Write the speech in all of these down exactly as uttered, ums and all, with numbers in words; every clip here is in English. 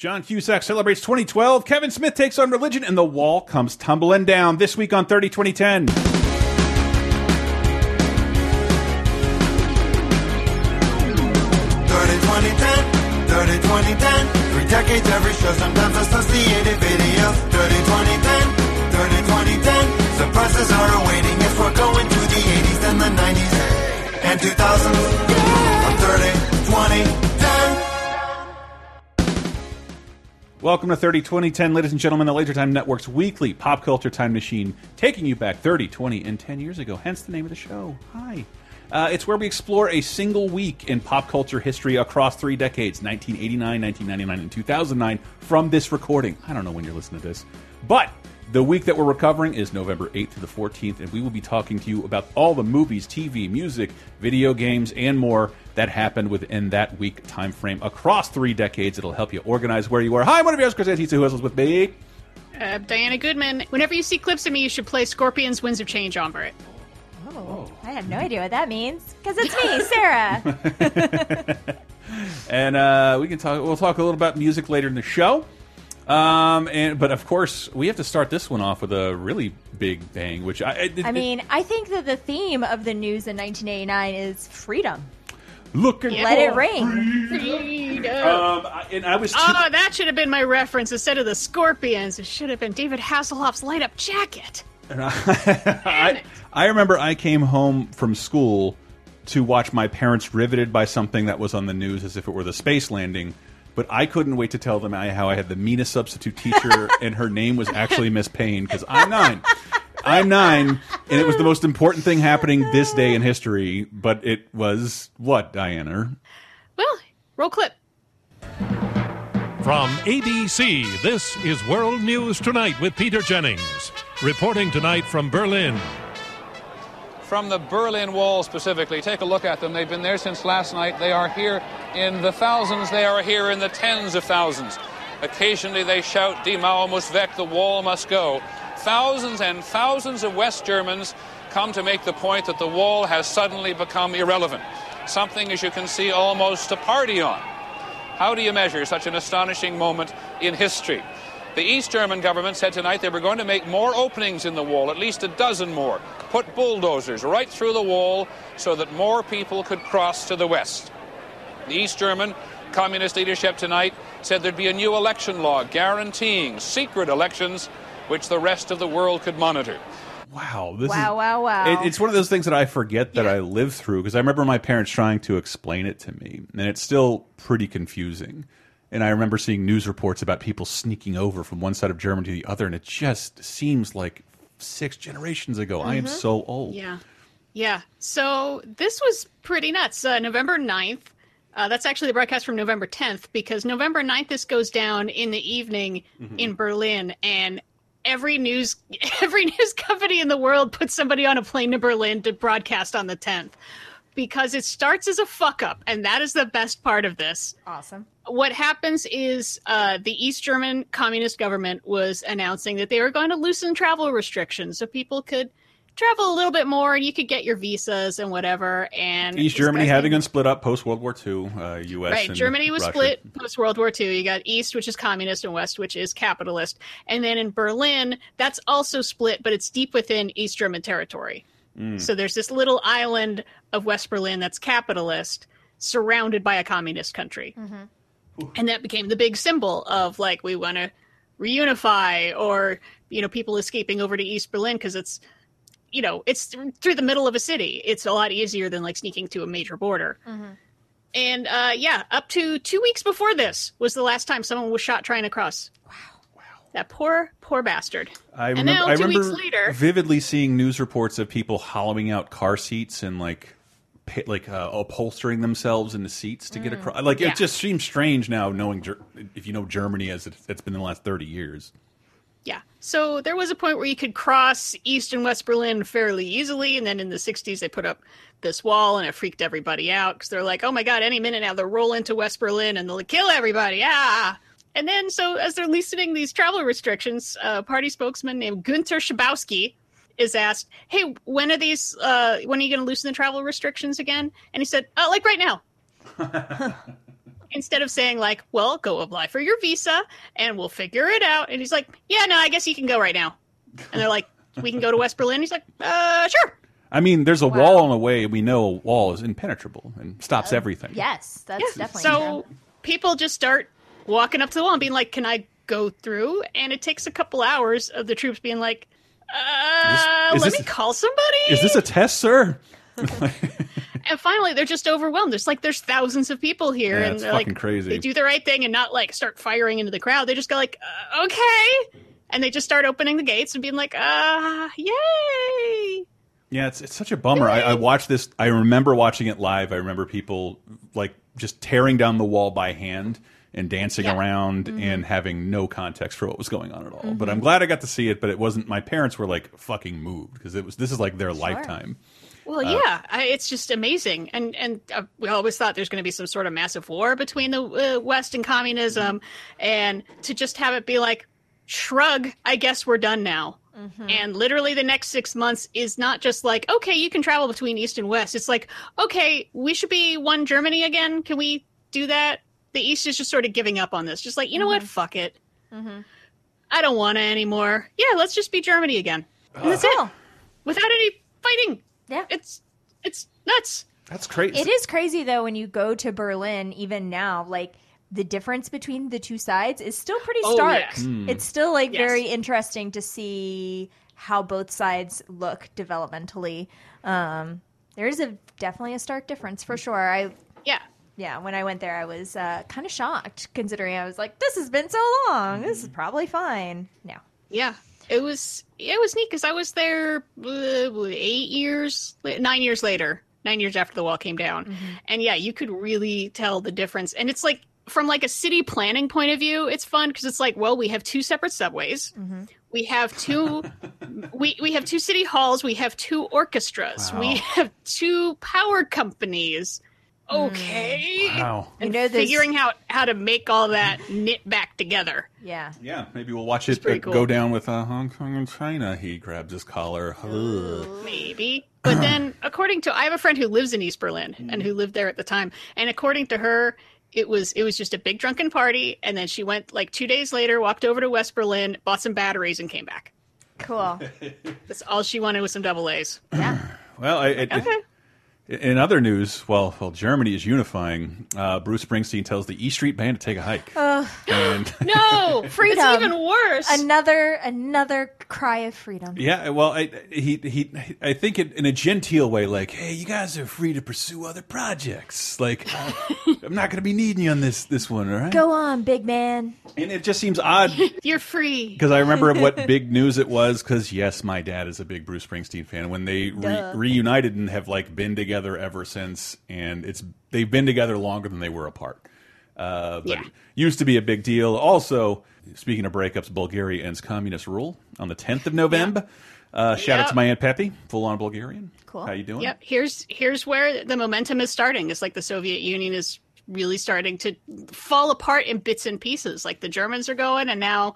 John Cusack celebrates twenty twelve. Kevin Smith takes on religion, and The Wall comes tumbling down. This week on thirty twenty ten. Decades, every show, sometimes associated video. thirty, twenty, ten, thirty, twenty, ten. Surprises are awaiting if we're going to the eighties, then the nineties, and two thousands. Yeah. I'm thirty, twenty, ten. Welcome to thirty, twenty, ten, ladies and gentlemen, the Laser Time Network's weekly pop culture time machine, taking you back thirty, twenty, and ten years ago, hence the name of the show. Hi. Uh, it's where we explore a single week in pop culture history across three decades, nineteen eighty-nine, nineteen ninety-nine, and two thousand nine, from this recording. I don't know when you're listening to this, but the week that we're recovering is November eighth to the fourteenth, and we will be talking to you about all the movies, T V, music, video games, and more that happened within that week time frame across three decades. It'll help you organize where you are. Hi, I'm one of yours, Chris Antista, who is with me. Uh, Diana Goodman. Whenever you see clips of me, you should play Scorpion's Winds of Change over it. Oh, I have no idea what that means, because it's me, Sarah. And uh, we can talk. We'll talk a little about music later in the show. Um, and but of course, we have to start this one off with a really big bang. Which I, it, I mean, it, I think that the theme of the news in nineteen eighty-nine is freedom. Look and let it ring. Freedom. Um, and I was. Too oh, that should have been my reference instead of the Scorpions. It should have been David Hasselhoff's Light Up Jacket. And I, I, I remember I came home from school to watch my parents riveted by something that was on the news as if it were the space landing, but I couldn't wait to tell them I, how I had the meanest substitute teacher and her name was actually Miss Payne, because I'm nine. I'm nine, and it was the most important thing happening this day in history, but it was what, Diana? Well, roll clip. From A B C, this is World News Tonight with Peter Jennings. Reporting tonight from Berlin. From the Berlin Wall specifically, take a look at them. They've been there since last night. They are here in the thousands. They are here in the tens of thousands. Occasionally they shout, Die Mauer muss weg, the wall must go. Thousands and thousands of West Germans come to make the point that the wall has suddenly become irrelevant. Something, as you can see, almost to party on. How do you measure such an astonishing moment in history? The East German government said tonight they were going to make more openings in the wall, at least a dozen more, put bulldozers right through the wall so that more people could cross to the west. The East German communist leadership tonight said there'd be a new election law guaranteeing secret elections which the rest of the world could monitor. Wow. This wow, is, wow, wow. It, it's one of those things that I forget that yeah. I lived through, because I remember my parents trying to explain it to me, and it's still pretty confusing. And I remember seeing news reports about people sneaking over from one side of Germany to the other, and it just seems like six generations ago. Mm-hmm. I am so old. Yeah. Yeah. So this was pretty nuts. Uh, November ninth, uh, that's actually the broadcast from November tenth, because November ninth, this goes down in the evening mm-hmm. in Berlin, and every news every news company in the world puts somebody on a plane to Berlin to broadcast on the tenth. Because it starts as a fuck-up, and that is the best part of this. Awesome. What happens is uh, the East German communist government was announcing that they were going to loosen travel restrictions so people could travel a little bit more, and you could get your visas and whatever. And East Germany having been split up post-World War Two, uh, U S Right, and Germany was Russia. Split post-World War Two. You got East, which is communist, and West, which is capitalist. And then in Berlin, that's also split, but it's deep within East German territory. Mm. So there's this little island of West Berlin that's capitalist, surrounded by a communist country. Mm-hmm. And that became the big symbol of, like, we want to reunify, or, you know, people escaping over to East Berlin because it's, you know, it's th- through the middle of a city. It's a lot easier than, like, sneaking to a major border. Mm-hmm. And, uh, yeah, up to two weeks before this was the last time someone was shot trying to cross. Wow. That poor, poor bastard. I remember, and now, two I remember weeks later, vividly seeing news reports of people hollowing out car seats and like pit, like uh, upholstering themselves in the seats to mm. get across. Like yeah. It just seems strange now, knowing if you know Germany as it's been in the last thirty years. Yeah. So there was a point where you could cross East and West Berlin fairly easily, and then in the sixties they put up this wall, and it freaked everybody out because they're like, "Oh my god, any minute now they'll roll into West Berlin and they'll kill everybody." Ah. And then, so as they're loosening these travel restrictions, a party spokesman named Günter Schabowski is asked, "Hey, when are these? Uh, when are you going to loosen the travel restrictions again?" And he said, "Oh, like right now." instead of saying like, well, go apply for your visa and we'll figure it out. And he's like, yeah, no, I guess you can go right now. And they're like, we can go to West Berlin. He's like, uh, sure. I mean, there's a wow. wall in a way. We know a wall is impenetrable and stops oh, everything. Yes, that's yeah. definitely so true. People just start walking up to the wall and being like, can I go through? And it takes a couple hours of the troops being like, uh, this, let this, me call somebody. Is this a test, sir? And finally, they're just overwhelmed. There's like, there's thousands of people here. Yeah, and they're like, crazy. They do the right thing and not like start firing into the crowd. They just go like, uh, okay. And they just start opening the gates and being like, ah, uh, yay. Yeah, it's it's such a bummer. I, I watched this. I remember watching it live. I remember people like just tearing down the wall by hand and dancing yeah. around mm-hmm. and having no context for what was going on at all. Mm-hmm. But I'm glad I got to see it. But it wasn't. My parents were like fucking moved because it was. This is like their sure. lifetime. Well, uh, yeah, I, it's just amazing. And and uh, we always thought there's going to be some sort of massive war between the uh, West and communism, and to just have it be like, shrug, I guess we're done now. Mm-hmm. And literally the next six months is not just like, okay, you can travel between East and West. It's like, okay, we should be one Germany again. Can we do that? The East is just sort of giving up on this. Just like, you know mm-hmm. what? Fuck it. Mm-hmm. I don't want it anymore. Yeah, let's just be Germany again. Uh, and that's it. Without any fighting. Yeah. It's, it's nuts. That's crazy. It is crazy, though, when you go to Berlin, even now, like, the difference between the two sides is still pretty stark. Oh, yes. mm. It's still like yes. very interesting to see how both sides look developmentally. Um, there is a definitely a stark difference for sure. I yeah yeah. When I went there, I was uh, kind of shocked considering I was like, "This has been so long. Mm. This is probably fine." No. Yeah, it was it was neat because I was there uh, eight years, nine years later, nine years after the wall came down, mm-hmm. and yeah, you could really tell the difference. And it's like, from like a city planning point of view, it's fun because it's like, well, we have two separate subways. Mm-hmm. We have two we, we have two city halls. We have two orchestras. Wow. We have two power companies. Okay. Wow. And you know, figuring out how to make all that knit back together. Yeah. Yeah. Maybe we'll watch it uh, cool. go down with uh, Hong Kong and China. He grabs his collar. Ugh. Maybe. But then according to, I have a friend who lives in East Berlin mm. and who lived there at the time. And according to her, It was it was just a big drunken party, and then she went like two days later, walked over to West Berlin, bought some batteries, and came back. Cool. That's all she wanted was some double A's. Yeah. Well, I, it, okay. It, in other news, while while Germany is unifying, uh, Bruce Springsteen tells the E Street Band to take a hike. Uh, and no, freedom. It's even worse. Another another cry of freedom. Yeah. Well, I he he I think it, in a genteel way, like, hey, you guys are free to pursue other projects, like. Uh, I'm not going to be needing you on this this one, all right? Go on, big man. And it just seems odd. You're free. Because I remember what big news it was, because, yes, my dad is a big Bruce Springsteen fan. When they re reunited and have, like, been together ever since, and it's they've been together longer than they were apart. Uh, but yeah. it used to be a big deal. Also, speaking of breakups, Bulgaria ends communist rule on the tenth of November. Yeah. Uh, shout yep. out to my Aunt Peppy, full-on Bulgarian. Cool. How you doing? Yep. Here's, here's where the momentum is starting. It's like the Soviet Union is really starting to fall apart in bits and pieces. Like the Germans are going, and now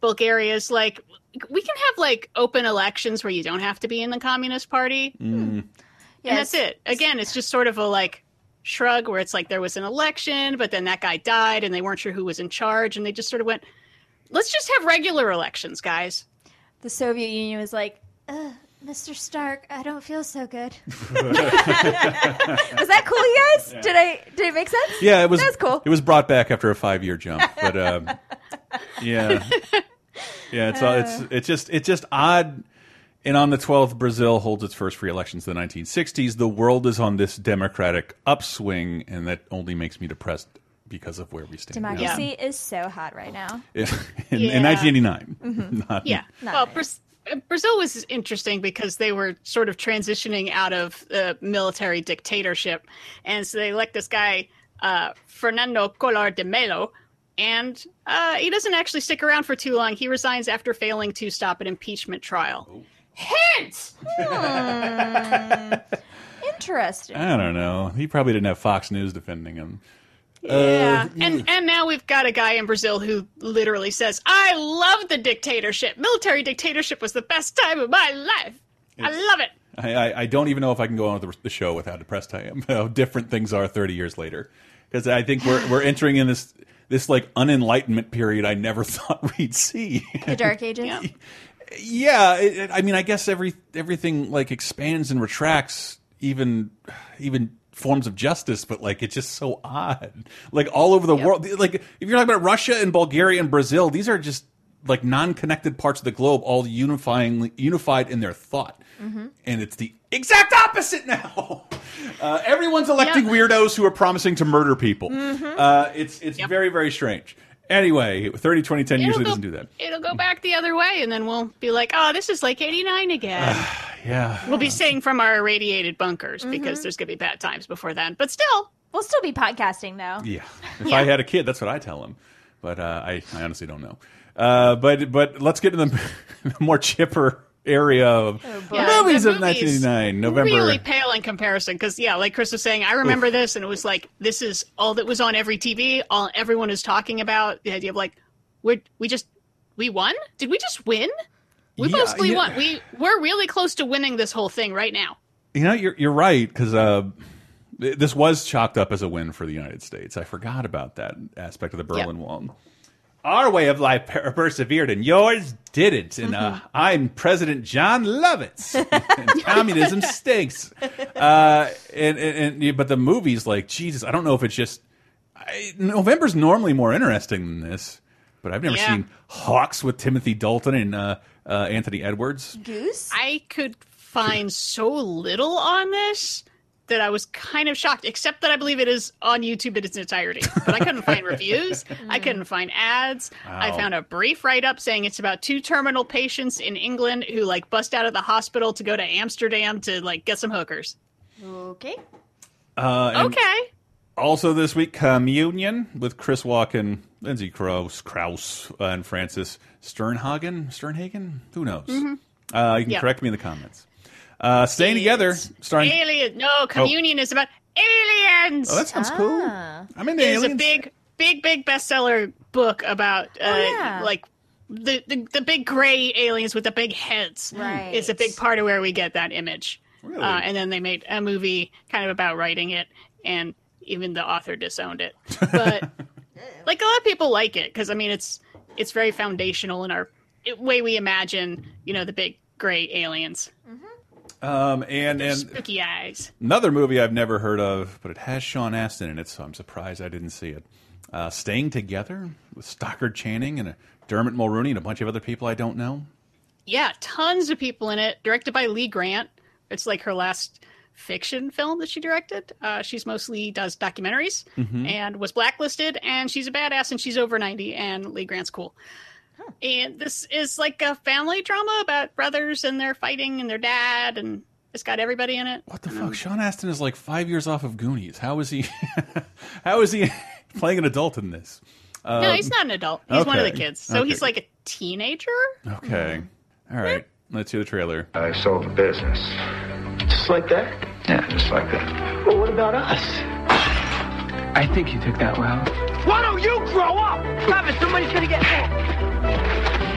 Bulgaria's like, we can have like open elections where you don't have to be in the Communist Party. Mm. Yes. And that's it. Again, it's just sort of a like shrug where it's like there was an election, but then that guy died and they weren't sure who was in charge. And they just sort of went, let's just have regular elections, guys. The Soviet Union was like, ugh. Mister Stark, I don't feel so good. Was that cool, you guys? Yeah. Did I? Did it make sense? Yeah, it was. That was cool. It was brought back after a five-year jump, but um, yeah, yeah. It's uh, it's it's just it's just odd. And on the twelfth, Brazil holds its first free elections in the nineteen sixties. The world is on this democratic upswing, and that only makes me depressed because of where we stand. Democracy yeah. is so hot right now. in, yeah. in nineteen eighty-nine, mm-hmm. not, yeah. Not well, nice. Brazil was interesting because they were sort of transitioning out of the military dictatorship. And so they elect this guy, uh, Fernando Collor de Mello. And uh, he doesn't actually stick around for too long. He resigns after failing to stop an impeachment trial. Oh. Hint! Hmm. Interesting. I don't know. He probably didn't have Fox News defending him. Yeah, uh, and and now we've got a guy in Brazil who literally says, I love the dictatorship. Military dictatorship was the best time of my life. I love it. I, I, I don't even know if I can go on with the, the show with how depressed I am, how different things are thirty years later. because I think we're we're entering in this this like unenlightenment period I never thought we'd see. The Dark Ages. Yeah. Yeah, it, it, I mean, I guess every everything like expands and retracts, even even forms of justice. But like, it's just so odd. Like all over the yep. world. Like if you're talking about Russia and Bulgaria and Brazil, these are just like non-connected parts of the globe, all unifying, unified in their thought. Mm-hmm. And it's the exact opposite now. Uh, everyone's electing yep. weirdos who are promising to murder people. Mm-hmm. Uh, it's it's yep. very very strange. Anyway, thirty, twenty, ten it'll usually go, doesn't do that. It'll go back the other way, and then we'll be like, oh, this is like eighty-nine again. Uh, yeah. We'll be saying from our irradiated bunkers, mm-hmm. because there's going to be bad times before then. But still. We'll still be podcasting, though. Yeah. If yeah. I had a kid, that's what I tell him. But uh, I, I honestly don't know. Uh, but but let's get to the, the more chipper area of oh, yeah, movies of nineteen eighty-nine, November. Really pale in comparison, because yeah, like Chris was saying, I remember Oof. this, and it was like this is all that was on every T V, all everyone is talking about. The idea of like, we we just we won? Did we just win? We yeah, mostly yeah. won. We we're really close to winning this whole thing right now. You know, you're you're right, because uh, this was chalked up as a win for the United States. I forgot about that aspect of the Berlin yep. Wall. Our way of life per persevered, and yours didn't. And uh, mm-hmm. I'm President John Lovitz. And communism stinks. Uh, and, and, and but the movie's like, Jesus, I don't know if it's just... I, November's normally more interesting than this, but I've never yeah. seen Hawks with Timothy Dalton and uh, uh, Anthony Edwards. Goose? I could find so little on this that I was kind of shocked, except that I believe it is on YouTube in its entirety. But I couldn't find reviews. I couldn't find ads. Wow. I found a brief write-up saying it's about two terminal patients in England who, like, bust out of the hospital to go to Amsterdam to, like, get some hookers. Okay. Uh, okay. Also this week, Communion with Chris Walken, Lindsay Krause, Krause uh, and Francis Sternhagen? Sternhagen? Who knows? Mm-hmm. uh, you can yep. correct me in the comments. Uh, staying aliens. Together, starring... Alien. No, Communion oh. is about aliens. Oh, that sounds ah. cool. I'm into aliens. It's a big, big, big bestseller book about, uh, oh, yeah. like, the, the the big gray aliens with the big heads. Right. It's a big part of where we get that image. Really? Uh, and then they made a movie kind of about writing it, and even the author disowned it. But, like, a lot of people like it, because, I mean, it's it's very foundational in our it, way we imagine, you know, the big gray aliens. Mm-hmm. Um, and, and spooky eyes. Another movie I've never heard of, but it has Sean Astin in it, so I'm surprised I didn't see it. Uh, Staying Together with Stockard Channing and a Dermot Mulroney and a bunch of other people I don't know. Yeah, tons of people in it. Directed by Lee Grant. It's like her last fiction film that she directed. Uh, she's mostly does documentaries mm-hmm. and was blacklisted, and she's a badass, and she's over ninety, and Lee Grant's cool. And this is like a family drama about brothers and they're fighting and their dad, and it's got everybody in it. What the fuck? Sean Astin is like five years off of Goonies. How is he? How is he playing an adult in this? Um, no, he's not an adult. He's okay. one of the kids, so okay. he's like a teenager. Okay, all right. Let's hear the trailer. I sold the business. Just like that? Yeah, just like that. Well, what about us? I think you took that well. Why don't you grow up? Stop it, somebody's gonna get hurt.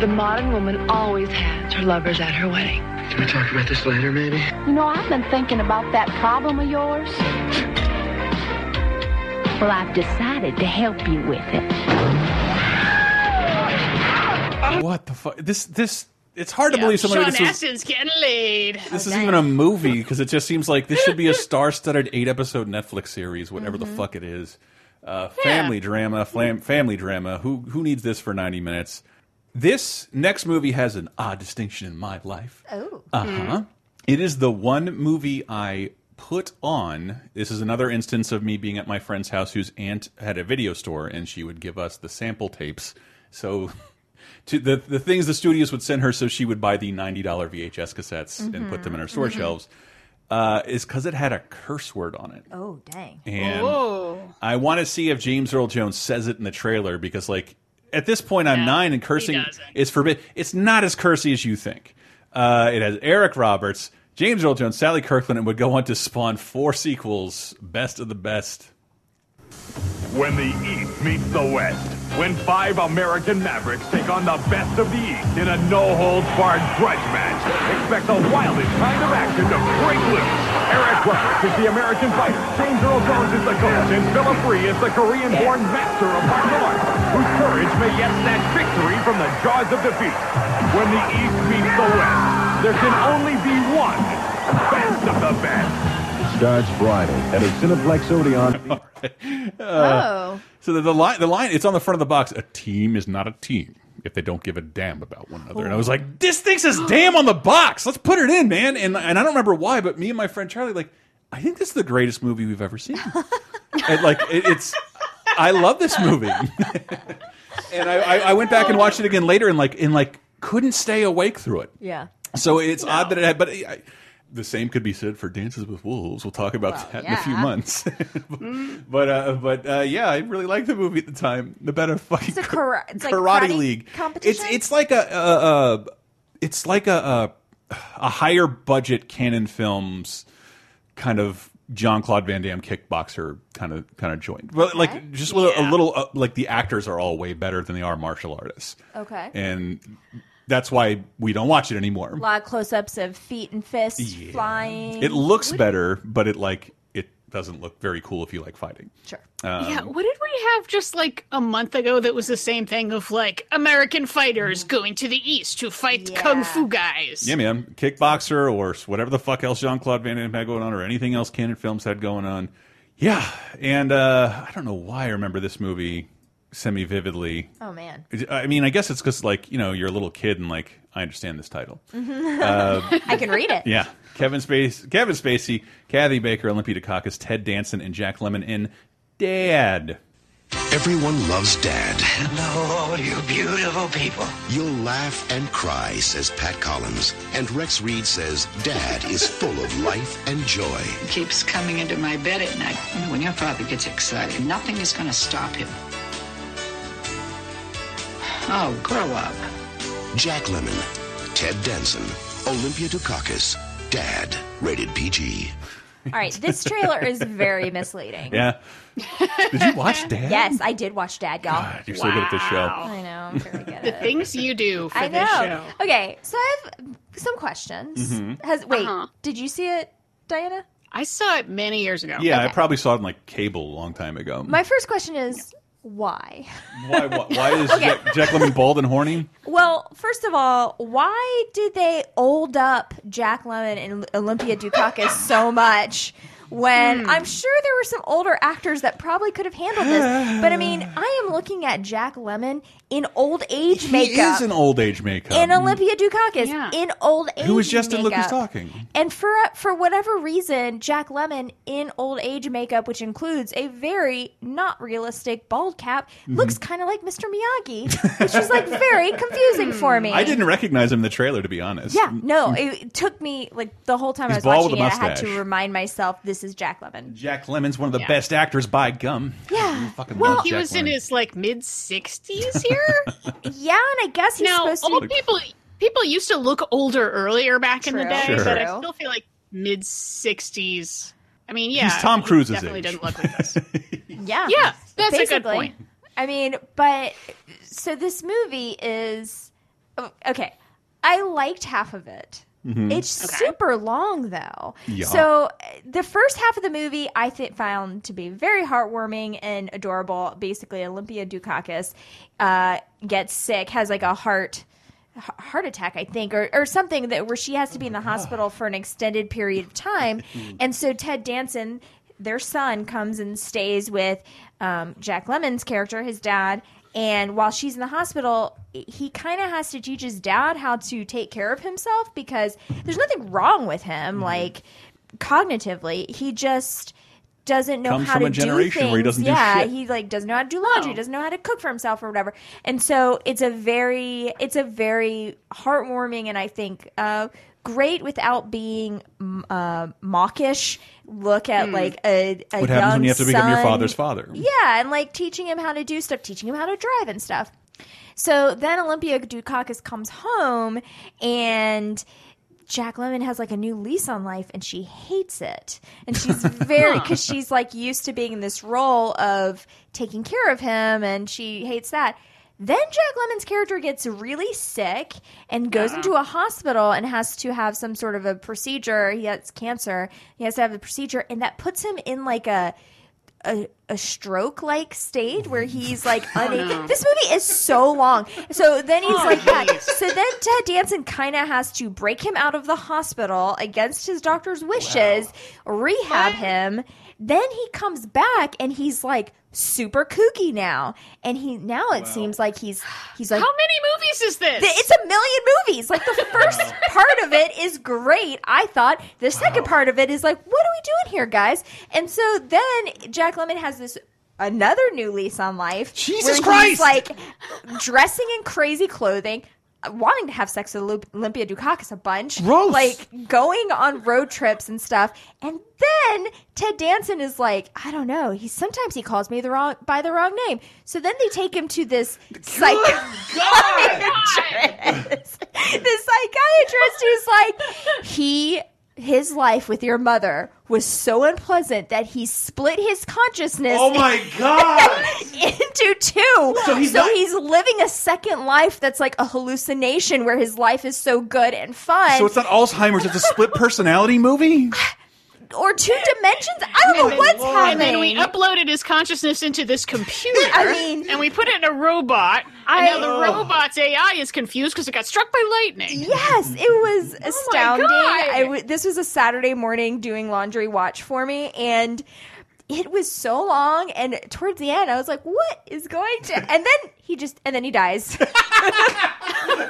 The modern woman always has her lovers at her wedding. Can we talk about this later, maybe? You know, I've been thinking about that problem of yours. Well, I've decided to help you with it. What the fuck? This, this... It's hard yeah. to believe somebody... Sean this Astin's is, getting laid. This oh, is dang. even a movie, because it just seems like this should be a star-studded eight-episode Netflix series, whatever mm-hmm. the fuck it is. Uh, yeah. Family drama, flam, family drama. Who who needs this for ninety minutes? This next movie has an odd distinction in my life. Oh. Uh-huh. Mm. It is the one movie I put on. This is another instance of me being at my friend's house whose aunt had a video store, and she would give us the sample tapes. So... To the the things the studios would send her, so she would buy the ninety dollar V H S cassettes mm-hmm. and put them in her store mm-hmm. shelves, uh, is because it had a curse word on it. Oh, dang. And Whoa. I want to see if James Earl Jones says it in the trailer, because, like, at this point, I'm yeah, nine, and cursing is forbidden. It's not as cursy as you think. Uh, it has Eric Roberts, James Earl Jones, Sally Kirkland, and would go on to spawn four sequels, Best of the Best. When the East meets the West, when five American Mavericks take on the best of the East in a no-holds-barred grudge match, expect the wildest kind of action to break loose Eric Roberts is the American fighter. James Earl Jones is the coach, and Philip Rhee is the Korean-born master of martial arts, whose courage may yet snatch victory from the jaws of defeat. When the East meets the West, there can only be one best of the best. Starts Friday at a Cineplex Odeon. uh, oh. So the, the line, the line, it's on the front of the box. A team is not a team if they don't give a damn about one another. Oh. And I was like, this thing says damn on the box. Let's put it in, man. And and I don't remember why, but me and my friend Charlie, like, I think this is the greatest movie we've ever seen. And like, it, it's, I love this movie. And I, I, I went back and watched it again later, and like, and like, couldn't stay awake through it. Yeah. So it's no. odd that it had, but. I, The same could be said for Dances with Wolves. We'll talk about well, that yeah. in a few months. but but, uh, but uh, yeah, I really liked the movie at the time. The better fucking it's kara it's karate, like karate league competition. It's it's like a, a, a it's like a, a a higher budget Cannon Films kind of Jean-Claude Van Damme kickboxer kind of kind of joint. But okay. like just a little, yeah. a little uh, like the actors are all way better than they are martial artists. Okay, and. That's why we don't watch it anymore. A lot of close-ups of feet and fists yeah. flying. It looks what better, but it like it doesn't look very cool if you like fighting. Sure. Um, yeah. What did we have just like a month ago that was the same thing of like American fighters going to the East to fight yeah. kung fu guys? Yeah, man. Kickboxer or whatever the fuck else Jean-Claude Van Damme had going on, or anything else Cannon Films had going on. Yeah, and uh, I don't know why I remember this movie. Semi-vividly. Oh, man. I mean, I guess it's because, like, you know, you're a little kid and, like, I understand this title. uh, I can read it. Yeah. Kevin Spacey, Kevin Spacey, Kathy Baker, Olympia Dukakis, Ted Danson, and Jack Lemmon in Dad. Everyone loves Dad. Hello, all you beautiful people. You'll laugh and cry, says Pat Collins. And Rex Reed says Dad is full of life and joy. He keeps coming into my bed at night. You know, when your father gets excited, nothing is going to stop him. Oh, grow up. Jack Lemmon, Ted Danson, Olympia Dukakis, Dad, rated P G. All right, this trailer is very misleading. Yeah. Did you watch Dad? Yes, I did watch Dad, y'all. God, you're wow. so good at this show. I know, I'm very good at it. The things you do for I this know. Show. Okay, so I have some questions. Mm-hmm. Has, wait, uh-huh. did you see it, Diana? I saw it many years ago. Yeah, okay. I probably saw it on, like, cable a long time ago. My first question is... No. Why? why? Why Why is okay. Jack, Jack Lemmon bald and horny? Well, first of all, why did they old up Jack Lemmon and Olympia Dukakis so much when mm. I'm sure there were some older actors that probably could have handled this? But, I mean, I am looking at Jack Lemmon in old age he makeup. He is in old age makeup. And Olympia Dukakis yeah. in old age makeup. Who was just in Look Who's Talking. And for, for whatever reason, Jack Lemmon in old age makeup, which includes a very not realistic bald cap, mm-hmm. looks kind of like Mister Miyagi, which is like very confusing for me. I didn't recognize him in the trailer, to be honest. Yeah, no, it took me like the whole time He's I was watching it, I had to remind myself this is Jack Lemmon. Jack Lemmon's one of the yeah. best actors by gum. Yeah. Well, he Jack was Lemmon. In his like mid sixties here. Yeah, and I guess he's now, supposed to. Now, old people people used to look older earlier back True. In the day, sure. but I still feel like mid sixties. I mean, yeah, he's Tom Cruise's he definitely age. Doesn't look like us. yeah, yeah, that's basically. A good point. I mean, but so this movie is okay. I liked half of it. Mm-hmm. It's okay. super long, though. Yeah. So the first half of the movie I th- found to be very heartwarming and adorable. Basically, Olympia Dukakis uh, gets sick, has like a heart heart attack, I think, or, or something that where she has to be in the hospital for an extended period of time. And so Ted Danson, their son, comes and stays with um, Jack Lemmon's character, his dad. And while she's in the hospital, he kind of has to teach his dad how to take care of himself because there's nothing wrong with him, mm-hmm. like, cognitively. He just doesn't know Comes how to do things. Comes from a generation where he doesn't yeah, do shit. Yeah, he, like, doesn't know how to do laundry, oh. doesn't know how to cook for himself or whatever. And so it's a very, it's a very heartwarming and I think uh, great without being uh, mawkish look at, mm. like, a, a What happens when you have to son. Become your father's father. Yeah, and, like, teaching him how to do stuff, teaching him how to drive and stuff. So then Olympia Dukakis comes home, and Jack Lemmon has, like, a new lease on life, and she hates it. And she's very – because she's, like, used to being in this role of taking care of him, and she hates that. Then Jack Lemmon's character gets really sick and goes yeah. into a hospital and has to have some sort of a procedure. He has cancer. He has to have a procedure, and that puts him in like a a, a stroke-like state where he's like unable. Oh, no. This movie is so long. So then he's oh, like that. So then Ted Danson kind of has to break him out of the hospital against his doctor's wishes, wow. rehab what? him. Then he comes back and he's like super kooky now, and he now it wow. seems like he's he's like, how many movies is this? Th- it's a million movies. Like the first wow. part of it is great, I thought. The wow. second part of it is like, what are we doing here, guys? And so then Jack Lemmon has this another new lease on life. Jesus where Christ! He's like dressing in crazy clothing, wanting to have sex with Olympia Dukakis a bunch. Gross. Like, going on road trips and stuff. And then Ted Danson is like, I don't know. He Sometimes he calls me the wrong by the wrong name. So then they take him to this psychiatrist. This psychiatrist who's like, he... his life with your mother was so unpleasant that he split his consciousness oh my God. into two. So, he's, so not- he's living a second life that's like a hallucination where his life is so good and fun. So it's not Alzheimer's, it's a split personality movie? Or two dimensions? I don't and know what's Lord. happening. And then we uploaded his consciousness into this computer. I mean, and we put it in a robot. I, and now the robot's A I is confused because it got struck by lightning. Yes, it was astounding. Oh I w- this was a Saturday morning doing laundry watch for me, and it was so long. And towards the end, I was like, "What is going to?" And then he just, and then he dies.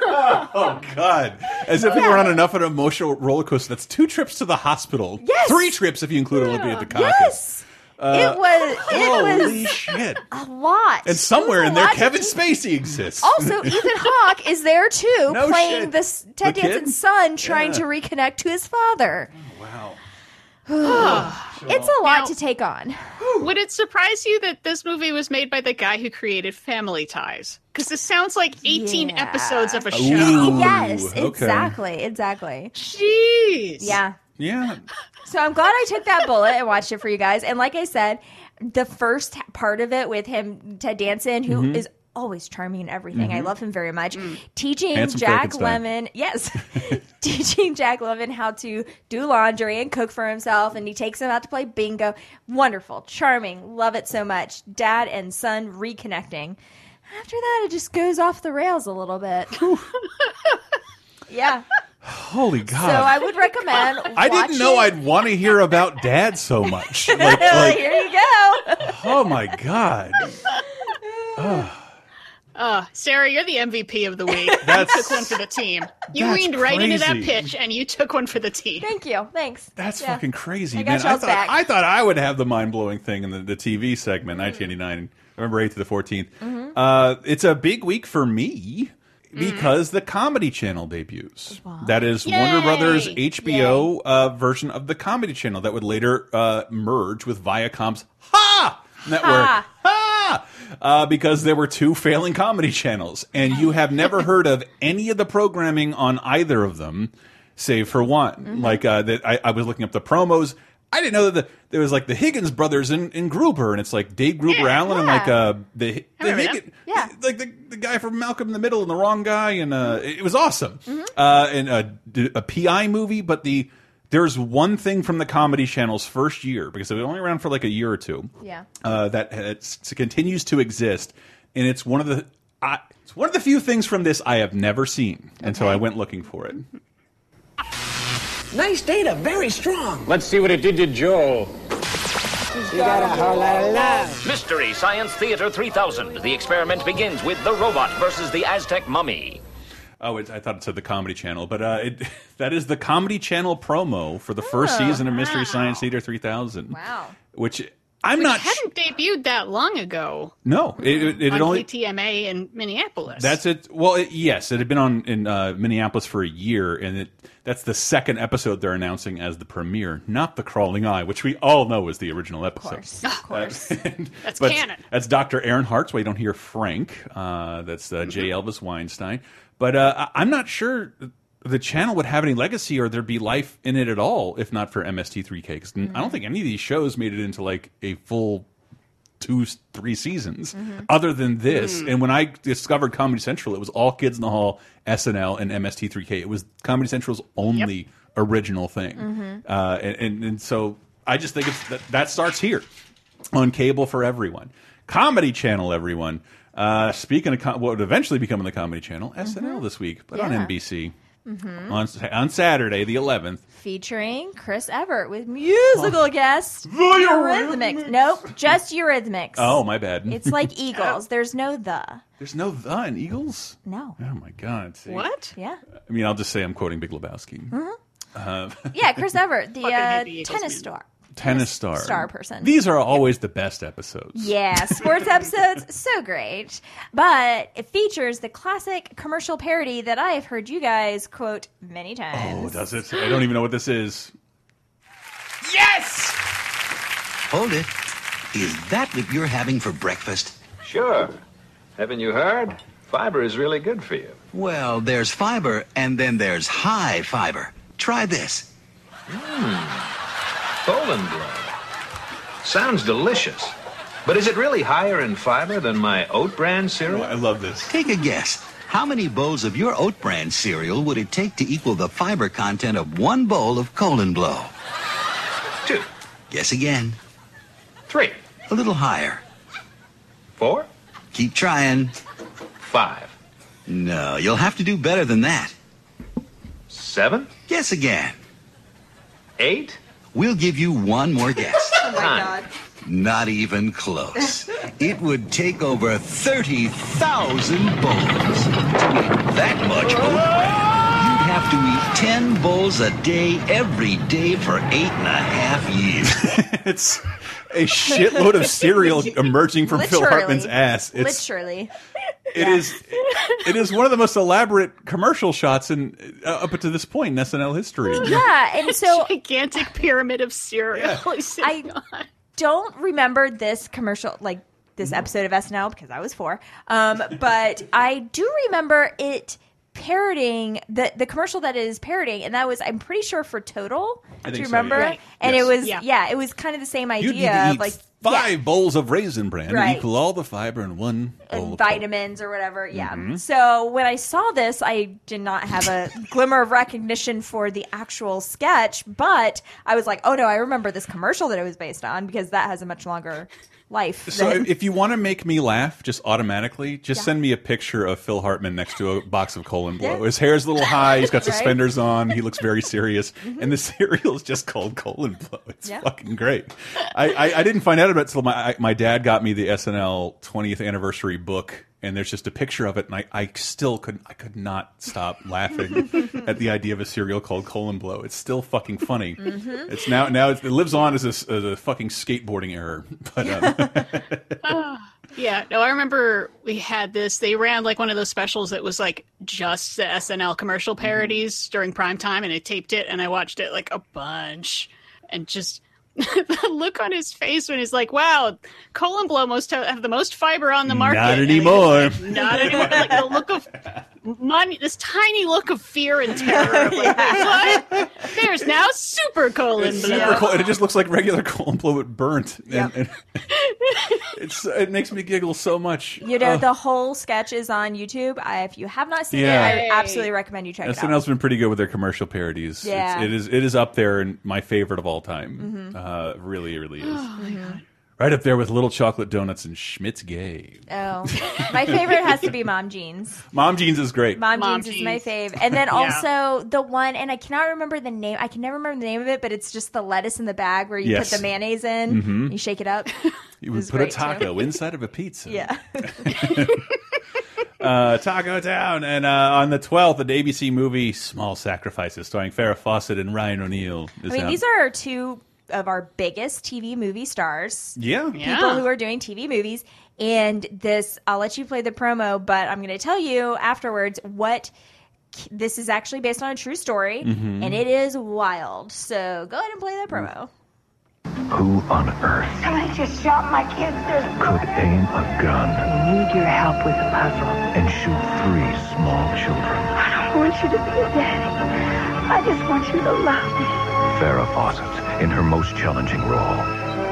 Oh, God. As if yeah. we were on enough of an emotional roller coaster. That's two trips to the hospital. Yes. Three trips if you include yeah. Olympia Dukakis. Yes. Uh, it was it holy was shit. A lot. And somewhere in there, Kevin to... Spacey exists. Also, Ethan Hawke is there too, no playing this Ted the Danson's kid? son trying yeah. to reconnect to his father. Oh, wow. Oh, it's a lot now, to take on. Would it surprise you that this movie was made by the guy who created Family Ties? Because this sounds like eighteen yeah. episodes of a show. Ooh, yes, okay. exactly, exactly. Jeez. Yeah. Yeah. So I'm glad I took that bullet and watched it for you guys. And like I said, the first part of it with him, Ted Danson, who mm-hmm. is always charming and everything. Mm-hmm. I love him very much. Mm. Teaching Handsome Jack Lemmon, yes, teaching Jack Lemmon how to do laundry and cook for himself, and he takes him out to play bingo. Wonderful, charming, love it so much. Dad and son reconnecting. After that, it just goes off the rails a little bit. Yeah. Holy God. So I would recommend watching. I didn't know I'd want to hear about Dad so much. Like, like, well, here you go. Oh, my God. Oh. Oh, Sarah, you're the M V P of the week. That's, you took one for the team. You leaned right crazy. into that pitch, and you took one for the team. Thank you. Thanks. That's yeah. fucking crazy, I man. I thought, I thought I would have the mind-blowing thing in the, the T V segment, mm-hmm. nineteen eighty-nine, November eighth to the fourteenth. Mm-hmm. Uh, it's a big week for me because mm-hmm. the Comedy Channel debuts. Wow. That is Yay! Warner Brothers' H B O uh, version of the Comedy Channel that would later uh, merge with Viacom's Ha! Network. Ha! Ha! Uh, because there were two failing comedy channels, and you have never heard of any of the programming on either of them, save for one. Mm-hmm. Like uh, the, I, I was looking up the promos. I didn't know that the, there was like the Higgins brothers in, in Gruber, and it's like Dave Gruber yeah, Allen yeah. and like uh, the, the Higgins, yeah. like the, the guy from Malcolm in the Middle and the wrong guy, and uh, it was awesome. Mm-hmm. Uh, and a, a P I movie, but the there's one thing from the Comedy Channel's first year, because it was only around for like a year or two. Yeah, uh, that it's, continues to exist, and it's one of the I, it's one of the few things from this I have never seen, okay. and so I went looking for it. Nice data, very strong. Let's see what it did to Joe. You got a whole lot of love. Mystery Science Theater three thousand. The experiment begins with the robot versus the Aztec mummy. Oh, it, I thought it said the Comedy Channel, but uh, it, that is the Comedy Channel promo for the oh, first season of Mystery wow. Science Theater three thousand. Wow. Which I'm which not. hadn't sh- debuted that long ago. No, it, it, it on had only K T M A in Minneapolis. That's it. Well, it, yes, it had been on in uh, Minneapolis for a year, and it, that's the second episode they're announcing as the premiere, not the Crawling Eye, which we all know is the original episode. Of course, of course. Uh, and, that's canon. That's Doctor Aaron Hart. So you don't hear Frank. Uh, that's uh, mm-hmm. J. Elvis Weinstein. But uh, I'm not sure the channel would have any legacy or there'd be life in it at all if not for M S T three K. Because mm-hmm. I don't think any of these shows made it into like a full two, three seasons mm-hmm. other than this. Mm. And when I discovered Comedy Central, it was all Kids in the Hall, S N L, and M S T three K. It was Comedy Central's only yep. original thing. Mm-hmm. uh, and, and, and so I just think it's, that, that starts here on cable for everyone. Comedy Channel, everyone. Uh, speaking of com what would eventually become the Comedy Channel, S N L mm-hmm. this week, but yeah. on N B C. Mm-hmm. On, on Saturday, the eleventh. Featuring Chris Evert with musical oh. guest Eurythmics. Nope, just Eurythmics. Oh, my bad. It's like Eagles. There's no the. There's no the in Eagles? No. Oh, my God. See? What? Yeah. I mean, I'll just say I'm quoting Big Lebowski. Mm-hmm. uh, yeah, Chris Evert, the, uh, the tennis star. Tennis star. Star person. These are always yeah. the best episodes. Yeah, sports episodes, so great. But it features the classic commercial parody that I have heard you guys quote many times. Oh, does it? I don't even know what this is. Yes! Hold it. Is that what you're having for breakfast? Sure. Haven't you heard? Fiber is really good for you. Well, there's fiber, and then there's high fiber. Try this. Mmm. Goldenblum. Sounds delicious. But is it really higher in fiber than my oat bran cereal? Oh, I love this. Take a guess. How many bowls of your oat bran cereal would it take to equal the fiber content of one bowl of Goldenblum? Two. Guess again. Three. A little higher. Four. Keep trying. Five. No, you'll have to do better than that. Seven. Guess again. Eight. We'll give you one more guess. Oh, my God. Not even close. It would take over thirty thousand bowls. To eat that much oat bran, you'd have to eat ten bowls a day every day for eight and a half years. It's a shitload of cereal emerging from literally. Phil Hartman's ass. It's, literally. It yeah. is It is one of the most elaborate commercial shots in uh, up to this point in S N L history. Yeah, and so gigantic pyramid of cereal. Yeah. I on. don't remember this commercial, like this episode of S N L, because I was four. Um, but I do remember it parodying the the commercial that it is parodying, and that was I'm pretty sure for Total. I do you remember? So, yeah. right. And yes. it was yeah. yeah, it was kind of the same idea. You'd need to eat of like. Five yeah. bowls of Raisin Bran right. and equal all the fiber in one bowl and vitamins of or whatever. Yeah. Mm-hmm. So when I saw this, I did not have a glimmer of recognition for the actual sketch, but I was like, oh no, I remember this commercial that it was based on because that has a much longer life. So than... if you want to make me laugh just automatically, just yeah. send me a picture of Phil Hartman next to a box of Goldenblum. His hair's a little high. He's got suspenders right? on. He looks very serious. Mm-hmm. And the cereal is just called Goldenblum. It's yeah. fucking great. I, I, I didn't find out about it until my, my dad got me the S N L twentieth anniversary book. And there's just a picture of it, and I, I still couldn't, I could not stop laughing at the idea of a cereal called Goldenblum. It's still fucking funny. Mm-hmm. It's now, now it's, it lives on as a, as a fucking skateboarding error. But um. oh, yeah, no, I remember we had this. They ran like one of those specials that was like just the S N L commercial parodies mm-hmm. during prime time, and I taped it, and I watched it like a bunch, and just. The look on his face when he's like, wow, Goldenblum must have the most fiber on the market. Not anymore. Like, Not anymore. Like the look of money, this tiny look of fear and terror. Like, what? There's now super Goldenblum. Cool. It just looks like regular Goldenblum, but burnt. Yep. And, and it's, it makes me giggle so much. You know, uh, the whole sketch is on YouTube. I, if you have not seen yeah. it, I absolutely recommend you check S N L's it out. S N L's been pretty good with their commercial parodies. Yeah. It's, it, is, it is up there and my favorite of all time. Mm-hmm. Uh, really, really is. Oh, my God. Right up there with Little Chocolate Donuts and Schmidt's Gay. Oh. My favorite has to be Mom Jeans. Mom Jeans is great. Mom, Mom Jeans, Jeans is my fave. And then also yeah. the one, and I cannot remember the name. I can never remember the name of it, but it's just the lettuce in the bag where you yes. put the mayonnaise in, mm-hmm. and you shake it up. You would put a taco too. inside of a pizza. Yeah. Uh, Taco Town. And uh, on the twelfth, an A B C movie, Small Sacrifices, starring Farrah Fawcett and Ryan O'Neal. I mean, out. These are two of our biggest T V movie stars. Yeah. People yeah. who are doing T V movies. And this, I'll let you play the promo, but I'm going to tell you afterwards what this is actually based on a true story. Mm-hmm. And it is wild. So go ahead and play that promo. Who on earth? Somebody just shot my kids. Could aim a gun. We need your help with the puzzle. And shoot three small children. I don't want you to be a daddy. I just want you to love me. Farrah Fawcett in her most challenging role.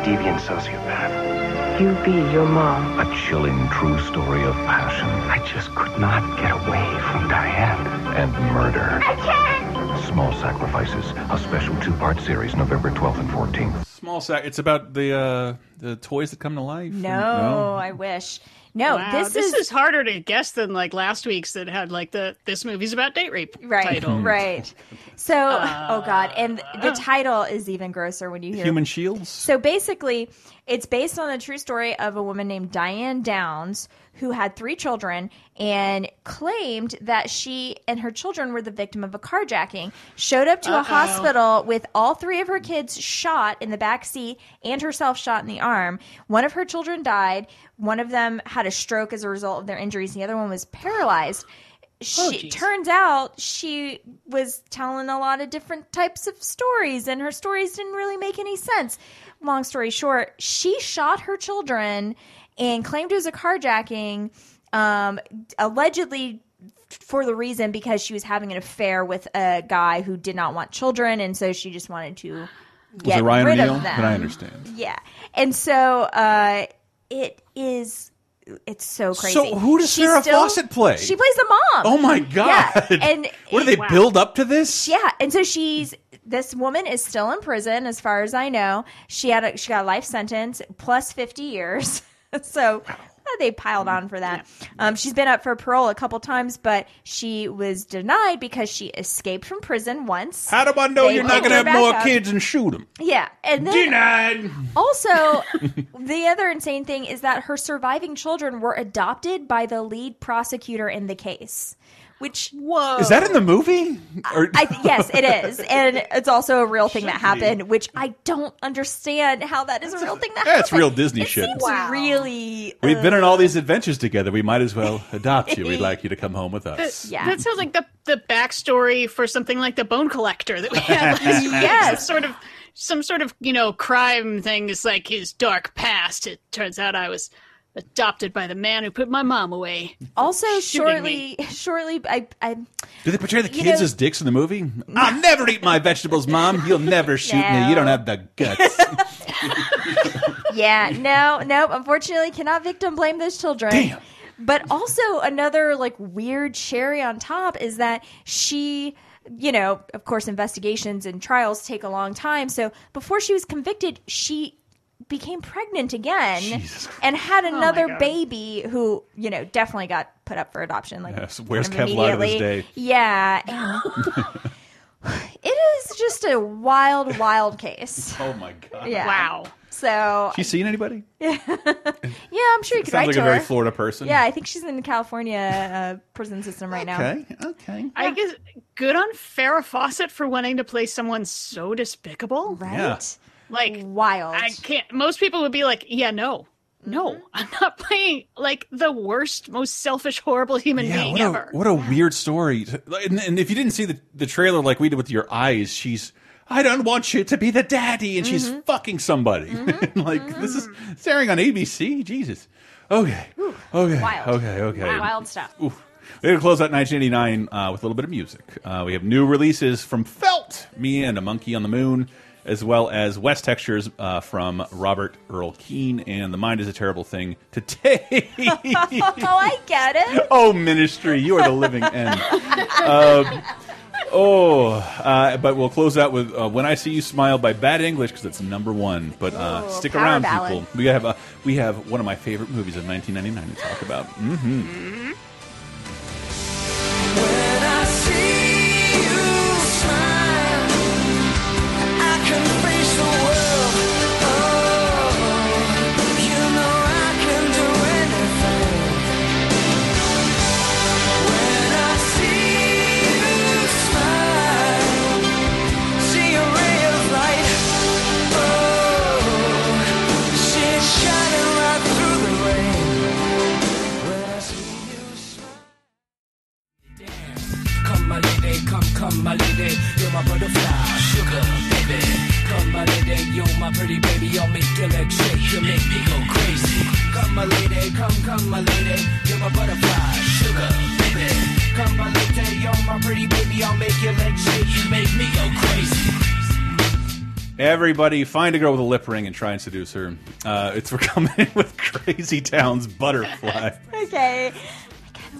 Deviant sociopath. you be your mom? A chilling true story of passion. I just could not get away from Diane. And murder. I can't! Small Sacrifices, a special two-part series, November twelfth and fourteenth. Small Sac. It's about the uh, the toys that come to life. No, and, no. I wish. No, wow, this, this is... is harder to guess than like last week's that had like the this movie's about date rape right, title. Right. So, uh, oh God. And the title is even grosser when you hear Human Shields. So basically, it's based on a true story of a woman named Diane Downs who had three children and claimed that she and her children were the victim of a carjacking, showed up to Uh-oh. a hospital with all three of her kids shot in the back seat and herself shot in the arm. One of her children died. One of them had a stroke as a result of their injuries. The other one was paralyzed. She, oh, turns out she was telling a lot of different types of stories, and her stories didn't really make any sense. Long story short, she shot her children and claimed it was a carjacking, um, allegedly for the reason because she was having an affair with a guy who did not want children, and so she just wanted to get rid of them. But I understand. Yeah. And so uh, it is... It's so crazy. So who does she Sarah still, Fawcett play? She plays the mom. Oh my God. Yeah. And what do they wow. build up to this? Yeah. And so she's this woman is still in prison as far as I know. She had a, she got a life sentence plus fifty years. So wow. they piled on for that. Yeah. Um, she's been up for parole a couple times, but she was denied because she escaped from prison once. How do I know they you're not going to have more up. kids and shoot them? Yeah. And then denied. Also, the other insane thing is that her surviving children were adopted by the lead prosecutor in the case. Which whoa. Is that in the movie? Or... I, yes, it is. And it's also a real thing Should that happened, be. Which I don't understand how that is that's a real a, thing that happened. That's real Disney it shit. Seems wow. really... We've uh... been on all these adventures together. We might as well adopt you. We'd like you to come home with us. That, yeah. that sounds like the, the backstory for something like The Bone Collector that we had last week. Yes. Sort of, some sort of, you know, crime thing is like his dark past. It turns out I was... adopted by the man who put my mom away. Also, shortly, me. shortly, I, I. Do they portray the kids know, as dicks in the movie? No. I'll never eat my vegetables, Mom. You'll never shoot no. me. You don't have the guts. yeah, no, no. Unfortunately, cannot victim blame those children. Damn. But also, another like weird cherry on top is that she. You know, of course, investigations and trials take a long time. So before she was convicted, she. became pregnant again and had another oh baby who, you know, definitely got put up for adoption. Like, yes, where's Kevlar this day? Yeah. It is just a wild, wild case. Oh my God. Yeah. Wow. So. She's seen anybody? Yeah. yeah, I'm sure you could write like to her. Sounds like a very Florida person. Yeah, I think she's in the California uh, prison system right okay, now. Okay, okay. Yeah. I guess good on Farrah Fawcett for wanting to play someone so despicable. Right. Yeah. Like wild. I can't. Most people would be like, yeah, no, no, I'm not playing like the worst, most selfish, horrible human yeah, being what a, ever. What a weird story. And, and if you didn't see the, the trailer like we did with your eyes, she's, I don't want you to be the daddy. And mm-hmm. she's fucking somebody. Mm-hmm. like mm-hmm. this is it's airing on A B C. Jesus. Okay. Ooh, okay. Wild. Okay. Okay. Wow. Wild stuff. Ooh. We're going to close out nineteen eighty-nine uh, with a little bit of music. Uh, we have new releases from Felt, Me and a Monkey on the Moon, as well as West Textures uh, from Robert Earl Keen and The Mind is a Terrible Thing to Take. Oh, I get it. Oh, Ministry, you are the living end. uh, oh, uh, but we'll close out with uh, When I See You Smile by Bad English because it's number one. But uh, Ooh, stick around, ballad. people. We have, a, we have one of my favorite movies of nineteen ninety-nine to talk about. Mm-hmm. Mm-hmm. Come my lady, you're my butterfly, sugar baby. Come my lady, you're my pretty baby. You'll make your legs shake, you make me go crazy. Come my lady, come, come my lady, you're my butterfly, sugar baby. Come my lady, you're my pretty baby. I'll make your legs shake, you make me go crazy. Everybody, find a girl with a lip ring and try and seduce her. Uh, it's we're coming in with Crazy Town's Butterfly. Okay.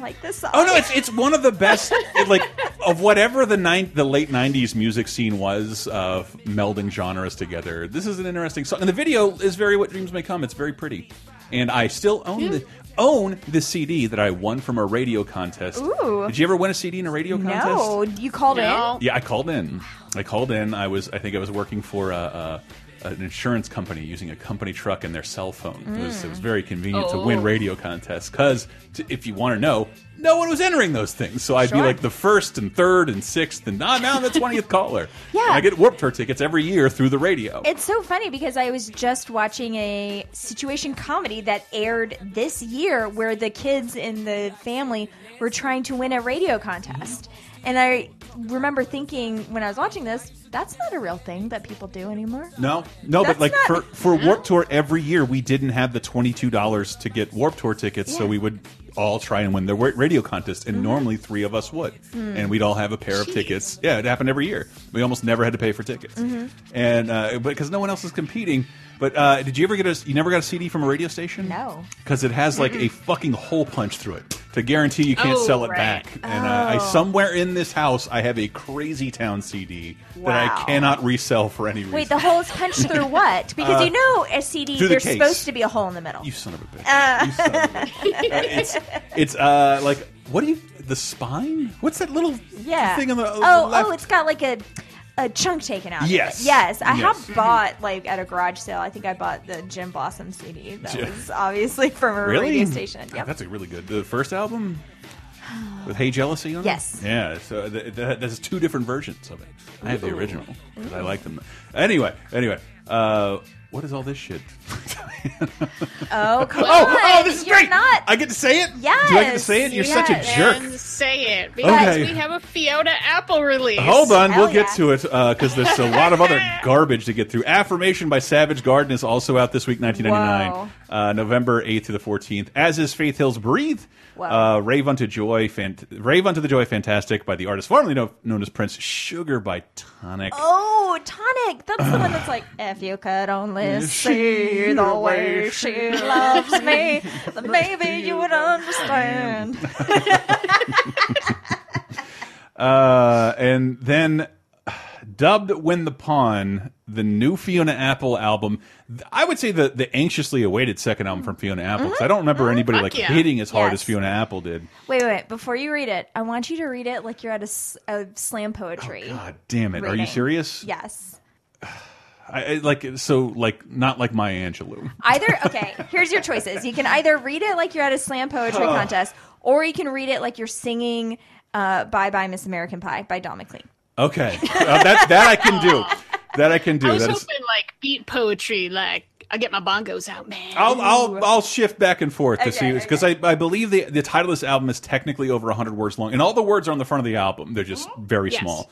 Like this song. Oh no, it's it's one of the best, it, like of whatever the ninth, the late nineties music scene was of melding genres together. This is an interesting song, and the video is very What Dreams May Come. It's very pretty, and I still own yeah. the own the C D that I won from a radio contest. Ooh. Did you ever win a C D in a radio contest? No, you called no. in. Yeah, I called in. I called in. I was I think I was working for a. a an insurance company using a company truck and their cell phone. Mm. It, was, it was very convenient oh. to win radio contests because, if you want to know, no one was entering those things. So I'd sure. be like the first and third and sixth and ah, now the twentieth caller. Yeah. And I get Warped Tour tickets every year through the radio. It's so funny because I was just watching a situation comedy that aired this year where the kids in the family were trying to win a radio contest. And I remember thinking when I was watching this, that's not a real thing that people do anymore. No, no, that's but like not... for, for Warped Tour every year, we didn't have the twenty-two dollars to get Warped Tour tickets, yeah. so we would all try and win the radio contest, and mm-hmm. normally three of us would. Mm. And we'd all have a pair Jeez. Of tickets. Yeah, it happened every year. We almost never had to pay for tickets. Mm-hmm. And uh, because no one else was competing. But uh, did you ever get a, you never got a C D from a radio station? No. Because it has like mm-hmm. a fucking hole punch through it to guarantee you can't oh, sell it right. back. Oh. And uh, I somewhere in this house, I have a Crazy Town C D wow. that I cannot resell for any reason. Wait, the hole is punched through what? Because uh, you know a C D, there's the supposed to be a hole in the middle. You son of a bitch. Uh. You son of a bitch. uh, it's it's uh, like, what do you, the spine? What's that little yeah. thing on the, on oh, the left? Oh, it's got like a... a chunk taken out. Yes. Yes. I yes. have bought, like, at a garage sale, I think I bought the Jim Blossom C D. That yeah. was obviously from a really? radio station. Yep. Oh, that's a really good. The first album? With Hey Jealousy on yes. it? Yes. Yeah. So th th there's two different versions of it. Ooh. I have the original because I like them. Anyway. Anyway. Uh, what is all this shit? oh, come oh, on. Oh, this is You're great. Not... I get to say it? Yes. Do I get to say it? You're yes. such a jerk. And say it. Because okay. we have a Fiona Apple release. Hold on. Hell we'll yeah. get to it because uh, there's a lot of other garbage to get through. Affirmation by Savage Garden is also out this week, nineteen ninety-nine. Uh, November eighth to the fourteenth. As is Faith Hill's Breathe. Uh, Rave Unto Joy, fant Rave Unto the Joy, Fantastic by the artist formerly known, known as Prince. Sugar by Tonic. Oh, Tonic! That's the one that's like, if you could only see the way she loves me, then maybe you would understand. uh, and then, dubbed When the Pawn, the new Fiona Apple album. I would say the, the anxiously awaited second album from Fiona Apple, because mm-hmm. I don't remember mm-hmm. anybody like yeah. hitting as hard yes. as Fiona Apple did. Wait, wait, before you read it, I want you to read it like you're at a, a slam poetry. Oh, God damn it. Reading. Are you serious? Yes. I, I, like so, like not like Maya Angelou. Either okay. Here's your choices. You can either read it like you're at a slam poetry oh. contest, or you can read it like you're singing uh, "Bye Bye Miss American Pie" by Don McLean. Okay, uh, that that I can do. That I can do. I was that hoping is... like beat poetry. Like I get my bongos out, man. I'll I'll, I'll shift back and forth to okay, see because okay. I I believe the the title of this album is technically over a hundred words long, and all the words are on the front of the album. They're just mm-hmm. very yes. small.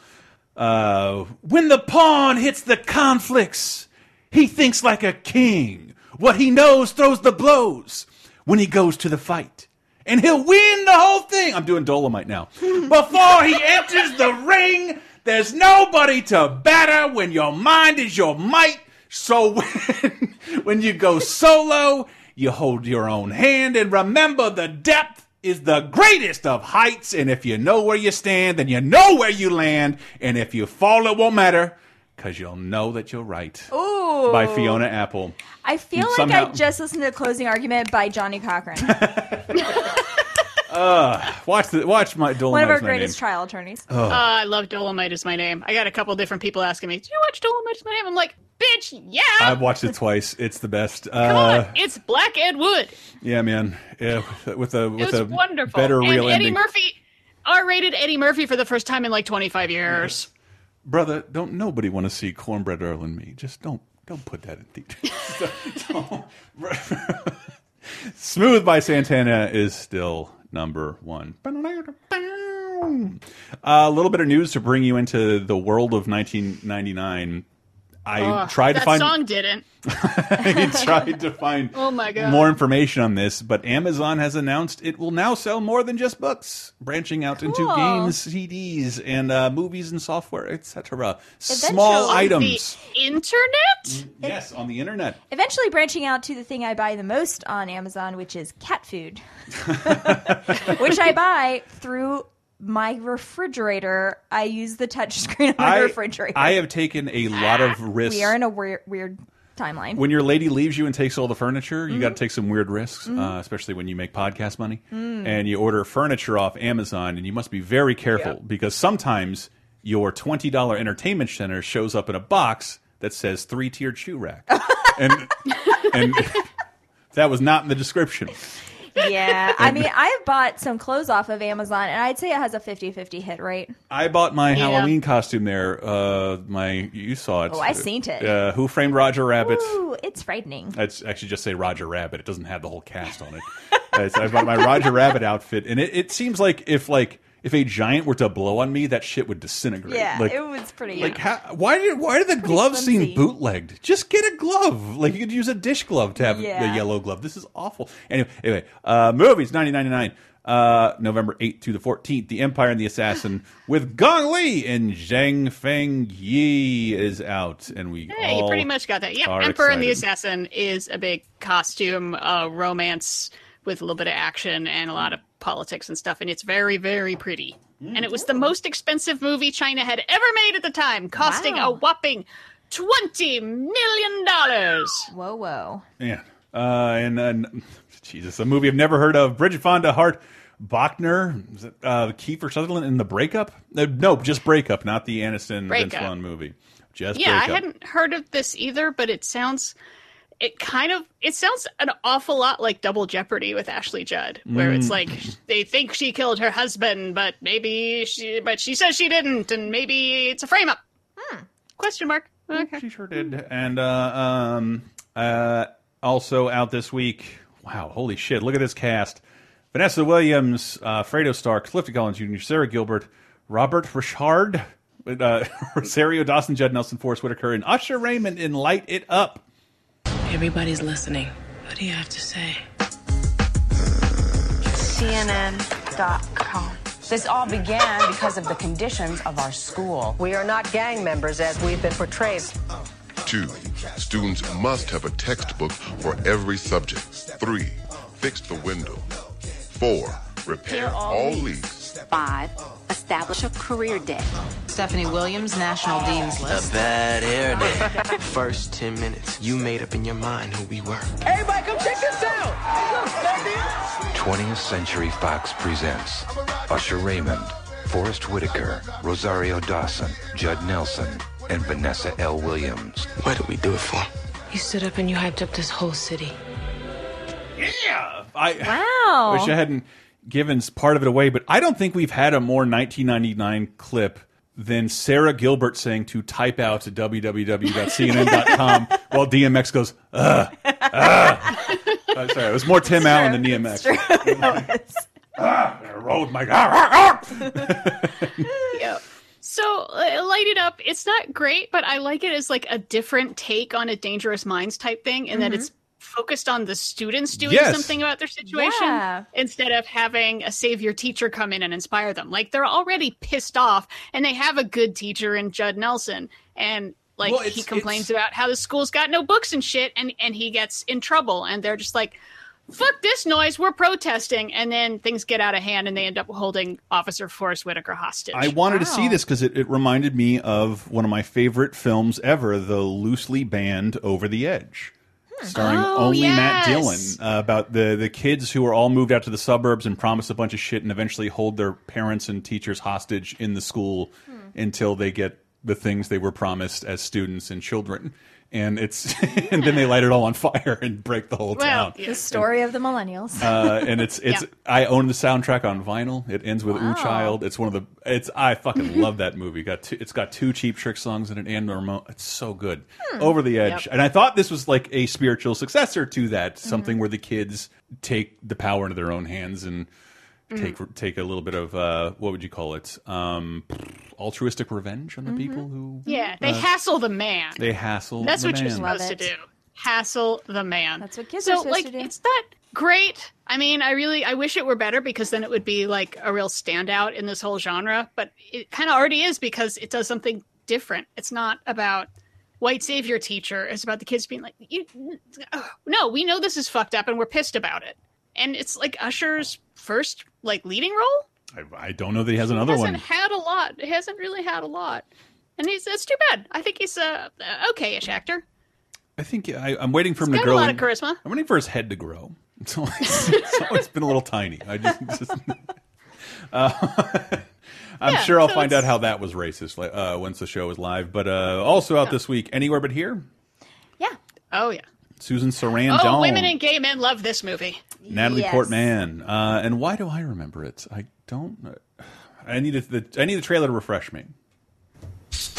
Uh, when the pawn hits the conflicts, he thinks like a king. What he knows throws the blows when he goes to the fight. And he'll win the whole thing. I'm doing Dolomite now. Before he enters the ring, there's nobody to batter when your mind is your might. So when, when you go solo, you hold your own hand. And remember, the depth is the greatest of heights, and if you know where you stand, then you know where you land, and if you fall, it won't matter, because you'll know that you're right. Ooh. By Fiona Apple. I feel like Somehow... I just listened to The Closing Argument by Johnny Cochran. uh, watch the, watch my Dolomite. One of our greatest name. Trial attorneys. Oh. Uh, I love Dolomite Is My Name. I got a couple different people asking me, do you watch Dolomite Is My Name? I'm like, bitch, yeah. I've watched it twice. It's the best. Uh, Come on, it's Black Ed Wood. Yeah, man. Yeah, with a with a wonderful. Better and real Eddie ending. Murphy, R-rated Eddie Murphy for the first time in like twenty-five years. Brother, don't nobody want to see Cornbread Earl and me. Just don't don't put that in theater. Smooth by Santana is still number one. A uh, little bit of news to bring you into the world of nineteen ninety-nine. I oh, tried to that find song didn't. I tried to find oh my God. more information on this, but Amazon has announced it will now sell more than just books, branching out cool. into games, C Ds, and uh, movies and software, et cetera. Small items. On the internet? Yes, on the internet. Eventually branching out to the thing I buy the most on Amazon, which is cat food, which I buy through my refrigerator. I use the touch screen of my I, refrigerator. I have taken a lot of risks. We are in a weird, weird timeline. When your lady leaves you and takes all the furniture, you mm-hmm. got to take some weird risks, mm-hmm. uh, especially when you make podcast money. Mm. And you order furniture off Amazon, and you must be very careful yep. because sometimes your twenty dollar entertainment center shows up in a box that says three-tiered shoe rack. and and that was not in the description. Yeah, I mean, I've bought some clothes off of Amazon, and I'd say it has a fifty fifty hit rate. I bought my yeah. Halloween costume there. Uh, my You saw it. Oh, I've seen it. Uh, Who Framed Roger Rabbit? Ooh, it's frightening. I'd actually just say Roger Rabbit. It doesn't have the whole cast on it. uh, so I bought my Roger Rabbit outfit, and it, it seems like if, like, If a giant were to blow on me, that shit would disintegrate. Yeah, like, it was pretty. Like, how, why did why did the glove seem bootlegged? Just get a glove. Like, you could use a dish glove to have yeah. a yellow glove. This is awful. Anyway, anyway, uh, movies nineteen ninety-nine, uh, November eighth to the fourteenth, The Empire and the Assassin with Gong Li and Zhang Feng Yi is out, and we yeah, all you pretty much got that. Yep, Emperor excited. And the Assassin is a big costume uh, romance with a little bit of action and a lot of politics and stuff, and it's very, very pretty. Mm. And it was the most expensive movie China had ever made at the time, costing wow. a whopping twenty million dollars. Whoa, whoa. Yeah. Uh, and, uh, Jesus, a movie I've never heard of. Bridget Fonda, Hart Bochner, uh, Kiefer Sutherland in The Breakup? Uh, no, just Breakup, not the Aniston Vince Vaughn movie. Just yeah, Breakup. I hadn't heard of this either, but it sounds... It kind of, it sounds an awful lot like Double Jeopardy with Ashley Judd, where mm. it's like, they think she killed her husband, but maybe she, but she says she didn't, and maybe it's a frame-up. Hmm. Question mark. Okay. She sure did. And uh, um, uh, also out this week, wow, holy shit, look at this cast. Vanessa Williams, uh, Fredo Starr, Clifton Collins Junior, Sarah Gilbert, Robert Richard, uh, Rosario Dawson, Judd Nelson, Forrest Whitaker, and Usher Raymond in Light It Up. Everybody's listening. What do you have to say? C N N dot com. This all began because of the conditions of our school. We are not gang members as we've been portrayed. Two, students must have a textbook for every subject. Three, fix the window. Four, repair all leaks. Five, establish a career day. Stephanie Williams, National Dean's List. A bad hair day. First ten minutes, you made up in your mind who we were. Everybody, come check this out. twentieth Century Fox presents Usher Raymond, Forrest Whitaker, Rosario Dawson, Judd Nelson, and Vanessa L. Williams. Why did we do it for? You stood up and you hyped up this whole city. Yeah. I, wow. I wish I hadn't given part of it away, but I don't think we've had a more nineteen ninety-nine clip than Sarah Gilbert saying to type out w w w dot c n n dot com while D M X goes, ugh, ugh. Oh, sorry, it was more Tim it's Allen true. than D M X. Ah, I rolled my... Ah, ah, ah. Yeah. So, uh, Light It Up, it's not great, but I like it as like a different take on a Dangerous Minds type thing, and mm-hmm. that it's focused on the students doing yes. something about their situation yeah. instead of having a savior teacher come in and inspire them. Like, they're already pissed off, and they have a good teacher in Judd Nelson. And like, well, he complains it's... about how the school's got no books and shit, and, and he gets in trouble. And they're just like, fuck this noise, we're protesting. And then things get out of hand, and they end up holding Officer Forrest Whitaker hostage. I wanted wow. to see this because it, it reminded me of one of my favorite films ever, the loosely banned Over the Edge. Starring oh, only yes. Matt Dillon, uh, about the, the kids who are all moved out to the suburbs and promise a bunch of shit and eventually hold their parents and teachers hostage in the school hmm. until they get the things they were promised as students and children. And it's yeah. and then they light it all on fire and break the whole well, town. The story and, of the millennials. uh, and it's it's yeah. I own the soundtrack on vinyl. It ends with wow. "Ooh Child." It's one of the it's I fucking love that movie. Got two, it's got two Cheap Trick songs in it and a remote. It's so good. Hmm. Over the Edge. Yep. And I thought this was like a spiritual successor to that, something mm-hmm. where the kids take the power into their own hands and take mm. take a little bit of uh, what would you call it? Um, altruistic revenge on the mm-hmm. people who yeah they uh, hassle the man. They hassle. That's the what man. You're supposed to do. Hassle the man. That's what kids so, are supposed like, to do. It's that great. I mean, I really I wish it were better because then it would be like a real standout in this whole genre. But it kind of already is because it does something different. It's not about white savior teacher. It's about the kids being like, you, oh, no, we know this is fucked up and we're pissed about it. And it's like Usher's first like leading role. I, I don't know that he has another one. He hasn't had a lot. He hasn't really had a lot. And he's it's too bad. I think he's a okay-ish actor. I think I, I'm waiting for him he's to grow. He's got a lot in, of charisma. I'm waiting for his head to grow. It's always, it's always been a little tiny. I just, just uh, I'm yeah, sure I'll so find out how that was racist uh, once the show is live. But uh, also out yeah. this week, Anywhere But Here. Yeah. Oh, yeah. Susan Sarandon. Oh, women and gay men love this movie. Natalie yes. Portman. Uh, and why do I remember it? I don't know. I need, a, the, I need the trailer to refresh me.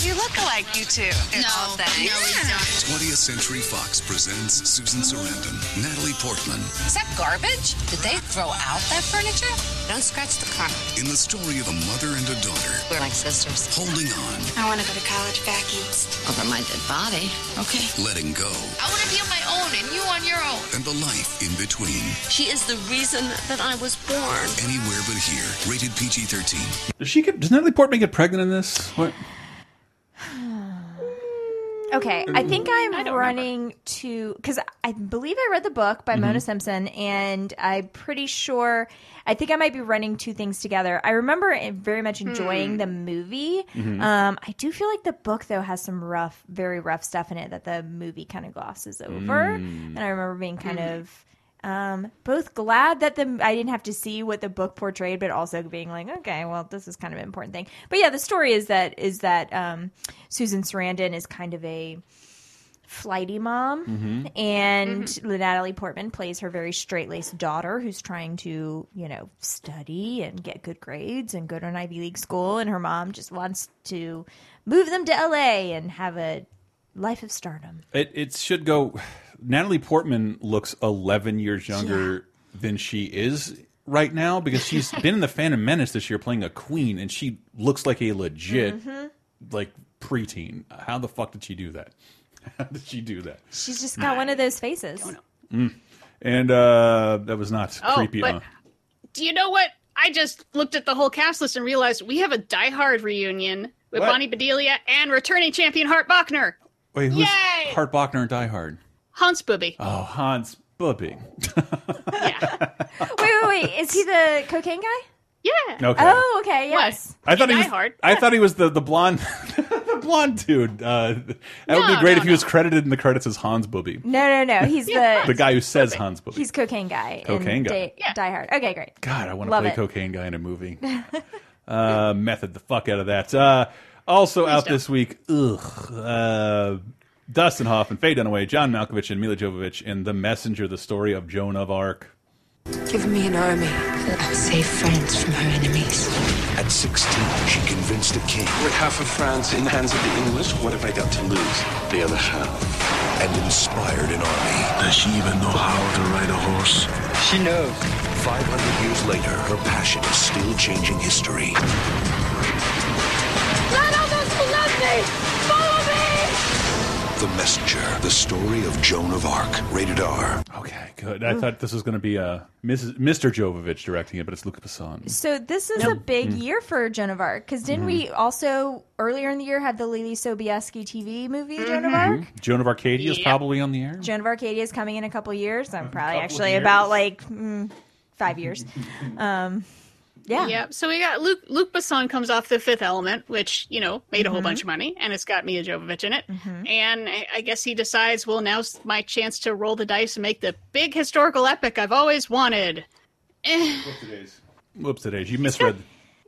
You look alike, you two. No, no, we don't. twentieth Century Fox presents Susan Sarandon, Natalie Portman. Is that garbage? Did they throw out that furniture? Don't scratch the car. In the story of a mother and a daughter. We're like sisters. Holding on. I want to go to college back east. Over my dead body. Okay. Letting go. I want to be on my own and you on your own. And the life in between. She is the reason that I was born. Anywhere But Here. Rated P G thirteen. Does she get, does Natalie Portman get pregnant in this? What? Okay, I think I'm I running remember. to, because I believe I read the book by mm-hmm. Mona Simpson, and I'm pretty sure, I think I might be running two things together. I remember very much enjoying mm. the movie. Mm-hmm. Um, I do feel like the book, though, has some rough, very rough stuff in it that the movie kind of glosses over. Mm. And I remember being kind mm. of um, both glad that the I didn't have to see what the book portrayed, but also being like, okay, well, this is kind of an important thing. But yeah, the story is that is that um, Susan Sarandon is kind of a flighty mom, mm-hmm. and mm-hmm. Natalie Portman plays her very straight-laced daughter who's trying to, you know, study and get good grades and go to an Ivy League school, and her mom just wants to move them to L A and have a life of stardom. It it should go... Natalie Portman looks eleven years younger yeah. than she is right now because she's been in The Phantom Menace this year playing a queen, and she looks like a legit mm-hmm. like preteen. How the fuck did she do that? How did she do that? She's just got I one of those faces. Don't know. Mm. And uh, that was not oh, creepy. But huh? Do you know what? I just looked at the whole cast list and realized we have a Die Hard reunion with what? Bonnie Bedelia and returning champion Hart Bochner. Wait, who's Yay! Hart Bochner and Die Hard? Hans Booby. Oh, Hans Booby. yeah. Wait, wait, wait. Is he the cocaine guy? Yeah. Okay. Oh, okay. Yes. What? I thought he, he was. Hard. I yeah. thought he was the the blonde, the blonde dude. Uh, that no, would be great no, if no. he was credited in the credits as Hans Booby. No, no, no. He's yeah, the the guy who says Booby. Hans Booby. He's cocaine guy. Cocaine guy. Day, yeah. Die Hard. Okay, great. God, I want to play it. Cocaine guy in a movie. uh, method the fuck out of that. Uh, also Please out don't. this week. Ugh. Uh, Dustin Hoffman, Faye Dunaway, John Malkovich, and Milla Jovovich in The Messenger, the story of Joan of Arc. Give me an army. I'll save France from her enemies. At sixteen, she convinced the king. With half of France in the hands of the English, what have I got to lose? The other half. And inspired an army. Does she even know how to ride a horse? She knows. five hundred years later, her passion is still changing history. None of us will love me! The Messenger, the story of Joan of Arc, rated R. Okay, good. I thought this was going to be uh, Missus Mister Jovovich directing it, but it's Luc Besson. So this is no. a big mm. year for Joan of Arc, because didn't mm. we also, earlier in the year, have the Lily Sobieski T V movie, mm-hmm. Joan of Arc? Mm-hmm. Joan of Arcadia is yeah. probably on the air. Joan of Arcadia is coming in a couple years. I'm probably actually about like mm, five years. um Yeah. yeah. So we got Luc, Luc Besson comes off The Fifth Element, which, you know, made a mm-hmm. whole bunch of money, and it's got Milla Jovovich in it. Mm-hmm. And I guess he decides, well, now's my chance to roll the dice and make the big historical epic I've always wanted. Whoops it is. Whoops it is. You misread.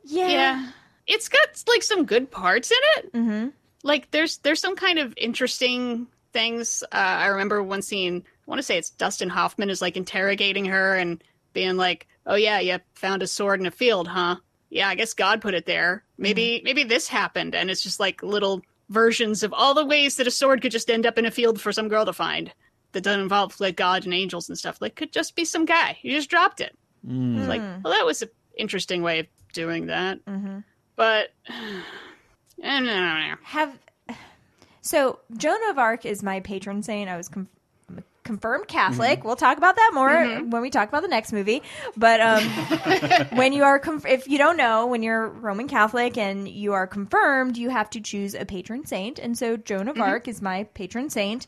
Yeah. yeah. It's got, like, some good parts in it. Mm-hmm. Like, there's, there's some kind of interesting things. Uh, I remember one scene, I want to say it's Dustin Hoffman is, like, interrogating her and being like, oh, yeah, you found a sword in a field, huh? Yeah, I guess God put it there. Maybe mm. maybe this happened, and it's just like little versions of all the ways that a sword could just end up in a field for some girl to find that doesn't involve like God and angels and stuff. Like, could just be some guy. You just dropped it. Mm. Like, well, that was a, interesting way of doing that. Mm-hmm. But I don't know. Have so Joan of Arc is my patron saint. I was conf- confirmed Catholic. Mm-hmm. We'll talk about that more mm-hmm. when we talk about the next movie. But um, when you are, conf- if you don't know, when you're Roman Catholic and you are confirmed, you have to choose a patron saint. And so Joan of mm-hmm. Arc is my patron saint.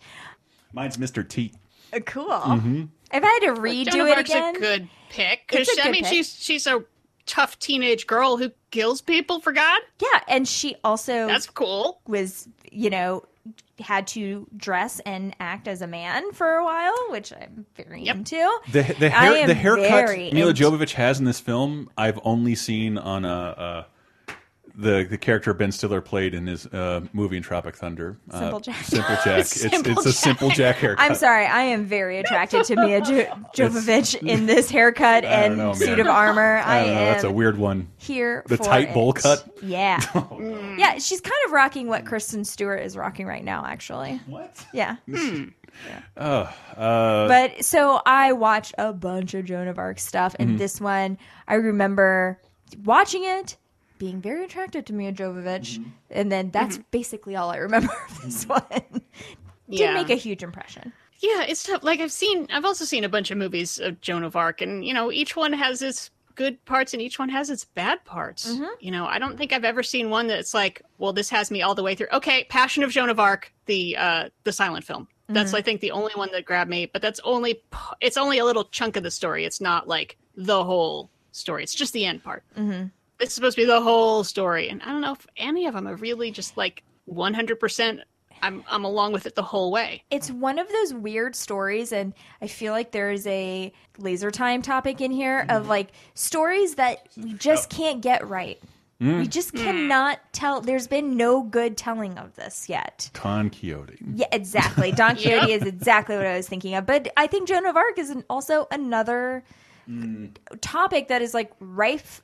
Mine's Mister T. Uh, cool. Mm-hmm. If I had to redo Joan of Arc's it again, a good pick because I mean pick. she's she's a tough teenage girl who kills people for God. Yeah, and she also that's cool. Was you know had to dress and act as a man for a while, which I'm very yep. into. The the, hair, the haircut Milla Jovovich has in this film, I've only seen on a. a The the character Ben Stiller played in his uh, movie in Tropic Thunder. Simple Jack. Uh, Simple Jack. It's, simple it's a Simple Jack haircut. I'm sorry. I am very attracted to Milla jo- Jovovich in this haircut and know, suit of armor. I, I don't know. Am that's a weird one. Here the for tight it. Bowl cut? Yeah. mm. Yeah, she's kind of rocking what Kristen Stewart is rocking right now, actually. What? Yeah. Mm. Yeah. Oh, uh, but so I watched a bunch of Joan of Arc stuff, and mm-hmm. this one, I remember watching it. Being very attractive to Milla Jovovich, mm-hmm. and then that's mm-hmm. basically all I remember of this one. Didn't yeah. make a huge impression. Yeah, it's tough. Like I've seen, I've also seen a bunch of movies of Joan of Arc, and you know, each one has its good parts and each one has its bad parts. Mm-hmm. You know, I don't think I've ever seen one that's like, well, this has me all the way through. Okay, Passion of Joan of Arc, the uh, the silent film. That's mm-hmm. I think the only one that grabbed me, but that's only it's only a little chunk of the story. It's not like the whole story. It's just the end part. Mm-hmm. This is supposed to be the whole story, and I don't know if any of them are really just like one hundred percent I'm I'm along with it the whole way. It's one of those weird stories, and I feel like there is a laser time topic in here of like stories that we just can't get right. Mm. We just cannot mm. tell. There's been no good telling of this yet. Don Quixote. Yeah, exactly. Don Quixote yep. is exactly what I was thinking of, but I think Joan of Arc is an, also another... Mm. topic that is like rife,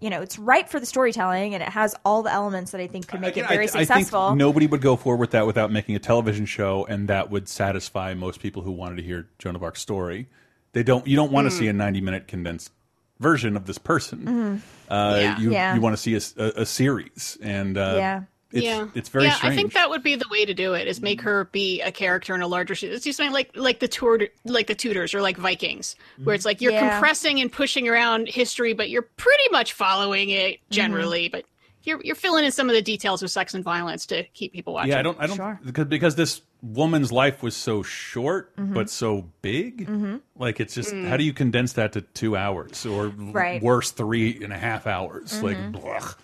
you know, it's ripe for the storytelling, and it has all the elements that I think could make I, it very I, I successful. Think nobody would go forward with that without making a television show, and that would satisfy most people who wanted to hear Joan of Arc's story. They don't, you don't want mm. to see a ninety minute condensed version of this person. Mm. Uh, yeah. You, yeah. you want to see a, a, a series, and uh, yeah. It's, yeah, it's very yeah, strange. I think that would be the way to do it, is make her be a character in a larger shoot. It's just something like like the tour, like the Tudors or like Vikings, where it's like you're yeah. compressing and pushing around history, but you're pretty much following it generally, mm-hmm. but you're you're filling in some of the details with sex and violence to keep people watching. Yeah, I don't I don't sure. because, because this woman's life was so short mm-hmm. but so big. Mm-hmm. Like it's just mm. how do you condense that to two hours or right. worse three and a half hours? Mm-hmm. Like blech.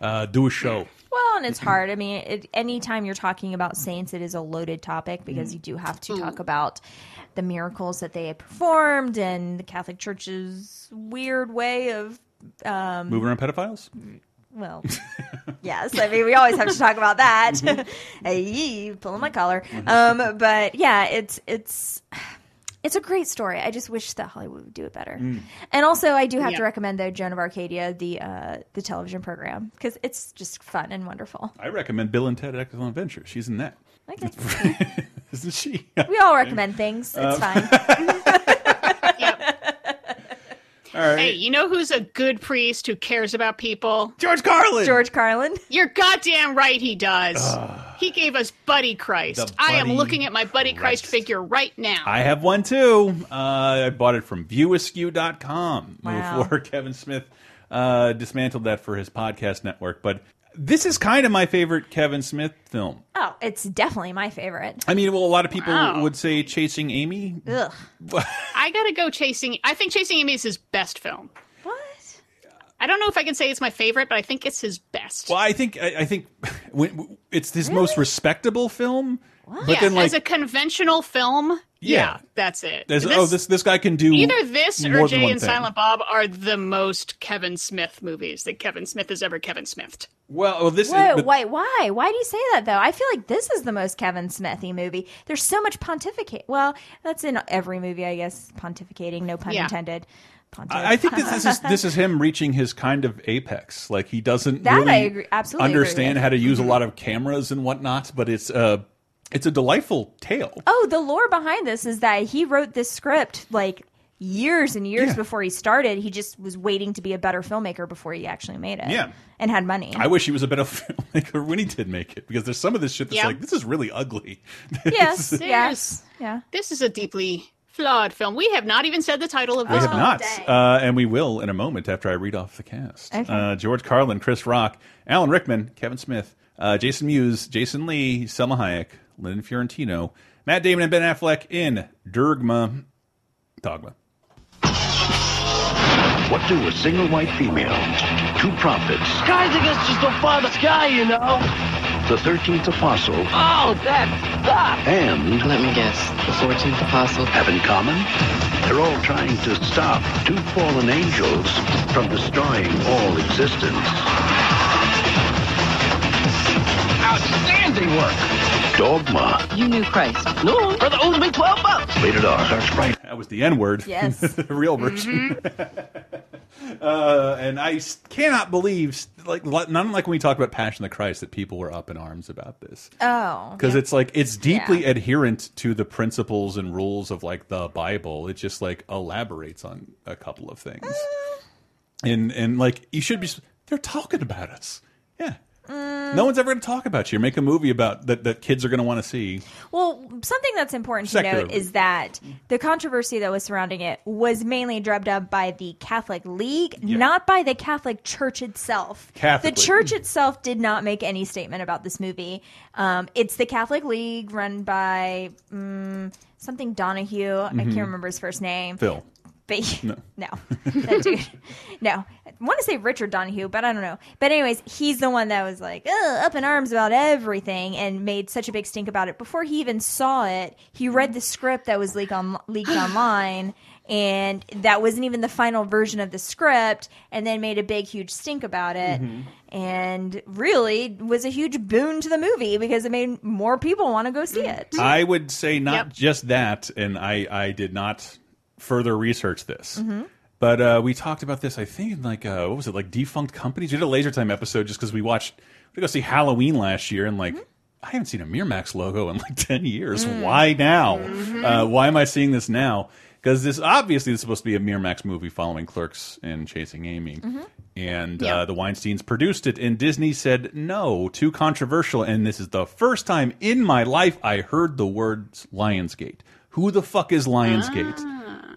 Uh, do a show. Well, and it's hard. I mean, it, anytime you're talking about saints, it is a loaded topic because you do have to talk about the miracles that they had performed and the Catholic Church's weird way of... Um, moving around pedophiles? Well, yes. I mean, we always have to talk about that. Mm-hmm. Hey, pulling my collar. Mm-hmm. Um, but yeah, it's it's... It's a great story. I just wish that Hollywood would do it better. Mm. And also, I do have yeah. to recommend, though, Joan of Arcadia, the uh, the television program, because it's just fun and wonderful. I recommend Bill and Ted Excellent Adventure. She's in that. Okay. Isn't she? We all recommend things. It's um. fine. Yep. All right. Hey, you know who's a good priest who cares about people? George Carlin. George Carlin. You're goddamn right he does. Uh. He gave us Buddy Christ. Buddy I am looking at my Buddy Christ. Christ figure right now. I have one, too. Uh, I bought it from view askew dot com wow. before Kevin Smith uh, dismantled that for his podcast network. But this is kind of my favorite Kevin Smith film. Oh, it's definitely my favorite. I mean, well, a lot of people wow. would say Chasing Amy. Ugh. I got to go Chasing... I think Chasing Amy is his best film. What? I don't know if I can say it's my favorite, but I think it's his best. Well, I think... I, I think... When, it's his really? most respectable film. What? But yeah, then like, as a conventional film, yeah, yeah that's it. This, oh, this this guy can do either this more or Jay and thing. Silent Bob are the most Kevin Smith movies that Kevin Smith has ever Kevin Smithed. Well, well this Whoa, is, but, why why why do you say that though? I feel like this is the most Kevin Smithy movie. There's so much pontificate. Well, that's in every movie, I guess. Pontificating, no pun yeah. intended. I think this, this is this is him reaching his kind of apex. Like he doesn't that really I agree, absolutely understand agree how to use mm-hmm. a lot of cameras and whatnot, but it's uh it's a delightful tale. Oh, the lore behind this is that he wrote this script like years and years yeah. before he started. He just was waiting to be a better filmmaker before he actually made it. Yeah. And had money. I wish he was a better filmmaker when he did make it, because there's some of this shit that's yep. like, this is really ugly. Yes. yes. Yeah. This is a deeply flawed film. We have not even said the title of this film. We have not. Uh, and we will in a moment after I read off the cast. Okay. Uh, George Carlin, Chris Rock, Alan Rickman, Kevin Smith, uh, Jason Mewes, Jason Lee, Selma Hayek, Lynn Fiorentino, Matt Damon and Ben Affleck in Dergma Dogma. What do a single white female, two prophets... Sky's against just the farthest sky, you know! The thirteenth Apostle... Oh, that sucks! ...and... Let me guess, the fourteenth Apostle... ...have in common? They're all trying to stop two fallen angels from destroying all existence. Outstanding work! Dogma. You knew Christ. No, brother owes me twelve bucks! Rated R. That's right. That was the N-word. Yes. The real version. Mm-hmm. Uh, and I cannot believe, like, not like when we talk about Passion of the Christ, that people were up in arms about this. Oh. Because yeah. it's like, it's deeply yeah. adherent to the principles and rules of, like, the Bible. It just, like, elaborates on a couple of things. Uh, and, and like, you should be, they're talking about us. Yeah. Um, no one's ever going to talk about you. Or make a movie about that that kids are going to want to see. Well, something that's important to note is that the controversy that was surrounding it was mainly drummed up by the Catholic League, yeah. not by the Catholic Church itself. Catholic. The Church itself did not make any statement about this movie. Um, it's the Catholic League run by um, something Donahue. Mm-hmm. I can't remember his first name. Phil. But, no. No. That dude. No. I want to say Richard Donahue, but I don't know. But anyways, he's the one that was like, ugh, up in arms about everything and made such a big stink about it. Before he even saw it, he read the script that was leaked, on, leaked online, and that wasn't even the final version of the script, and then made a big, huge stink about it. Mm-hmm. And really was a huge boon to the movie because it made more people want to go see it. I would say not yep. just that, and I, I did not... further research this. Mm-hmm. But uh, we talked about this, I think, in like, uh, what was it, like Defunct Companies? We did a Laser Time episode just because we watched, we had to go see Halloween last year, and like, mm-hmm. I haven't seen a Miramax logo in like ten years. Mm. Why now? Mm-hmm. Uh, why am I seeing this now? Because this, obviously, this is supposed to be a Miramax movie following Clerks and Chasing Amy. Mm-hmm. And yeah. uh, the Weinsteins produced it, and Disney said, no, too controversial. And this is the first time in my life I heard the words Lionsgate. Who the fuck is Lionsgate? Ah.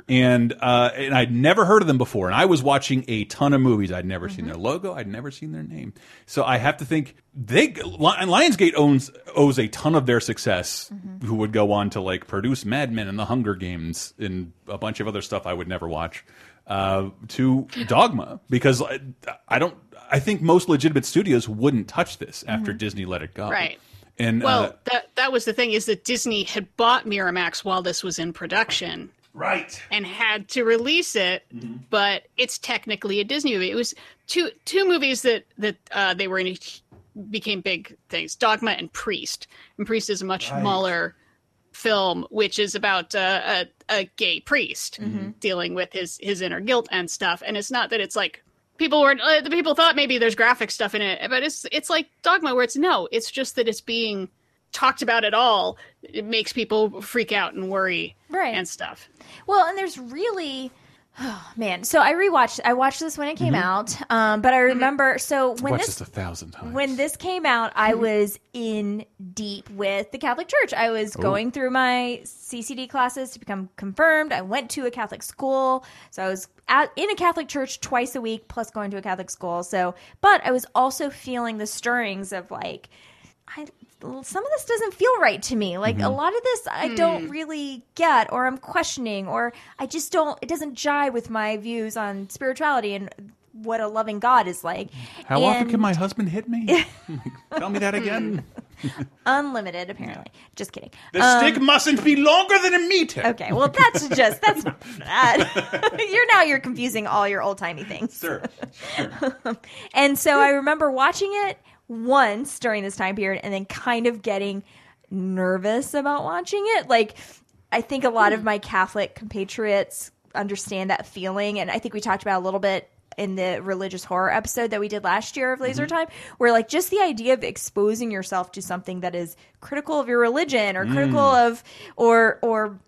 And uh, and I'd never heard of them before. And I was watching a ton of movies. I'd never mm-hmm. seen their logo. I'd never seen their name. So I have to think they Lionsgate owns owes a ton of their success. Mm-hmm. Who would go on to like produce Mad Men and The Hunger Games and a bunch of other stuff I would never watch. Uh, to Dogma, because I, I don't. I think most legitimate studios wouldn't touch this after mm-hmm. Disney let it go. Right. And well, uh, that that was the thing is that Disney had bought Miramax while this was in production. Right. And had to release it, mm-hmm. but it's technically a Disney movie. It was two two movies that, that uh, they were in became big things, Dogma and Priest. And Priest is a much right. smaller film, which is about uh, a, a gay priest mm-hmm. dealing with his, his inner guilt and stuff. And it's not that it's like people were uh, the people thought maybe there's graphic stuff in it, but it's it's like Dogma where it's no, it's just that it's being talked about at all, it makes people freak out and worry right. and stuff. Well, and there's really, oh man. So I rewatched, I watched this when it came mm-hmm. out. Um, but I remember, so when this, this a thousand times. When this came out, I was in deep with the Catholic Church. I was Ooh. going through my C C D classes to become confirmed. I went to a Catholic school. So I was at, in a Catholic church twice a week, plus going to a Catholic school. So, but I was also feeling the stirrings of like, I, some of this doesn't feel right to me. Like mm-hmm. a lot of this I don't really get, or I'm questioning, or I just don't, it doesn't jive with my views on spirituality and what a loving God is like. How and... often can my husband hit me? Tell me that again. Unlimited, apparently. Just kidding. The um, stick mustn't be longer than a meter. Okay, well, that's just, that's bad. You're now, you're confusing all your old-timey things. Sure. sure. And so I remember watching it once during this time period and then kind of getting nervous about watching it. Like, I think a lot of my Catholic compatriots understand that feeling. And I think we talked about a little bit in the religious horror episode that we did last year of Laser Time, where like just the idea of exposing yourself to something that is critical of your religion or critical mm. of, or, or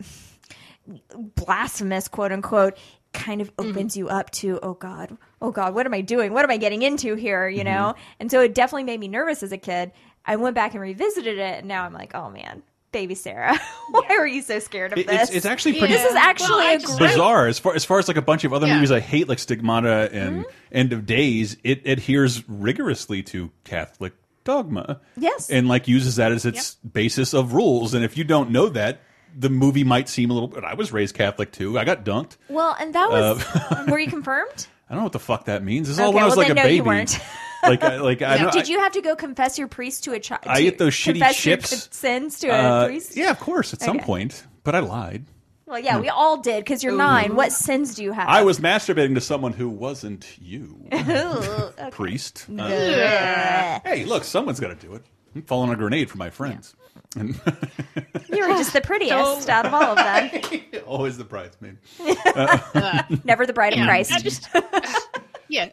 blasphemous, quote unquote, kind of opens mm-hmm. you up to, oh God, oh God, what am I doing? What am I getting into here? You mm-hmm. know? And so it definitely made me nervous as a kid. I went back and revisited it, and now I'm like, oh man, baby Sarah, why yeah. were you so scared of it, this? It's, it's actually pretty. Yeah. This is actually well, a just, great... bizarre as far as far as like a bunch of other yeah. movies I hate, like Stigmata and mm-hmm. End of Days. It adheres rigorously to Catholic dogma, yes, and like uses that as its yep. basis of rules. And if you don't know that, the movie might seem a little. But I was raised Catholic too. I got dunked. Well, and that was. Uh, were you confirmed? I don't know what the fuck that means. This is okay, all when well, I was like a no, baby. You weren't. Like, I, like, I yeah. did you have to go confess your priest to a child? I ate those shitty chips. Sins to uh, a priest? Yeah, of course, at okay. some point. But I lied. Well, yeah, we all did, because you're Ooh. nine. What sins do you have? I was masturbating to someone who wasn't you. Ooh, priest. Uh, yeah. Hey, look, someone's got to do it. I'm falling on a grenade for my friends. Yeah. You were just the prettiest out of all of them. Always the bridesmaid. Uh, Never the bride yeah, of Christ. I just... Yeah.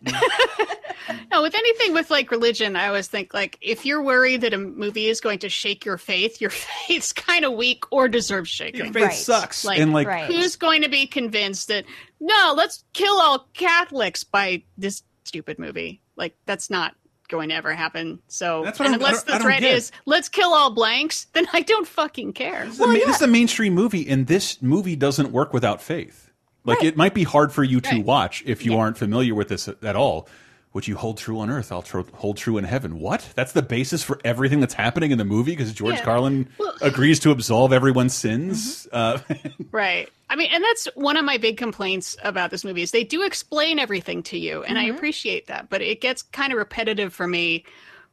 No, with anything with like religion, I always think like if you're worried that a movie is going to shake your faith, your faith's kind of weak or deserves shaking. Your faith right. sucks. Like, and like right. who's going to be convinced that no, let's kill all Catholics by this stupid movie? Like that's not going to ever happen. So that's what unless the threat is let's kill all blanks, then I don't fucking care. This is, well, a, yeah. this is a mainstream movie, and this movie doesn't work without faith. Like, right. it might be hard for you to right. watch if you yeah. aren't familiar with this at all. What you hold true on earth, I'll tr hold true in heaven. What? That's the basis for everything that's happening in the movie because George yeah. Carlin well, agrees to absolve everyone's sins. Mm-hmm. uh, right. I mean, and that's one of my big complaints about this movie is they do explain everything to you, and mm-hmm. I appreciate that. But it gets kind of repetitive for me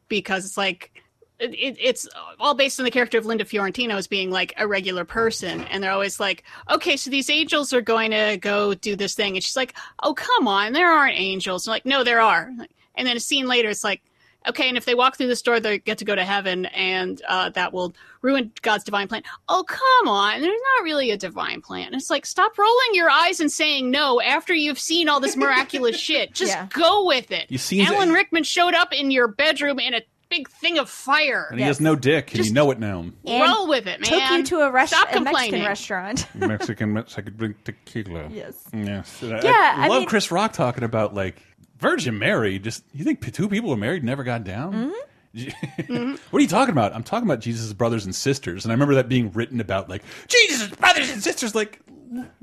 because it's like... It, it's all based on the character of Linda Fiorentino as being like a regular person. And they're always like, okay, so these angels are going to go do this thing. And she's like, oh, come on. There aren't angels. And like, no, there are. And then a scene later, it's like, okay, and if they walk through this door, they get to go to heaven. And uh, that will ruin God's divine plan. Oh, come on. There's not really a divine plan. And it's like, stop rolling your eyes and saying no after you've seen all this miraculous shit. Just yeah. go with it. You see Alan Rickman showed up in your bedroom in a big thing of fire. And he yes. has no dick, and just you know it now. Roll with it, man. Took you to a, rest Stop a Mexican restaurant. Mexican, Mexican, drink tequila. Yes. Yes. Yeah, I, I, I love mean, Chris Rock talking about, like, Virgin Mary. Just you think two people were married and never got down? Mm-hmm. mm-hmm. What are you talking about? I'm talking about Jesus' brothers and sisters. And I remember that being written about, like, Jesus' brothers and sisters. Like,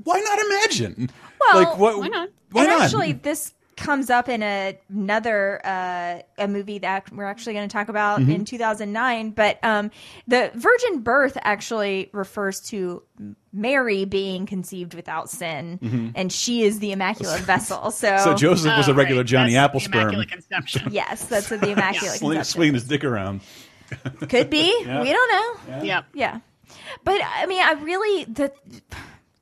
why not imagine? Well, like, what, why not? Why and not? Actually, this... comes up in a, another uh, a movie that we're actually going to talk about mm-hmm. in two thousand nine. But um, the virgin birth actually refers to Mary being conceived without sin, mm-hmm. and she is the immaculate vessel. So, so Joseph oh, was a regular right. Johnny that's Apple the sperm. Immaculate conception. Yes, that's the immaculate yeah. conception. Swinging his dick around. Could be. Yeah. We don't know. Yeah. yeah. Yeah. But I mean, I really the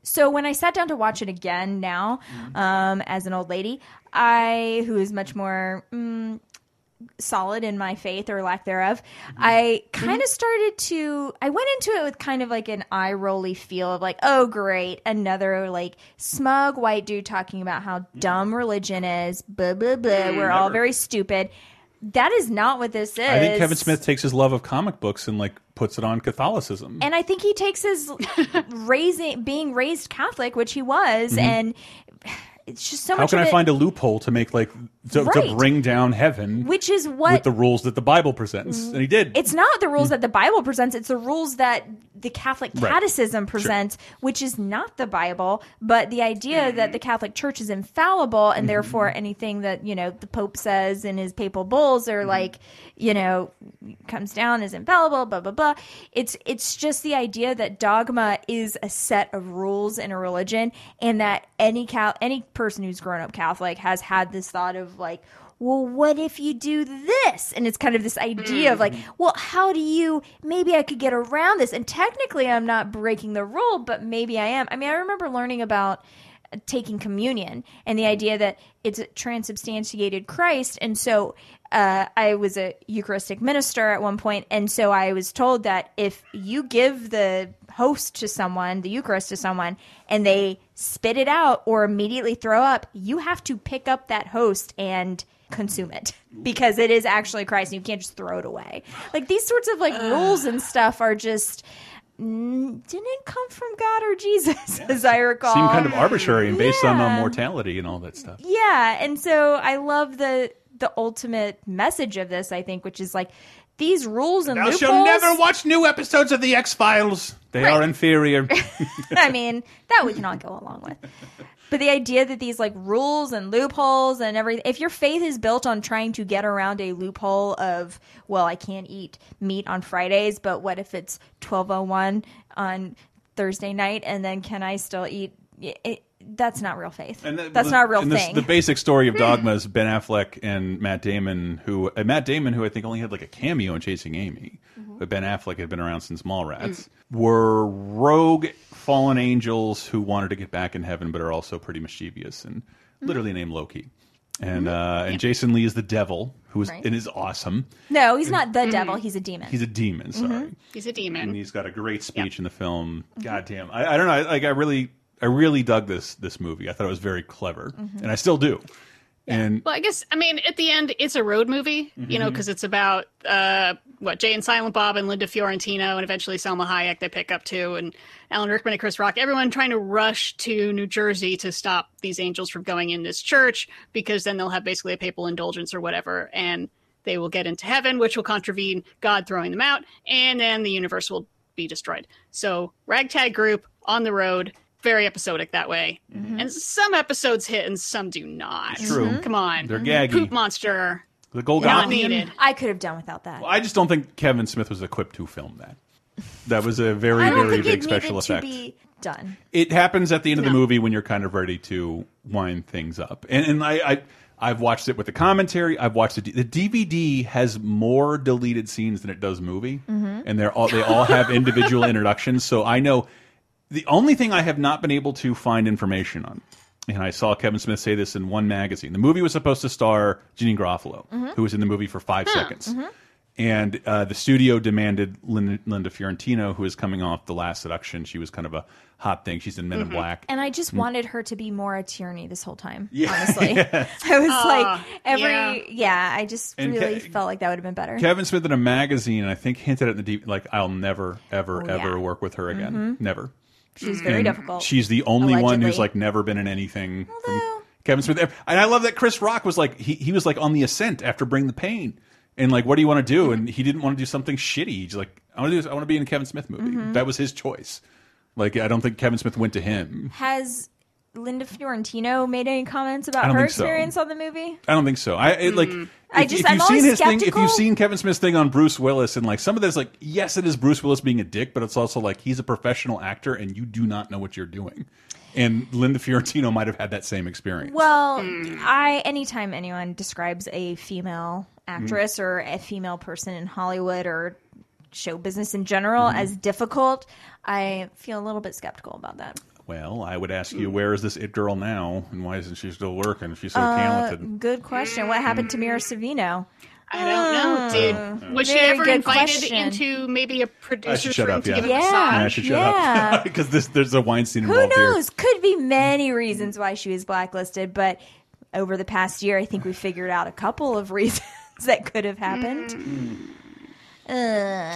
so when I sat down to watch it again now, mm-hmm. um, as an old lady. I, who is much more mm, solid in my faith or lack thereof, mm-hmm. I kind of mm-hmm. started to, I went into it with kind of like an eye-rolly feel of like, oh, great, another like smug white dude talking about how mm-hmm. dumb religion is, blah, blah, blah, mm, we're never. all very stupid. That is not what this is. I think Kevin Smith takes his love of comic books and like puts it on Catholicism. And I think he takes his raising, being raised Catholic, which he was, mm-hmm. and... It's just so How much can I it... find a loophole to make like to, right. to bring down heaven, which is what with the rules that the Bible presents, and he did. It's not the rules that the Bible presents; it's the rules that the Catholic Catechism right. presents, sure. which is not the Bible. But the idea mm. that the Catholic Church is infallible, and mm. therefore anything that you know the Pope says in his papal bulls are mm. like you know comes down as infallible, blah blah blah. It's it's just the idea that dogma is a set of rules in a religion, and that any Cal any person who's grown up Catholic has had this thought of like, well, what if you do this? And it's kind of this idea mm. of like, well, how do you, maybe I could get around this. And technically I'm not breaking the rule, but maybe I am. I mean, I remember learning about taking communion and the idea that it's a transubstantiated Christ. And so uh, I was a Eucharistic minister at one point, and so I was told that if you give the host to someone, the Eucharist to someone, and they spit it out or immediately throw up, you have to pick up that host and consume it because it is actually Christ and you can't just throw it away. Like these sorts of like uh. rules and stuff are just... didn't come from God or Jesus, yeah. as I recall. Seemed kind of arbitrary and based yeah. on uh, mortality and all that stuff. Yeah, and so I love the the ultimate message of this, I think, which is like, these rules and now loopholes... Now she'll never watch new episodes of The X-Files. They right. are inferior. I mean, that we can all go along with. But the idea that these like rules and loopholes and everything, if your faith is built on trying to get around a loophole of, well, I can't eat meat on Fridays, but what if it's twelve oh one on Thursday night and then can I still eat? It, that's not real faith. And the, that's the, not a real and thing. This, the basic story of Dogma is Ben Affleck and Matt Damon, who uh, Matt Damon, who I think only had like a cameo in Chasing Amy, mm-hmm. but Ben Affleck had been around since Mallrats, mm. were rogue fallen angels who wanted to get back in heaven but are also pretty mischievous and mm-hmm. literally named Loki. And mm-hmm. uh, and yeah. Jason Lee is the devil, who is right. and is awesome. No, he's and, not the mm-hmm. devil. He's a demon. He's a demon. Sorry, mm-hmm. he's a demon. And he's got a great speech yep. in the film. Mm-hmm. Goddamn, I, I don't know. I, like I really, I really dug this this movie. I thought it was very clever, mm-hmm. and I still do. Yeah. And well, I guess I mean at the end, it's a road movie, mm-hmm. you know, because it's about uh, what Jay and Silent Bob and Linda Fiorentino and eventually Selma Hayek they pick up too, and Alan Rickman and Chris Rock, everyone trying to rush to New Jersey to stop these angels from going in this church because then they'll have basically a papal indulgence or whatever, and they will get into heaven, which will contravene God throwing them out, and then the universe will be destroyed. So ragtag group on the road. Very episodic that way. Mm-hmm. And some episodes hit and some do not. It's true. Mm-hmm. Come on. They're gaggy. Poop monster. The Golgotha. Not needed. I could have done without that. Well, I just don't think Kevin Smith was equipped to film that. That was a very, very big special effect. I don't think it needed to be done. It happens at the end no. of the movie when you're kind of ready to wind things up. And, and I, I, I've watched it with the commentary. I've watched it. The D V D has more deleted scenes than it does movie. Mm-hmm. And they're all they all have individual introductions. So I know... The only thing I have not been able to find information on, and I saw Kevin Smith say this in one magazine, the movie was supposed to star Jeanine Garofalo, mm-hmm. who was in the movie for five huh. seconds. Mm-hmm. And uh, the studio demanded Linda, Linda Fiorentino, who was coming off The Last Seduction. She was kind of a hot thing. She's in Men mm-hmm. in Black. And I just mm-hmm. wanted her to be Maura Tierney this whole time, yeah. honestly. yeah. I was uh, like, every, yeah, yeah I just and really Ke felt like that would have been better. Kevin Smith in a magazine, I think, hinted at the deep, like, I'll never, ever, oh, ever yeah. work with her again. Mm-hmm. Never. She's very and difficult. She's the only allegedly. One who's like never been in anything. Although, from Kevin Smith, and I love that Chris Rock was like he he was like on the ascent after Bring the Pain, and like what do you want to do? And he didn't want to do something shitty. He's like I want to do this, I want to be in a Kevin Smith movie. Mm-hmm. That was his choice. Like I don't think Kevin Smith went to him. Has Linda Fiorentino made any comments about her experience so. On the movie? I don't think so. I it, mm. like. If, I just, if you've I'm seen his skeptical. Thing, if you've seen Kevin Smith's thing on Bruce Willis, and like some of this, like yes, it is Bruce Willis being a dick, but it's also like he's a professional actor, and you do not know what you're doing. And Linda Fiorentino might have had that same experience. Well, mm. I anytime anyone describes a female actress mm. or a female person in Hollywood or show business in general mm. as difficult, I feel a little bit skeptical about that. Well, I would ask you, where is this it girl now, and why isn't she still working? She's so uh, talented. Good question. What happened to Mira Savino? I don't know, dude. Was she ever invited question. Into maybe a producer's room up, yeah. to give a yeah. massage? Yeah, I should shut yeah. up. Because this, there's a Weinstein involved here. Who knows? Here. Could be many reasons why she was blacklisted, but over the past year, I think we figured out a couple of reasons that could have happened. Mm.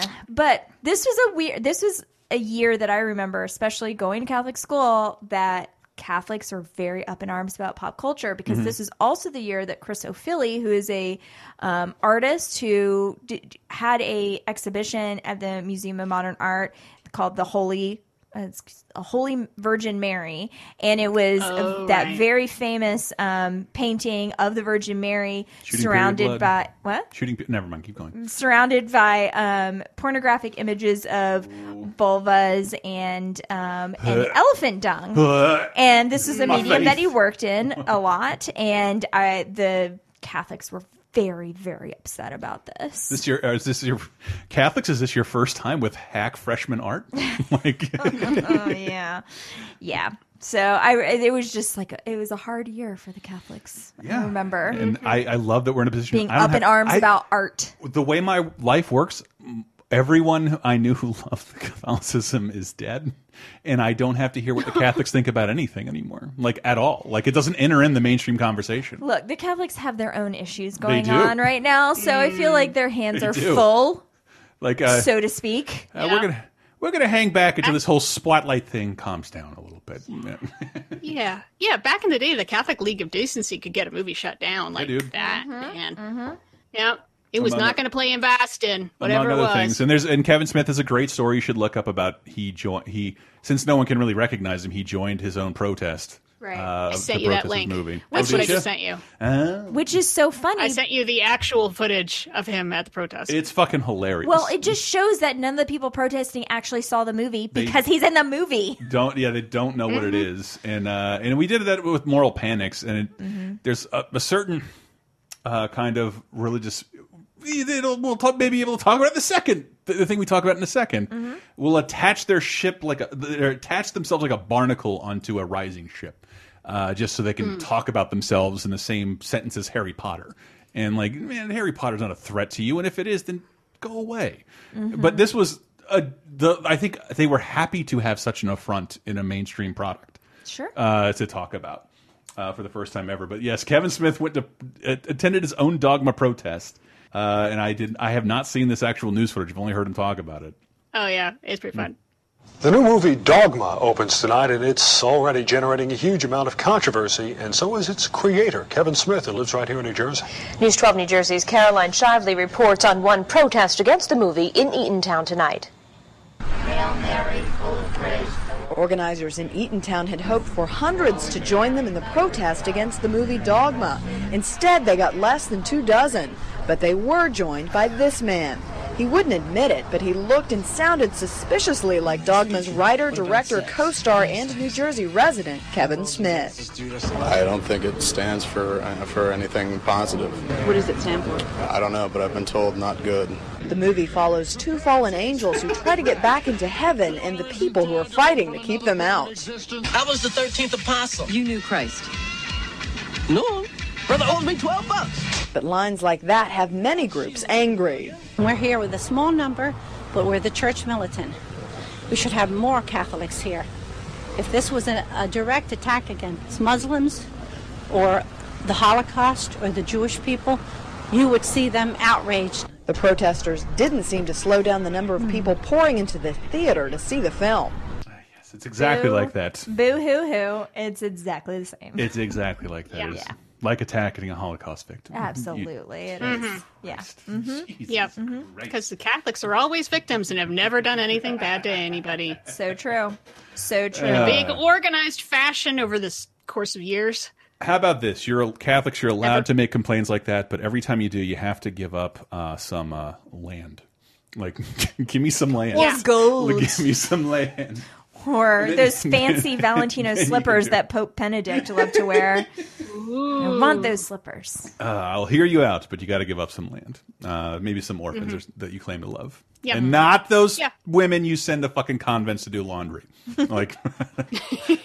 Uh, but this was a weird... This was... a year that I remember, especially going to Catholic school, that Catholics are very up in arms about pop culture because mm-hmm. this is also the year that Chris O'Filly, who is a um, artist who did, had a exhibition at the Museum of Modern Art called the Holy uh, a Holy Virgin Mary, and it was oh, a, that right. very famous um, painting of the Virgin Mary shooting surrounded by what shooting. Never mind, keep going. Surrounded by um, pornographic images of. Vulvas and um, and elephant dung, and this is a My medium face. That he worked in a lot. And I, the Catholics were very, very upset about this. This your is this your Catholics? Is this your first time with hack freshman art? Like, oh yeah, yeah. So I, it was just like a, it was a hard year for the Catholics. Yeah. I remember, and mm-hmm. I, I love that we're in a position being I don't up have, in arms I, about art. The way my life works. Everyone I knew who loved Catholicism is dead, and I don't have to hear what the Catholics think about anything anymore, like at all. Like it doesn't enter in the mainstream conversation. Look, the Catholics have their own issues going on right now, so mm. I feel like their hands they are do. Full, like uh, so to speak. Uh, yeah. We're gonna we're going to hang back until I, this whole spotlight thing calms down a little bit. Yeah. Yeah. Back in the day, the Catholic League of Decency could get a movie shut down like that. Mm-hmm, man. Mm-hmm. Yeah. It was among not going to play in Boston, whatever among other it was. Things. And there's and Kevin Smith has a great story you should look up about he joined he since no one can really recognize him, he joined his own protest. Right, uh, I sent you that link. Movie. That's what I just sent you. Uh, Which is so funny. I sent you the actual footage of him at the protest. It's fucking hilarious. Well, it just shows that none of the people protesting actually saw the movie because they he's in the movie. Don't yeah, they don't know mm-hmm. what it is, and uh, and we did that with Moral Panics, and it, mm-hmm. there's a, a certain uh, kind of religious. It'll, we'll talk, maybe we'll talk about it in a second. The, the thing we talk about in a second mm-hmm. will attach their ship like a, they're attach themselves like a barnacle onto a rising ship, uh, just so they can mm. talk about themselves in the same sentence as Harry Potter. And like, man, Harry Potter's not a threat to you, and if it is, then go away. Mm-hmm. But this was a, the I think they were happy to have such an affront in a mainstream product, sure, uh, to talk about uh, for the first time ever. But yes, Kevin Smith went to uh, attended his own dogma protest. Uh, and I didn't. I have not seen this actual news footage. I've only heard him talk about it. Oh yeah, it's pretty fun. The new movie Dogma opens tonight, and it's already generating a huge amount of controversy, and so is its creator, Kevin Smith, who lives right here in New Jersey. News twelve New Jersey's Caroline Shively reports on one protest against the movie in Eatontown tonight. Hail Mary, full of grace. Organizers in Eatontown had hoped for hundreds to join them in the protest against the movie Dogma. Instead, they got less than two dozen. But they were joined by this man. He wouldn't admit it, but he looked and sounded suspiciously like Dogma's writer, director, co-star, and New Jersey resident, Kevin Smith. I don't think it stands for uh, for anything positive. What does it stand for? I don't know, but I've been told not good. The movie follows two fallen angels who try to get back into heaven and the people who are fighting to keep them out. I was the thirteenth apostle. You knew Christ. No. Brother owes me twelve bucks. But lines like that have many groups angry. We're here with a small number, but we're the church militant. We should have more Catholics here. If this was a, a direct attack against Muslims or the Holocaust or the Jewish people, you would see them outraged. The protesters didn't seem to slow down the number of people pouring into the theater to see the film. Yes, it's exactly boo, like that. Boo-hoo-hoo. It's exactly the same. It's exactly like that. Yeah. yeah. Like attacking a Holocaust victim. Absolutely. You, it mm-hmm. is. Yeah. Mm-hmm. Yep. Because the Catholics are always victims and have never done anything bad to anybody. So true. So true. Uh, in a big organized fashion over this course of years. How about this? You're Catholics, you're allowed Ever. to make complaints like that, but every time you do, you have to give up uh, some uh, land. Like, give me some land. Yeah. Gold. Like, give me some land. Or those fancy Valentino slippers that Pope Benedict loved to wear. Ooh. I want those slippers. Uh, I'll hear you out, but you got to give up some land. Uh, maybe some orphans mm-hmm. or, that you claim to love. Yep. And not those yeah. women you send to fucking convents to do laundry. Like,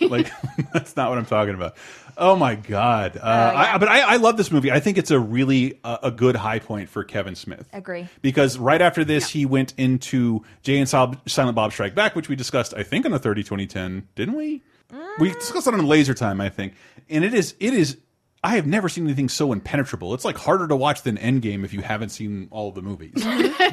like that's not what I'm talking about. Oh, my God. Uh, uh, yeah. I, but I, I love this movie. I think it's a really uh, a good high point for Kevin Smith. Agree. Because right after this, yeah. he went into Jay and Silent Bob Strike Back, which we discussed, I think, on the thirty twenty ten, didn't we? Mm. We discussed it on Laser Time, I think. And it is it is... I have never seen anything so impenetrable. It's like harder to watch than Endgame if you haven't seen all of the movies.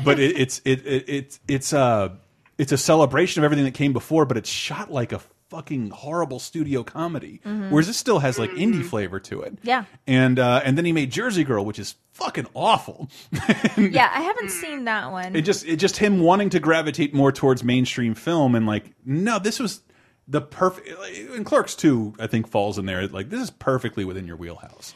But it, it's it, it it's it's a it's a celebration of everything that came before. But it's shot like a fucking horrible studio comedy, mm-hmm. whereas this still has like indie flavor to it. Yeah, and uh, and then he made Jersey Girl, which is fucking awful. And yeah, I haven't seen that one. It just it just him wanting to gravitate more towards mainstream film and like no, this was. The perfect and Clerks two, I think, falls in there. Like this is perfectly within your wheelhouse.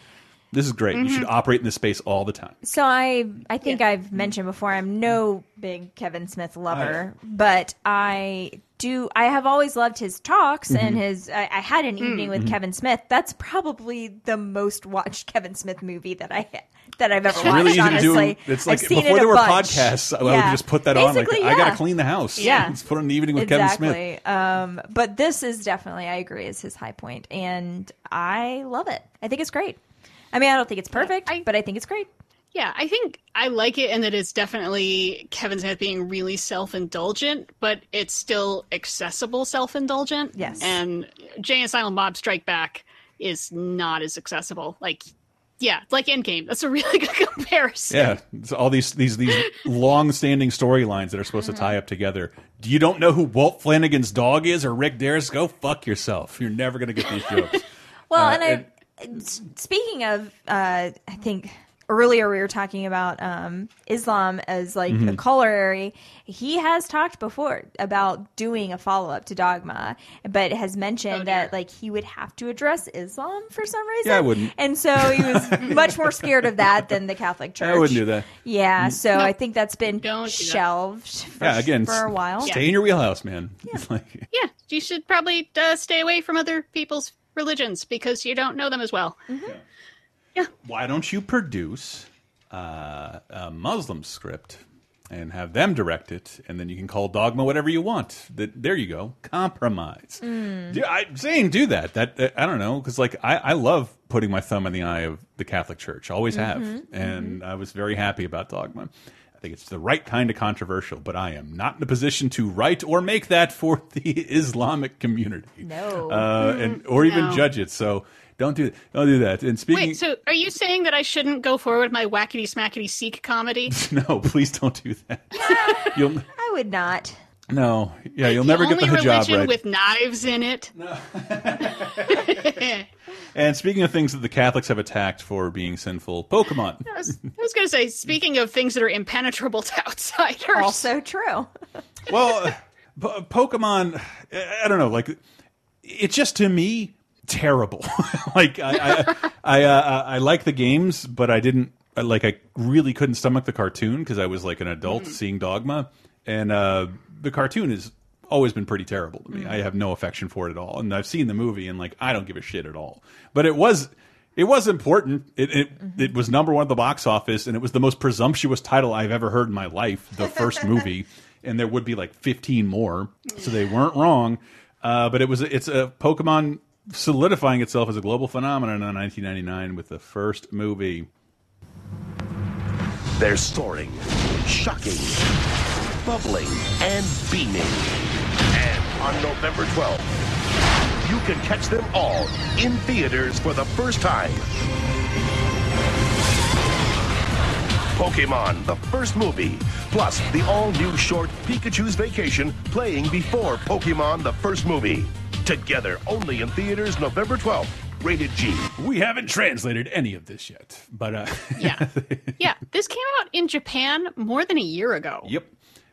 This is great. Mm-hmm. You should operate in this space all the time. So I, I think yeah. I've mentioned before. I'm no big Kevin Smith lover, I, but I do. I have always loved his talks mm-hmm. and his. I, I had an evening mm-hmm. with Kevin Smith. That's probably the most watched Kevin Smith movie that I that I've ever it's watched. Really easy honestly, to do. It's like I've before it there were bunch. podcasts, yeah. I would just put that Basically, on. Like yeah. I gotta clean the house. Yeah, let's put on an evening with exactly. Kevin Smith. Um, but this is definitely, I agree, is his high point, and I love it. I think it's great. I mean, I don't think it's perfect, yeah, I, but I think it's great. Yeah, I think I like it in that it's definitely Kevin Smith being really self-indulgent, but it's still accessible self-indulgent. Yes. And Jay and Silent Bob Strike Back is not as accessible. Like, yeah, it's like Endgame. That's a really good comparison. Yeah, it's all these these these long-standing storylines that are supposed mm-hmm. to tie up together. You don't know who Walt Flanagan's dog is or Rick Derris? Go fuck yourself. You're never going to get these jokes. Well, uh, and, I, and speaking of, uh, I think earlier we were talking about um, Islam as like mm-hmm. a corollary. He has talked before about doing a follow-up to Dogma, but has mentioned oh, that like he would have to address Islam for some reason. Yeah, I wouldn't. And so he was much more scared of that than the Catholic Church. I wouldn't do that. Yeah, so no, I think that's been don't shelved for, yeah, again, for a while. Stay yeah. in your wheelhouse, man. Yeah, like, yeah you should probably uh, stay away from other people's religions because you don't know them as well. Mm-hmm. Yeah. Yeah. Why don't you produce uh, a Muslim script and have them direct it, and then you can call Dogma whatever you want? That there you go, compromise. Mm. Do, I'm saying do that. That, that I don't know, because like I, I love putting my thumb in the eye of the Catholic Church, always have, mm-hmm. and mm-hmm. I was very happy about Dogma. I think it's the right kind of controversial, but I am not in a position to write or make that for the Islamic community, no, uh, and or even no. judge it. So. Don't do don't do that. And speaking, wait. So, are you saying that I shouldn't go forward with my wackety smackety Sikh comedy? No, please don't do that. You'll, I would not. No, yeah, you'll the never get the hijab right. With knives in it. No. And speaking of things that the Catholics have attacked for being sinful, Pokemon. I was, I was going to say, speaking of things that are impenetrable to outsiders, also true. Well, uh, po Pokemon. I don't know. Like, it's just to me. Terrible. Like I, I, I, uh, I like the games, but I didn't like. I really couldn't stomach the cartoon because I was like an adult mm. seeing Dogma, and uh, the cartoon has always been pretty terrible to me. Mm. I have no affection for it at all, and I've seen the movie, and like I don't give a shit at all. But it was, it was important. It it, mm-hmm. it was number one at the box office, and it was the most presumptuous title I've ever heard in my life. The first movie, and there would be like fifteen more, so they weren't wrong. Uh, but it was it's a Pokemon. Solidifying itself as a global phenomenon in nineteen ninety-nine with the first movie. They're soaring, shocking, bubbling, and beaming. And on November twelfth, you can catch them all in theaters for the first time. Pokemon, the first movie, plus the all-new short Pikachu's Vacation playing before Pokemon, the first movie. Together, only in theaters November twelfth, rated G. We haven't translated any of this yet, but... Uh, yeah. Yeah, this came out in Japan more than a year ago. Yep.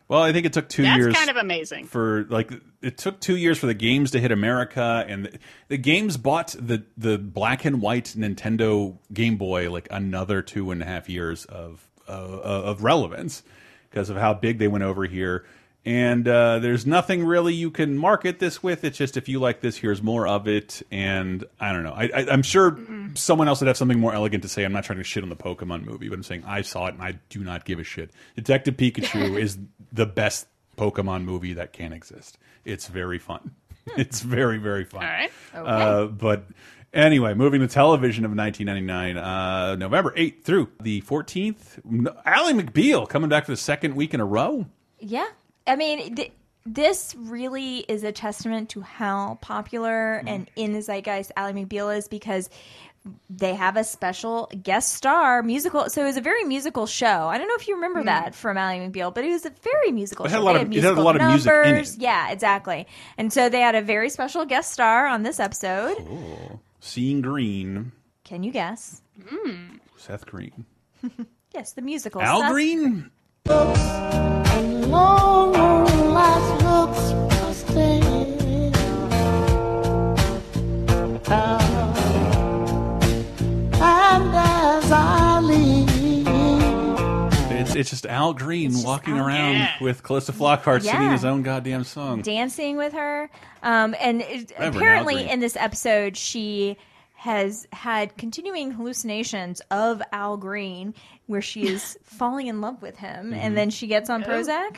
Well, I think it took two That's years... That's kind of amazing. For, like, it took two years for the games to hit America, and the, the games bought the, the black and white Nintendo Game Boy, like, another two and a half years of, uh, of relevance because of how big they went over here. And uh, there's nothing really you can market this with. It's just if you like this, here's more of it. And I don't know. I, I, I'm sure mm-mm. someone else would have something more elegant to say. I'm not trying to shit on the Pokemon movie, but I'm saying I saw it and I do not give a shit. Detective Pikachu is the best Pokemon movie that can exist. It's very fun. It's very, very fun. All right. Okay. Uh, but anyway, moving to television of nineteen ninety-nine, uh, November eighth through the fourteenth. Ally McBeal coming back for the second week in a row. Yeah. I mean, th this really is a testament to how popular mm. and in the zeitgeist Ally McBeal is because they have a special guest star musical. So it was a very musical show. I don't know if you remember mm. that from Ally McBeal, but it was a very musical it had show. A lot of, had it had a lot of numbers. Music in it. Yeah, exactly. And so they had a very special guest star on this episode. Cool. Seeing Green. Can you guess? Mm. Seth Green. Yes, the musical. Al Seth Green? Green. Long, long last looks trusting and as I leave. It's, it's just Al Green just walking Al around yeah. with Calista Flockhart yeah. singing his own goddamn song. Dancing with her. Um, and it, apparently in this episode she has had continuing hallucinations of Al Green where she is falling in love with him mm-hmm. and then she gets on Prozac.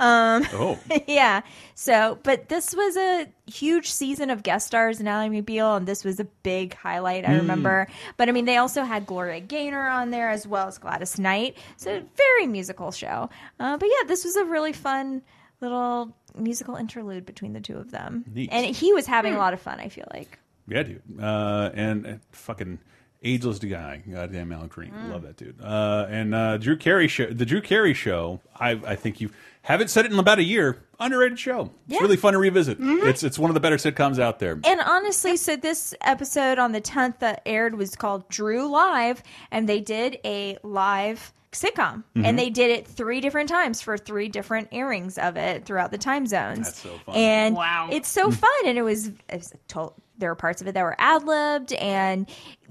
Um, oh. Yeah. So, but this was a huge season of guest stars in Ally McBeal and this was a big highlight, I mm. remember. But I mean, they also had Gloria Gaynor on there as well as Gladys Knight. So, very musical show. Uh, but yeah, this was a really fun little musical interlude between the two of them. Neat. And he was having mm. a lot of fun, I feel like. Yeah, dude. Uh, and, and fucking Ageless guy, goddamn Al Green, mm. love that dude. Uh, and uh, Drew Carey show, the Drew Carey show. I, I think you haven't said it in about a year. Underrated show. It's yeah. really fun to revisit. Mm-hmm. It's it's one of the better sitcoms out there. And honestly, so this episode on the tenth that aired was called Drew Live, and they did a live sitcom, mm-hmm. and they did it three different times for three different airings of it throughout the time zones. That's so fun. And wow, it's so fun, and it was, it was told. There were parts of it that were ad-libbed, and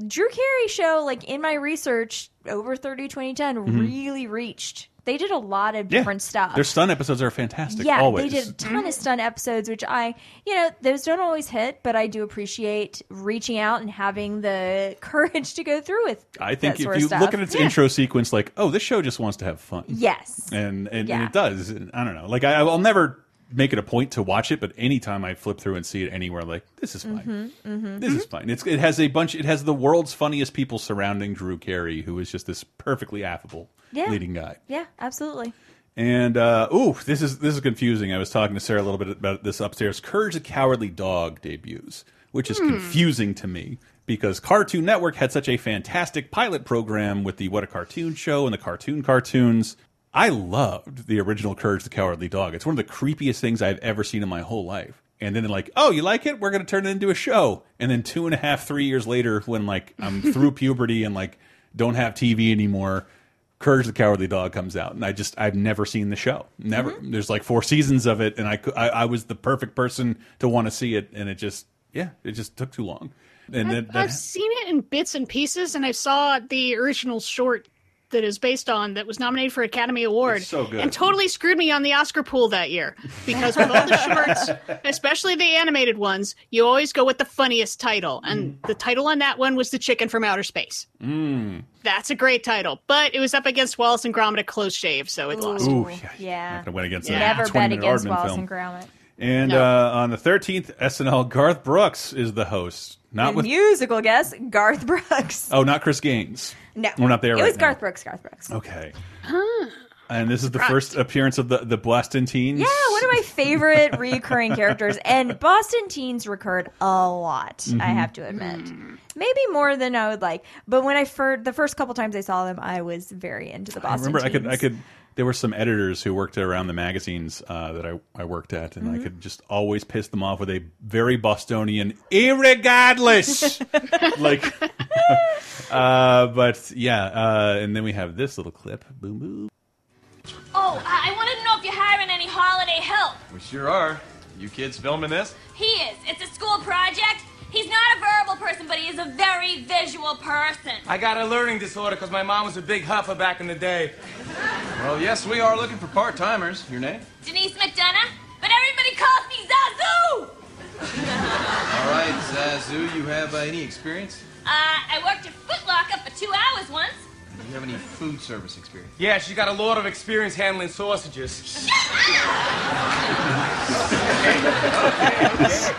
Drew Carey show, like in my research, over thirty, twenty, ten, mm-hmm. really reached. They did a lot of different yeah. stuff. Their stunt episodes are fantastic, yeah, always. They did a ton of stunt episodes, which I, you know, those don't always hit, but I do appreciate reaching out and having the courage to go through with I think that if sort of you stuff. Look at its yeah. intro sequence, like, oh, this show just wants to have fun. Yes. And, and, yeah. and it does. And I don't know. Like, I, I'll never make it a point to watch it, but anytime I flip through and see it anywhere, I'm like, this is fine. Mm-hmm, mm-hmm. This is fine. It's, it has a bunch, it has the world's funniest people surrounding Drew Carey, who is just this perfectly affable yeah. leading guy. Yeah, absolutely. And, uh, ooh, this is, this is confusing. I was talking to Sarah a little bit about this upstairs. Courage the Cowardly Dog debuts, which is mm. confusing to me because Cartoon Network had such a fantastic pilot program with the What a Cartoon Show and the Cartoon Cartoons. I loved the original Courage the Cowardly Dog. It's one of the creepiest things I've ever seen in my whole life. And then they're like, oh, you like it? We're going to turn it into a show. And then two and a half, three years later, when like I'm through puberty and like don't have T V anymore, Courage the Cowardly Dog comes out. And I just, I've never seen the show. Never. Mm-hmm. There's like four seasons of it. And I, I, I was the perfect person to want to see it. And it just, yeah, it just took too long. And I've, that, that, I've seen it in bits and pieces. And I saw the original short that is based on, that was nominated for Academy Award. It's so good. And totally screwed me on the Oscar pool that year. Because with all the shorts, especially the animated ones, you always go with the funniest title. And mm. the title on that one was The Chicken from Outer Space. Mm. That's a great title. But it was up against Wallace and Gromit, a close shave, so it Ooh. lost. Ooh, yeah. yeah. Not gonna win against yeah. that. Never bet against Aardman Wallace film. and Gromit. And no. uh, on the thirteenth, S N L, Garth Brooks is the host. Not the with musical guest, Garth Brooks. Oh, not Chris Gaines. No. We're not there it right now. It was Garth Brooks, Garth Brooks. Okay. Huh. And this is the first appearance of the, the Boston Teens. Yeah, one of my favorite recurring characters. And Boston Teens recurred a lot, mm-hmm. I have to admit. Mm. Maybe more than I would like. But when I first, the first couple times I saw them, I was very into the Boston Teens. I remember Teens. I could... I could There were some editors who worked around the magazines uh, that I, I worked at, and mm-hmm. I could just always piss them off with a very Bostonian, irregardless! like, uh, but yeah, uh, and then we have this little clip. Boom, boom. Oh, I wanted to know if you're hiring any holiday help. We sure are. You kids filming this? He is. It's a school project. He's not a verbal person, but he is a very visual person. I got a learning disorder because my mom was a big huffer back in the day. Well, yes, we are looking for part-timers. Your name? Denise McDonough. But everybody calls me Zazu! All right, Zazu, you have uh, any experience? Uh, I worked at Foot Locker for two hours once. Do you have any food service experience? Yeah, she's got a lot of experience handling sausages.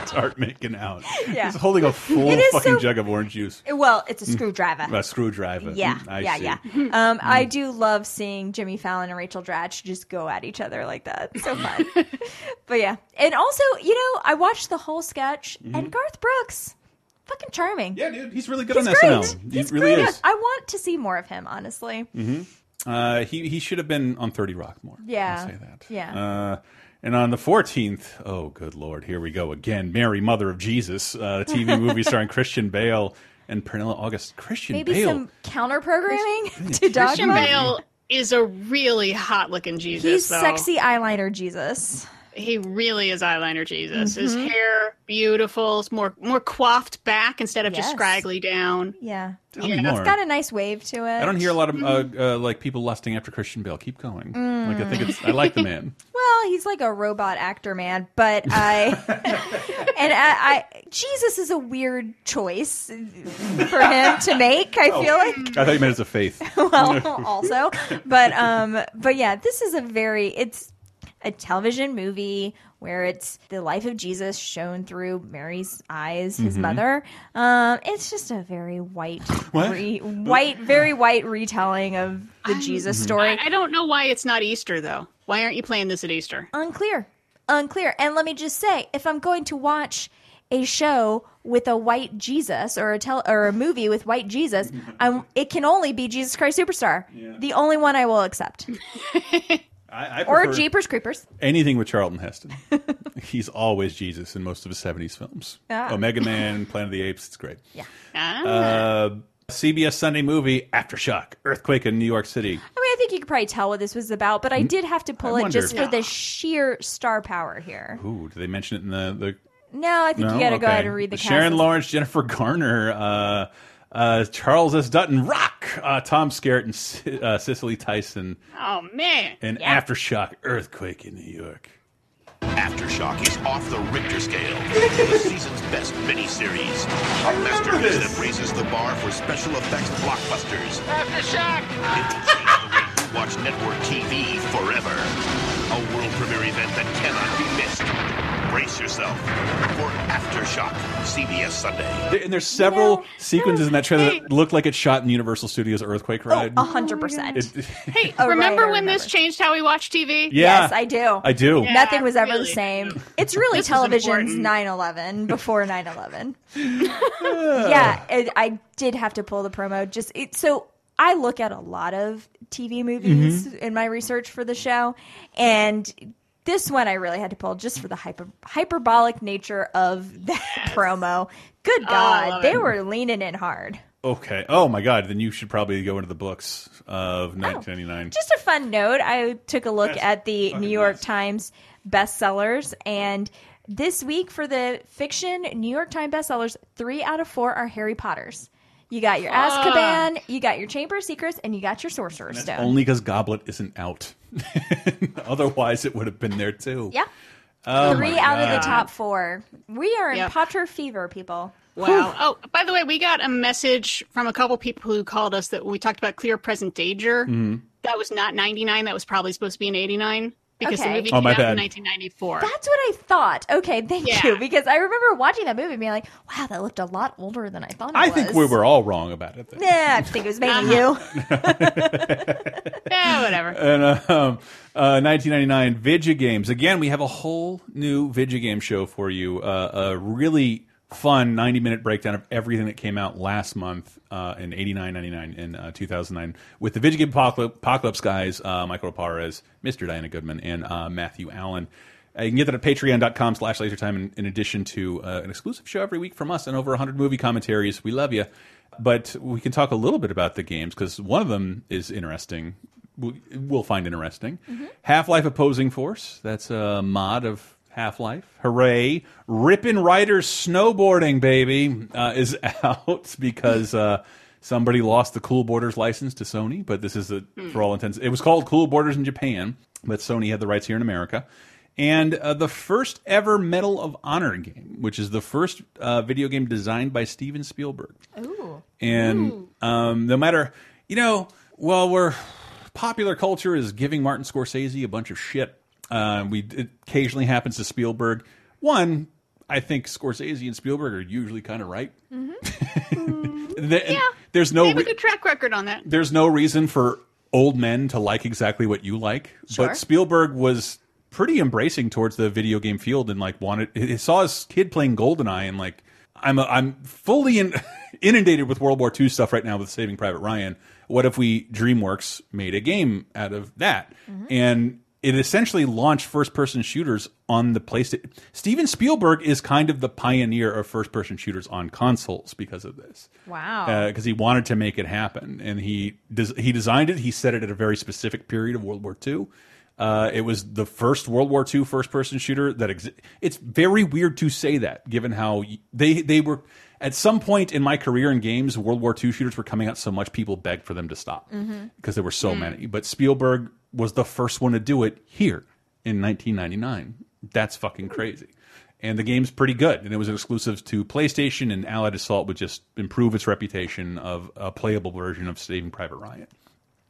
Start making out. Yeah. He's holding a full fucking so... jug of orange juice. Well, it's a screwdriver. A screwdriver. Yeah, I yeah, see. yeah. Um, mm. I do love seeing Jimmy Fallon and Rachel Dratch just go at each other like that. It's so fun. But yeah. And also, you know, I watched the whole sketch, mm-hmm. and Garth Brooks... Fucking charming. Yeah, dude. He's really good he's on great. S N L. He he's really great. Is. I want to see more of him, honestly. Mm-hmm. Uh, he he should have been on thirty Rock more. Yeah. I'll say that. Yeah. Uh, and on the fourteenth, oh, good Lord, here we go again. Mary, Mother of Jesus, uh, T V movie starring Christian Bale and Pernilla August. Christian Maybe Bale. Maybe some counter-programming to Dogma. Christian Bale is a really hot-looking Jesus, He's though. sexy eyeliner Jesus. He really is eyeliner Jesus. Mm-hmm. His hair, beautiful. It's more more coiffed back instead of yes. just scraggly down. Yeah. yeah. It's got a nice wave to it. I don't hear a lot of mm-hmm. uh, uh, like people lusting after Christian Bale. Keep going. Mm. Like I think it's, I like the man. Well, he's like a robot actor man, but I and I, I Jesus is a weird choice for him to make, I oh. feel like. I thought you meant as a faith. Well, also. But um but yeah, this is a very it's a television movie where it's the life of Jesus shown through Mary's eyes, his mm-hmm. mother. Um, it's just a very white, re, white, very white retelling of the I, Jesus story. I, I don't know why it's not Easter, though. Why aren't you playing this at Easter? Unclear. Unclear. And let me just say, if I'm going to watch a show with a white Jesus or a tel- or a movie with white Jesus, I'm, it can only be Jesus Christ Superstar. Yeah. The only one I will accept. I, I or Jeepers Creepers. Anything with Charlton Heston. He's always Jesus in most of his seventies films. Ah. Omega Man, Planet of the Apes, it's great. Yeah. Ah. Uh, C B S Sunday movie, Aftershock, earthquake in New York City. I mean, I think you could probably tell what this was about, but I did have to pull I it wonder. just yeah. for the sheer star power here. Ooh, did they mention it in the... the... No, I think no? you got to okay. go ahead and read the cast. Sharon Lawrence, Jennifer Garner, uh, uh, Charles S. Dutton, Rock, uh, Tom Skerritt, and C- uh, Cicely Tyson. Oh, man. And yeah. Aftershock, earthquake in New York. Aftershock is off the Richter scale. The season's best miniseries. A masterpiece that raises the bar for special effects blockbusters. Aftershock! It will change the way you watch network T V forever. A world premiere event that cannot be missed. Brace yourself for Aftershock, C B S Sunday. And there's several no. sequences in that trailer hey. that look like it's shot in Universal Studios' earthquake ride. Oh, one hundred percent. It, hey, oh, remember right, when remember. this changed how we watch T V? Yeah. Yes, I do. I do. Yeah, Nothing was ever really. the same. It's really television's nine eleven, before nine eleven. Yeah, it, I did have to pull the promo. Just it, So I look at a lot of T V movies mm-hmm. in my research for the show, and... This one I really had to pull just for the hyper- hyperbolic nature of that yes. promo. Good God, oh, they were leaning in hard. Okay. Oh, my God. Then you should probably go into the books of nineteen ninety-nine. Oh, just a fun note. I took a look That's at the New York nice. Times bestsellers. And this week for the fiction New York Times bestsellers, three out of four are Harry Potters. You got your Azkaban, uh, you got your Chamber of Secrets, and you got your Sorcerer's Stone. Only because Goblet isn't out. Otherwise, it would have been there, too. Yeah. Oh Three out God. of the top four. We are yep. in Potter fever, people. Wow. Oh, by the way, we got a message from a couple people who called us that we talked about Clear Present Danger. Mm-hmm. That was not ninety-nine. That was probably supposed to be an eighty-nine. Because okay. the movie came oh, out bad. in nineteen ninety-four. That's what I thought. Okay, thank yeah. you. Because I remember watching that movie and being like, wow, that looked a lot older than I thought it I was. I think we were all wrong about it. Then. Nah, I think it was mainly you. Yeah, whatever. And uh, um, uh, nineteen ninety-nine, Vidya Games. Again, we have a whole new Vidya Game show for you. Uh, a really fun ninety-minute breakdown of everything that came out last month uh, in eighty-nine, ninety-nine, and uh, two thousand nine with the Vidya Game Apocalypse guys, uh, Michael Raparez, Mister Diana Goodman, and uh, Matthew Allen. Uh, you can get that at patreon.com slash lasertime in, in addition to uh, an exclusive show every week from us and over one hundred movie commentaries. We love you. But we can talk a little bit about the games because one of them is interesting. We'll, we'll find interesting. Mm-hmm. Half-Life Opposing Force. That's a mod of Half-Life, hooray. Rippin' Riders Snowboarding, baby, uh, is out because uh, somebody lost the Cool Borders license to Sony, but this is, a, for all intents, it was called Cool Borders in Japan, but Sony had the rights here in America. And uh, the first ever Medal of Honor game, which is the first uh, video game designed by Steven Spielberg. Ooh. And Ooh. Um, no matter, you know, well, we're, popular culture is giving Martin Scorsese a bunch of shit. Uh, we it occasionally happens to Spielberg. One, I think Scorsese and Spielberg are usually kind of right. Mm-hmm. the, yeah, there's no they have a good track record on that. There's no reason for old men to like exactly what you like. Sure. But Spielberg was pretty embracing towards the video game field and like wanted. He saw his kid playing GoldenEye and like I'm a, I'm fully in, inundated with World War Two stuff right now with Saving Private Ryan. What if we DreamWorks made a game out of that? Mm-hmm. And it essentially launched first-person shooters on the PlayStation. Steven Spielberg is kind of the pioneer of first-person shooters on consoles because of this. Wow. Because uh, he wanted to make it happen. And he des- he designed it. He set it at a very specific period of World War Two. Uh, it was the first World War Two first-person shooter that exists. It's very weird to say that, given how y- they they were... At some point in my career in games, World War Two shooters were coming out so much, people begged for them to stop because mm-hmm. there were so mm-hmm. many. But Spielberg was the first one to do it here in nineteen ninety-nine. That's fucking crazy. And the game's pretty good. And it was exclusive to PlayStation, and Allied Assault would just improve its reputation of a playable version of Saving Private Ryan.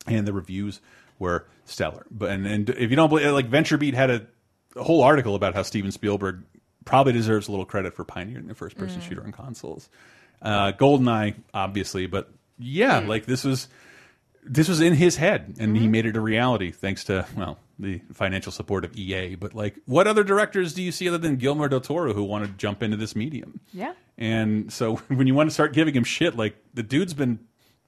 And the reviews were stellar. But and, and if you don't believe, like VentureBeat had a, a whole article about how Steven Spielberg probably deserves a little credit for pioneering the first-person mm. shooter on consoles. Uh, GoldenEye, obviously, but yeah, mm. like this was this was in his head, and mm-hmm. he made it a reality thanks to well the financial support of E A. But like, what other directors do you see other than Guillermo del Toro who want to jump into this medium? Yeah, And so when you want to start giving him shit, like, the dude's been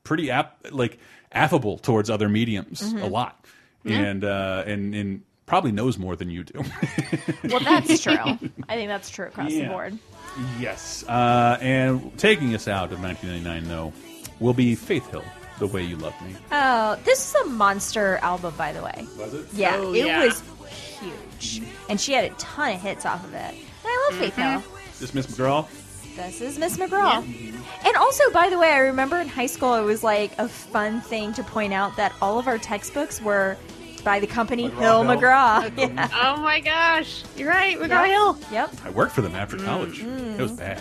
pretty app like affable towards other mediums mm-hmm. a lot, yeah. and uh, and and probably knows more than you do. Well, that's true. I think that's true across yeah. the board. Yes, uh, and taking us out of nineteen ninety-nine though will be Faith Hill, The Way You Love Me. Oh, this is a monster album, by the way. Was it? Yeah, oh, it yeah. was huge, and she had a ton of hits off of it. And I love mm-hmm. Faith Hill. This Miss McGraw. This is Miss McGraw. Yeah. And also, by the way, I remember in high school, it was like a fun thing to point out that all of our textbooks were by the company McGraw Hill McGraw. McGraw. Yeah. Oh my gosh. You're right. McGraw yep. Hill. Yep. I worked for them after college. Mm-hmm. It was bad.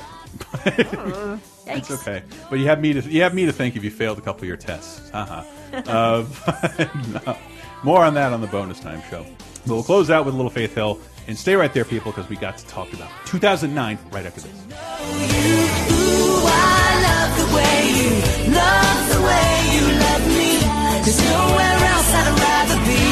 Oh, it's okay. But you have me to you have me to thank if you failed a couple of your tests. Uh-huh. uh, but, no. More on that on the bonus time show. But we'll close out with a little Faith Hill. And stay right there, people, because we got to talk about two thousand nine right after this. Ooh, I love the way you love the way you love me. There's nowhere else I'd rather be.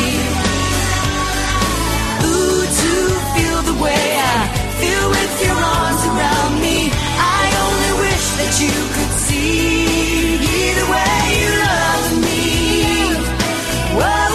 Ooh, to feel the way I feel with your arms around me. I only wish that you could see the way you love me. Whoa.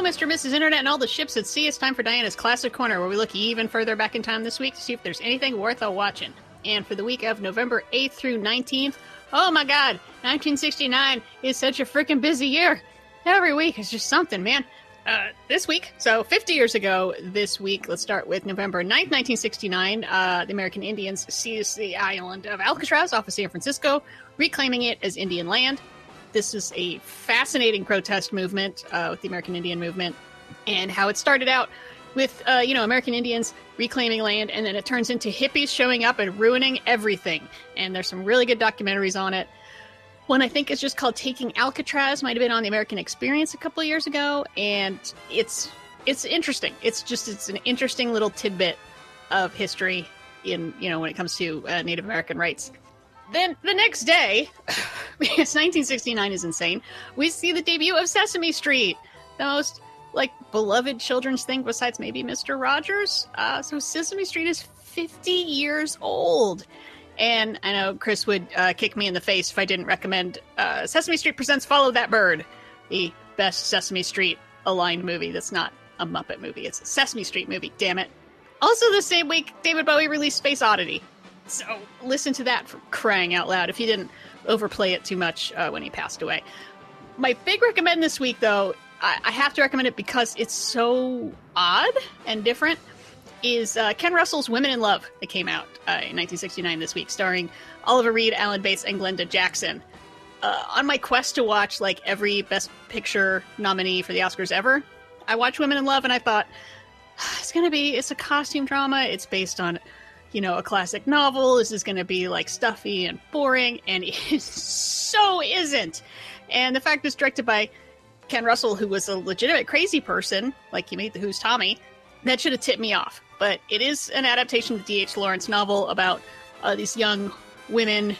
Mister and Missus Internet and all the ships at sea, it's time for Diana's Classic Corner, where we look even further back in time this week to see if there's anything worth a watching. And for the week of November eighth through nineteenth, oh my god, nineteen sixty-nine is such a freaking busy year. Every week is just something, man. Uh, this week, so fifty years ago this week, let's start with November ninth, nineteen sixty-nine. Uh, the American Indians seized the island of Alcatraz off of San Francisco, reclaiming it as Indian land. This is a fascinating protest movement uh, with the American Indian movement, and how it started out with, uh, you know, American Indians reclaiming land, and then it turns into hippies showing up and ruining everything. And there's some really good documentaries on it. One I think is just called Taking Alcatraz, might have been on the American Experience a couple of years ago, and it's it's interesting. It's just it's an interesting little tidbit of history in, you know, when it comes to uh, Native American rights. Then the next day, because nineteen sixty-nine is insane, we see the debut of Sesame Street, the most, like, beloved children's thing besides maybe Mister Rogers. Uh, so Sesame Street is fifty years old. And I know Chris would uh, kick me in the face if I didn't recommend uh, Sesame Street Presents Follow That Bird, the best Sesame Street-aligned movie that's not a Muppet movie. It's a Sesame Street movie, damn it. Also the same week, David Bowie released Space Oddity. So listen to that for crying out loud if he didn't overplay it too much uh, when he passed away. My big recommend this week, though, I, I have to recommend it because it's so odd and different, is uh, Ken Russell's Women in Love that came out uh, in nineteen sixty-nine this week, starring Oliver Reed, Alan Bates, and Glenda Jackson. Uh, on my quest to watch, like, every Best Picture nominee for the Oscars ever, I watched Women in Love, and I thought, it's going to be, it's a costume drama, it's based on, you know, a classic novel. This is going to be, like, stuffy and boring, and it so isn't. And the fact it's directed by Ken Russell, who was a legitimate crazy person, like he made The Who's Tommy, that should have tipped me off. But it is an adaptation of the D H Lawrence novel about uh, these young women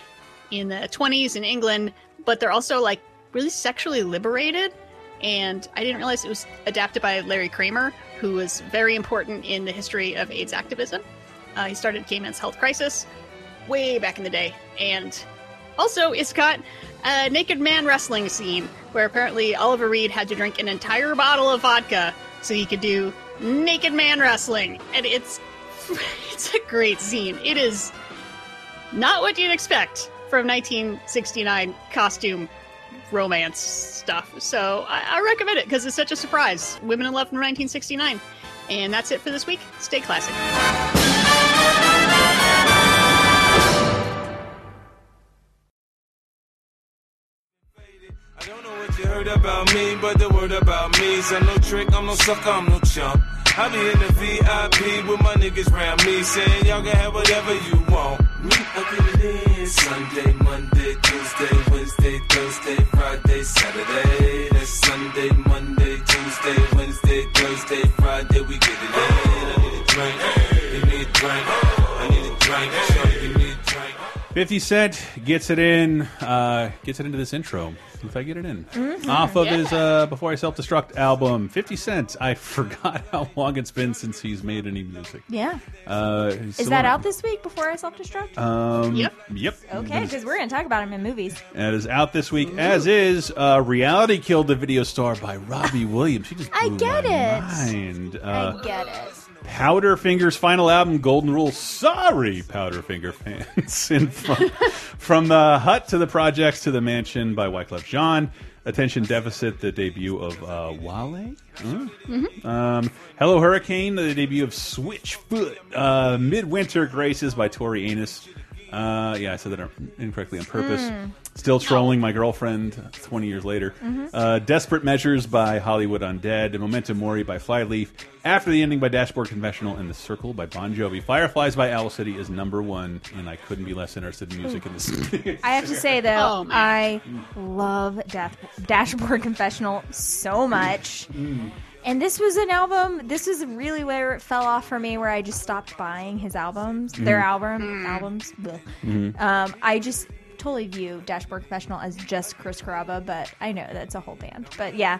in the twenties in England, but they're also, like, really sexually liberated. And I didn't realize it was adapted by Larry Kramer, who was very important in the history of AIDS activism. Uh, he started Gay Men's Health Crisis way back in the day. And also, it's got a naked man wrestling scene where apparently Oliver Reed had to drink an entire bottle of vodka so he could do naked man wrestling. And it's it's a great scene. It is not what you'd expect from nineteen sixty-nine costume romance stuff. So I, I recommend it because it's such a surprise. Women in Love from nineteen sixty-nine. And that's it for this week. Stay classic. I don't know what you heard about me, but the word about me is I'm no trick, I'm no sucker, I'm no chump. I be in the V I P with my niggas round me, saying y'all can have whatever you want. Me, I give it in Sunday, Monday, Tuesday, Wednesday, Thursday, Friday, Saturday. That's Sunday, Monday, Tuesday, Wednesday, Thursday, Friday, we get it in. I need a drink, give me a drink. I need fifty Cent gets it in, uh, gets it into this intro, if I get it in, mm-hmm. off of yeah. his uh, Before I Self-Destruct album. fifty Cent, I forgot how long it's been since he's made any music. Yeah. Uh, Is that out this week, Before I Self-Destruct? Um, yep. Yep. Okay, because we're going to talk about him in movies. That is out this week, Ooh. as is uh, Reality Killed the Video Star by Robbie Williams. She just blew I get my it. Mind. Uh, I get it. Powderfinger's final album, Golden Rule. Sorry, Powderfinger fans. And from, from the Hut to the Projects to the Mansion by Wyclef Jean. Attention Deficit, the debut of uh, Wale. Mm. Mm-hmm. um, Hello Hurricane, the debut of Switchfoot. Uh, Midwinter Graces by Tori Amos. Uh, yeah, I said that incorrectly on purpose. Mm. Still Trolling My Girlfriend twenty years later. Mm-hmm. uh, Desperate Measures by Hollywood Undead. And Momentum Mori by Flyleaf. After the Ending by Dashboard Confessional. And The Circle by Bon Jovi. Fireflies by Owl City is number one. And I couldn't be less interested in music in this. I have to say, though, oh, I love Dash Dashboard Confessional so much. Mm. And this was an album, this is really where it fell off for me, where I just stopped buying his albums, mm-hmm. their album, mm. albums. Mm-hmm. Um, I just totally view Dashboard Confessional as just Chris Carrabba, but I know that's a whole band. But yeah,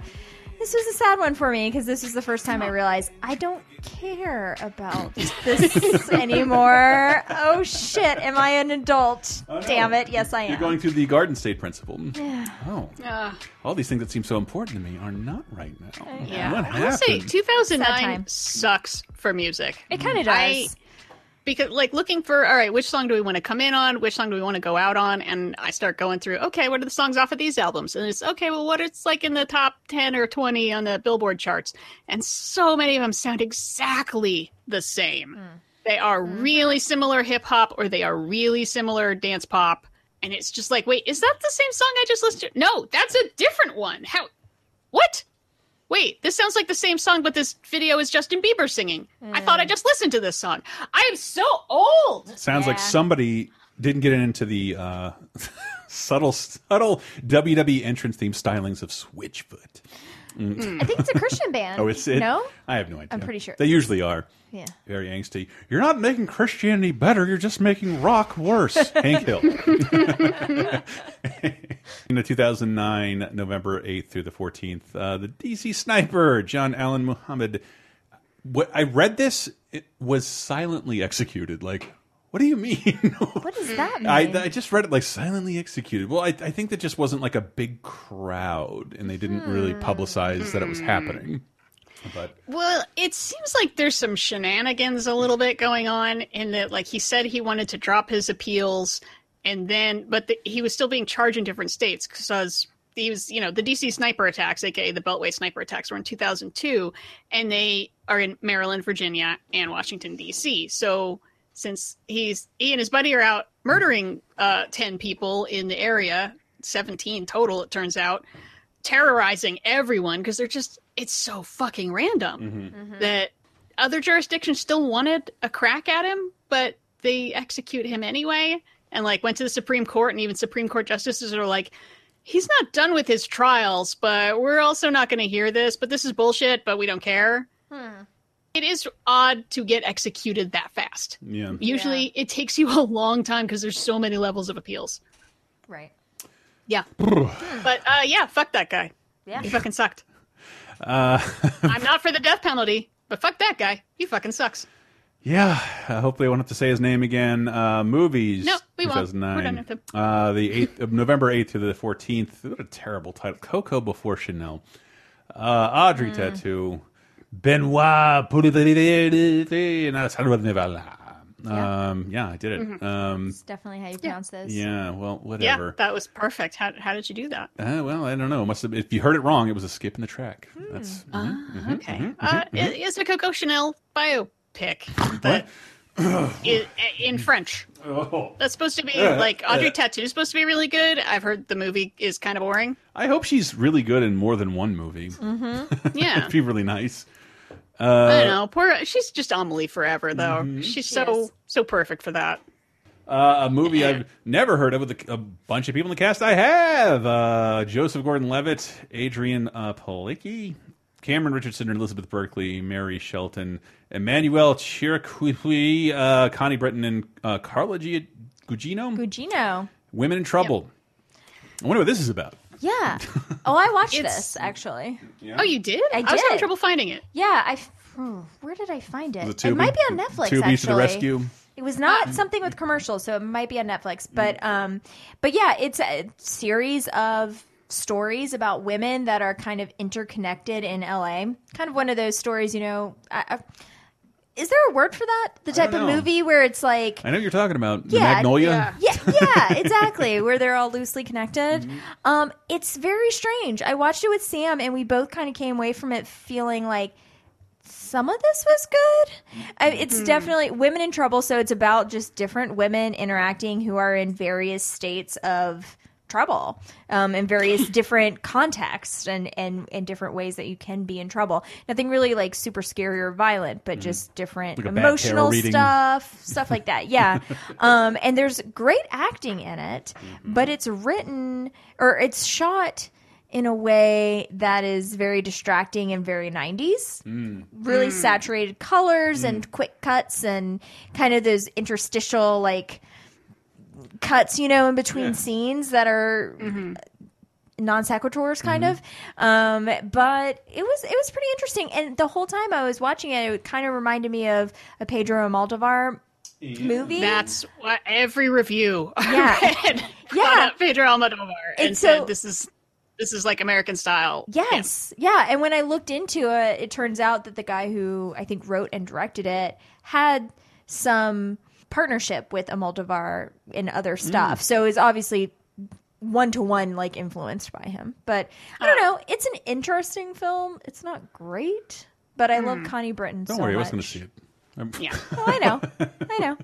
this was a sad one for me because this was the first time I realized I don't care about this anymore. Oh shit, am I an adult? Oh, no. Damn it, yes I am. You're going through the Garden State Principle. Yeah. Oh. Uh. All these things that seem so important to me are not right now. Uh, yeah. What happened? I would say two thousand nine sucks for music. It kind of does. I, because, like, looking for, all right, which song do we want to come in on? Which song do we want to go out on? And I start going through, okay, what are the songs off of these albums? And it's, okay, well, what it's like in the top ten or twenty on the Billboard charts? And so many of them sound exactly the same. Mm. They are mm. really similar hip hop, or they are really similar dance pop. And it's just like, wait, is that the same song I just listened to? No, that's a different one. How? What? Wait, this sounds like the same song, but this video is Justin Bieber singing. Mm. I thought I just listened to this song. I am so old. Sounds yeah. like somebody didn't get into the uh, subtle, subtle W W E entrance theme stylings of Switchfoot. Mm. I think it's a Christian band. Oh, it's it? No? I have no idea. I'm pretty sure. They usually are. Yeah. Very angsty. You're not making Christianity better. You're just making rock worse. Hank Hill. In the two thousand nine, November eighth through the fourteenth, uh, the D C Sniper, John Allen Muhammad. What I read this, it was silently executed. Like, what do you mean? What does that mean? I, I just read it like silently executed. Well, I, I think that just wasn't like a big crowd, and they didn't hmm. really publicize hmm. that it was happening. But. Well, it seems like there's some shenanigans a little bit going on in that, like, he said he wanted to drop his appeals, and then, but the, he was still being charged in different states because he was, you know, the D C sniper attacks, aka the Beltway sniper attacks, were in two thousand two, and they are in Maryland, Virginia, and Washington, D C. So since he's he and his buddy are out murdering uh, ten people in the area, seventeen total, it turns out, terrorizing everyone because they're just. It's so fucking random mm-hmm. that other jurisdictions still wanted a crack at him, but they execute him anyway. And like went to the Supreme Court, and even Supreme Court justices are like, he's not done with his trials, but we're also not going to hear this, but this is bullshit, but we don't care. Hmm. It is odd to get executed that fast. Yeah. Usually yeah. it takes you a long time because there's so many levels of appeals. Right. Yeah. But uh, yeah, fuck that guy. Yeah. He fucking sucked. Uh, I'm not for the death penalty, but fuck that guy. He fucking sucks. Yeah. Uh, hopefully I won't have to say his name again. Uh, movies. No, we won't. We're done with him. Uh, the eighth, November eighth through the fourteenth. What a terrible title. Coco Before Chanel. Uh, Audrey mm. Tattoo. Benoit. Yeah. Um, yeah, I did it. Mm-hmm. Um, it's definitely how you pronounce yeah. this. Yeah, well, whatever. Yeah, that was perfect. How how did you do that? Uh, well, I don't know. It must have, if you heard it wrong, it was a skip in the track. Mm. That's uh, mm-hmm, okay. Mm-hmm, uh, mm-hmm. It's a Coco Chanel biopic, but in, in French. Oh. That's supposed to be uh, like Audrey uh, Tattoo is supposed to be really good. I've heard the movie is kind of boring. I hope she's really good in more than one movie. Mm-hmm. Yeah, it'd be really nice. Uh, I don't know. Poor, she's just Amelie forever, though. Mm-hmm. She's so yes. so perfect for that. Uh, a movie I've never heard of with a, a bunch of people in the cast I have. Uh, Joseph Gordon-Levitt, Adrian uh, Palicki, Cameron Richardson, and Elizabeth Berkley, Mary Shelton, Emmanuel Chiriquiqui, uh Connie Britton, and uh, Carla G. Gugino? Gugino. Women in Trouble. Yep. I wonder what this is about. Yeah. Oh, I watched this, actually. Yeah. Oh, you did? I did. I was having trouble finding it. Yeah. I, oh, where did I find it? It, it might be on Netflix, actually. Tubi to the Rescue. It was not something with commercials, so it might be on Netflix. But, um, but yeah, it's a series of stories about women that are kind of interconnected in L A. Kind of one of those stories, you know. I, I, is there a word for that? The type of movie where it's like... I know what you're talking about. The yeah, Magnolia? Yeah, yeah, yeah, exactly. Where they're all loosely connected. Mm-hmm. Um, it's very strange. I watched it with Sam, and we both kind of came away from it feeling like, some of this was good. I, it's mm-hmm. definitely Women in Trouble, so it's about just different women interacting who are in various states of trouble, um, in various different contexts and, and, and different ways that you can be in trouble. Nothing really like super scary or violent, but mm-hmm. just different like emotional stuff, stuff like that. Yeah. um, and there's great acting in it, mm-hmm. but it's written or it's shot in a way that is very distracting and very nineties. Mm. Really mm. saturated colors mm. and quick cuts and kind of those interstitial like cuts, you know, in between yeah. scenes that are mm-hmm. non sequiturs kind mm-hmm. of. Um, but it was it was pretty interesting. And the whole time I was watching it, it kind of reminded me of a Pedro Almodovar yeah. movie. That's what every review yeah. I read yeah. Pedro Almodovar and, and so, said this is... This is like American style. Yes. Yeah. yeah. And when I looked into it, it turns out that the guy who I think wrote and directed it had some partnership with Almodovar and other stuff. Mm. So it's obviously one-to-one like influenced by him. But I don't know. It's an interesting film. It's not great, but I mm. love Connie Britton don't so worry, much. Don't worry. I was going to see it. Yeah. Well, I know. I know.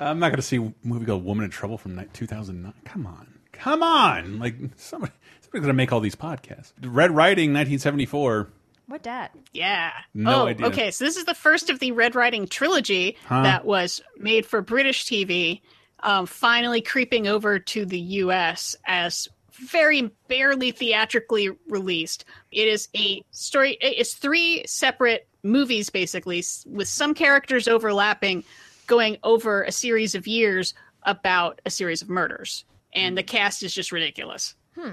I'm not going to see a movie called Woman in Trouble from two thousand nine. Come on. Come on. Like somebody... We're going to make all these podcasts. Red Riding, nineteen seventy-four. What that? Yeah. No oh, idea. Okay, so this is the first of the Red Riding trilogy huh. that was made for British T V, um, finally creeping over to the U S as very barely theatrically released. It is a story. It's three separate movies, basically, with some characters overlapping, going over a series of years about a series of murders. And the cast is just ridiculous. Hmm.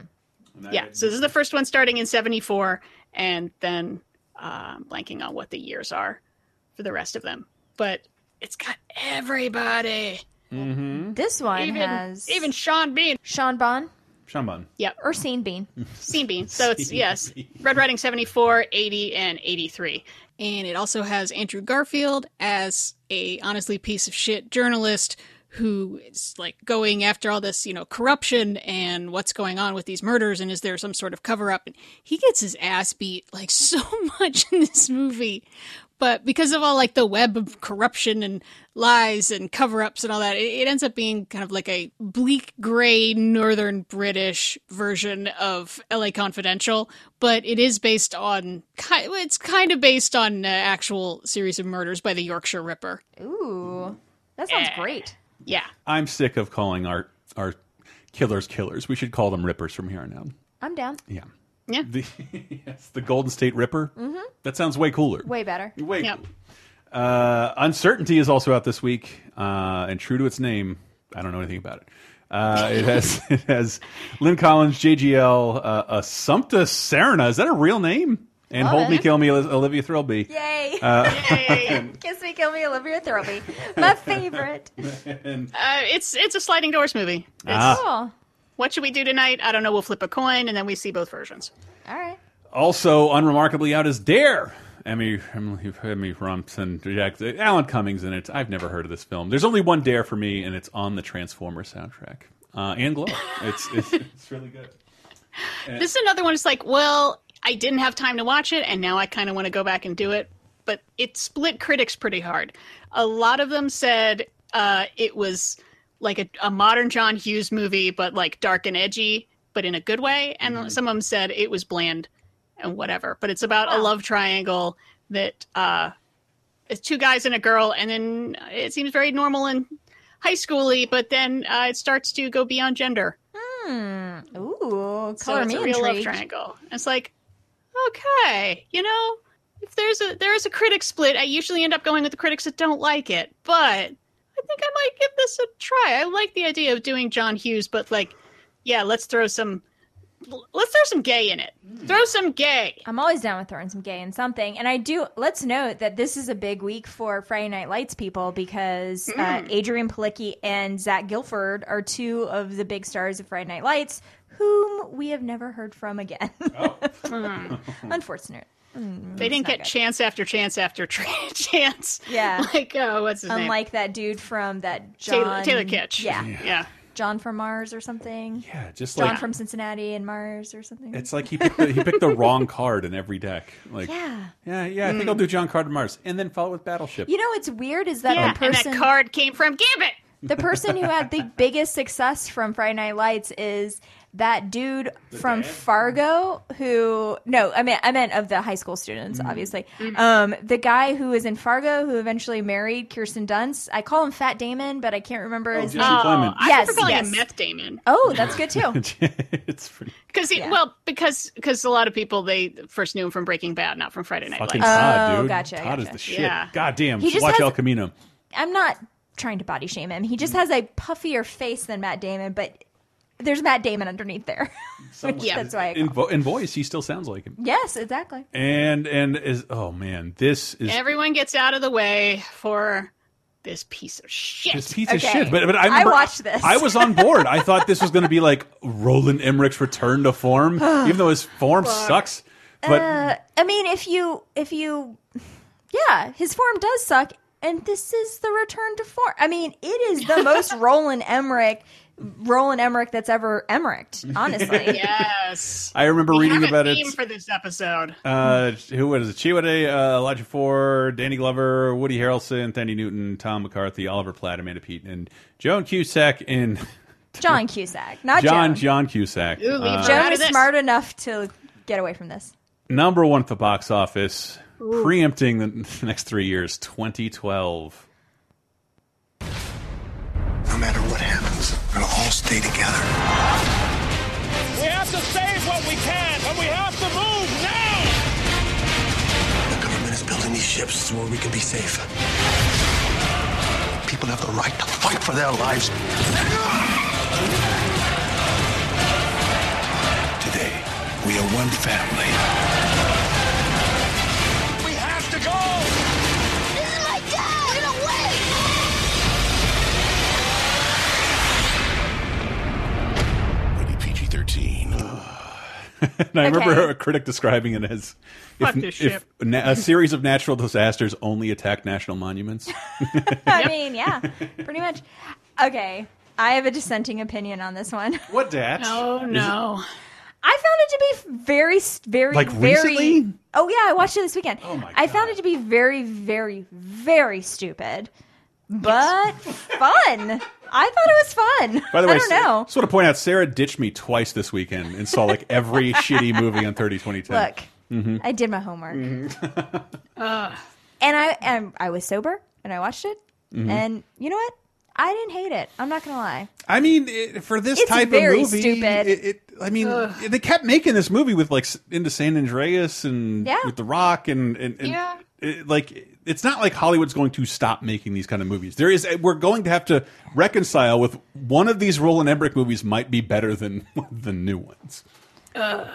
Yeah, so this is the first one starting in seventy-four, and then uh, blanking on what the years are for the rest of them. But it's got everybody. Mm-hmm. This one even, has... Even Sean Bean. Sean Bon? Sean Bon. Yeah. Or Sean Bean. Sean Bean. So it's, yes, Red Riding seventy-four, eighty, and eighty-three. And it also has Andrew Garfield as a honestly piece of shit journalist who is like going after all this, you know, corruption and what's going on with these murders and is there some sort of cover up? And he gets his ass beat like so much in this movie. But because of all like the web of corruption and lies and cover ups and all that, it, it ends up being kind of like a bleak gray northern British version of L A Confidential. But it is based on, it's kind of based on an actual series of murders by the Yorkshire Ripper. Ooh, that sounds eh. great. Yeah. I'm sick of calling our our killers killers. We should call them rippers from here on out. I'm down. Yeah. Yeah. The, yes, the Golden State Ripper. Mm-hmm. That sounds way cooler. Way better. Way yep. cooler. Uh, Uncertainty is also out this week. Uh, and true to its name, I don't know anything about it. Uh, it has it has Lynn Collins, J G L, uh, Assumpta Serna. Is that a real name? And Hold Me, Kill Me, Olivia Thrillby. Yay. Uh, Yay. Kiss Me, Kill Me, Olivia Thrillby. My favorite. And, uh, it's it's a sliding doors movie. It's, ah. Cool. What should we do tonight? I don't know. We'll flip a coin, and then we see both versions. All right. Also, unremarkably out is Dare. Emmy, Emily, Emily Rumpson, Jack, Alan Cummings in it. I've never heard of this film. There's only one Dare for me, and it's on the Transformers soundtrack. Uh, and Glow. It's, it's, it's really good. And, this is another one. It's like, well... I didn't have time to watch it, and now I kind of want to go back and do it. But it split critics pretty hard. A lot of them said uh, it was like a, a modern John Hughes movie, but like dark and edgy, but in a good way. And mm-hmm. some of them said it was bland and whatever. But it's about wow. a love triangle that uh, it's two guys and a girl, and then it seems very normal and high school-y, but then uh, it starts to go beyond gender. Mm. Ooh, color so it's me a real intrigued. Love triangle. It's like... Okay, you know, if there's a there is a critic split, I usually end up going with the critics that don't like it, but I think I might give this a try. I like the idea of doing John Hughes, but like, yeah, let's throw some, let's throw some gay in it. Mm. Throw some gay. I'm always down with throwing some gay in something. And I do, let's note that this is a big week for Friday Night Lights people because mm. uh, Adrian Palicki and Zach Gilford are two of the big stars of Friday Night Lights, whom we have never heard from again. Oh. mm. Unfortunate. Mm, they didn't get good. chance after chance after tra- chance. Yeah. Like, oh, what's his Unlike name? Unlike that dude from that John... Taylor, Taylor Kitsch. Yeah. yeah. Yeah. John from Mars or something. Yeah, just John like... John from Cincinnati and Mars or something. It's like he picked the, he picked the wrong card in every deck. Like, yeah. Yeah, yeah, I think mm. I'll do John Card and Mars. And then follow with Battleship. You know what's weird is that yeah, the person... and that card came from Gambit! The person who had the biggest success from Friday Night Lights is... that dude the from dad? Fargo who no I mean I meant of the high school students mm-hmm. obviously mm-hmm. um the guy who was in Fargo who eventually married Kirsten Dunst. I call him Fat Damon, but I can't remember oh, his name. Oh, I yes, calling yes. him Meth Damon. Oh, that's good too. It's pretty because yeah. well because because a lot of people they first knew him from Breaking Bad, not from Friday Night Lights. Todd, oh, dude. gotcha. Todd gotcha. is the shit. Yeah. God damn. He just watch has, El Camino. I'm not trying to body shame him. He just has a puffier face than Matt Damon, but. There's Matt Damon underneath there. yeah, that's why I in, vo- in voice he still sounds like him. Yes, exactly. And and is oh man, this is everyone gets out of the way for this piece of shit. This piece okay. of shit. But but I, remember, I watched this. I was on board. I thought this was going to be like Roland Emmerich's return to form, even though his form well, sucks. But uh, I mean, if you if you yeah, his form does suck, and this is the return to form. I mean, it is the most Roland Emmerich. Roland Emmerich that's ever Emmerich'd, honestly. Yes. I remember we reading have about a theme it. for this episode. Uh, who was it? Chiwetel, uh, Elijah Ford, Danny Glover, Woody Harrelson, Thandie Newton, Tom McCarthy, Oliver Platt, Amanda Peet, and Joan Cusack and John Cusack, not John. Joan. John Cusack. Ooh, uh, Joan is smart enough to get away from this. Number one at the box office, Ooh. preempting the next three years, twenty twelve. No matter what happens, we'll all stay together. We have to save what we can, and we have to move now! The government is building these ships so we can be safe. People have the right to fight for their lives. Today, we are one family. We have to go! And I okay. remember a critic describing it as if, if, if na- a series of natural disasters only attack national monuments. I mean, yeah, pretty much. Okay, I have a dissenting opinion on this one. What, Dad? Oh, no. It- I found it to be very, very, like very... recently? Oh, yeah, I watched it this weekend. Oh, my God. I found it to be very, very, very stupid, but yes. fun. I thought it was fun. By the way, I don't know. I just want to point out, Sarah ditched me twice this weekend and saw like every shitty movie on thirty twenty ten. Look, mm-hmm. I did my homework. Mm-hmm. uh. And I and I was sober and I watched it. Mm-hmm. And you know what? I didn't hate it. I'm not going to lie. I mean, it, for this it's type of movie. It's very stupid. It, it, I mean, Ugh. they kept making this movie with like into San Andreas and yeah. with The Rock and... and, and yeah. It, like... It's not like Hollywood's going to stop making these kind of movies. There is, we're going to have to reconcile with one of these Roland Emmerich movies might be better than the new ones. Uh,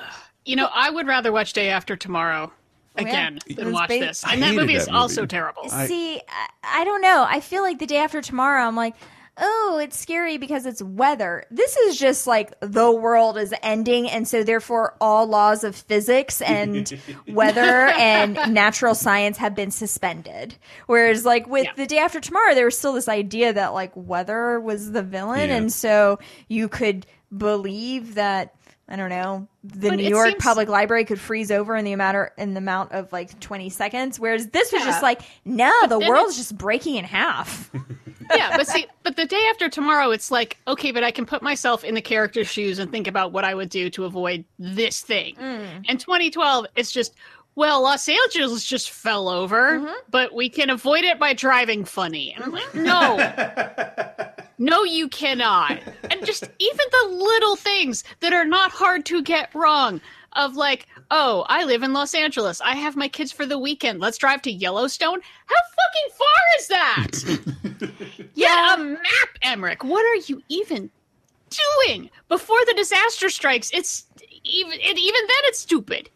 you know, I would rather watch Day After Tomorrow again yeah. than watch ba- this. And that movie that is movie. also terrible. See, I, I don't know. I feel like the day after tomorrow, I'm like, oh, it's scary because it's weather. This is just like the world is ending, and so therefore all laws of physics and weather and natural science have been suspended. Whereas like with yeah. the day after tomorrow, there was still this idea that like weather was the villain, yeah. and so you could believe that, I don't know, the but New York seems... Public Library could freeze over in the amount in the amount of like twenty seconds, whereas this was yeah. just like, no, nah, the world's it's... just breaking in half. Yeah, but see, but the day after tomorrow, it's like, okay, but I can put myself in the character's shoes and think about what I would do to avoid this thing. Mm. And twenty twelve, it's just, well, Los Angeles just fell over, mm-hmm. but we can avoid it by driving funny. And I'm like, no. No, you cannot. And just even the little things that are not hard to get wrong of like, oh, I live in Los Angeles. I have my kids for the weekend. Let's drive to Yellowstone. How fucking far is that? Yeah, a map, Emmerich. What are you even doing? Before the disaster strikes, it's even it, even then it's stupid.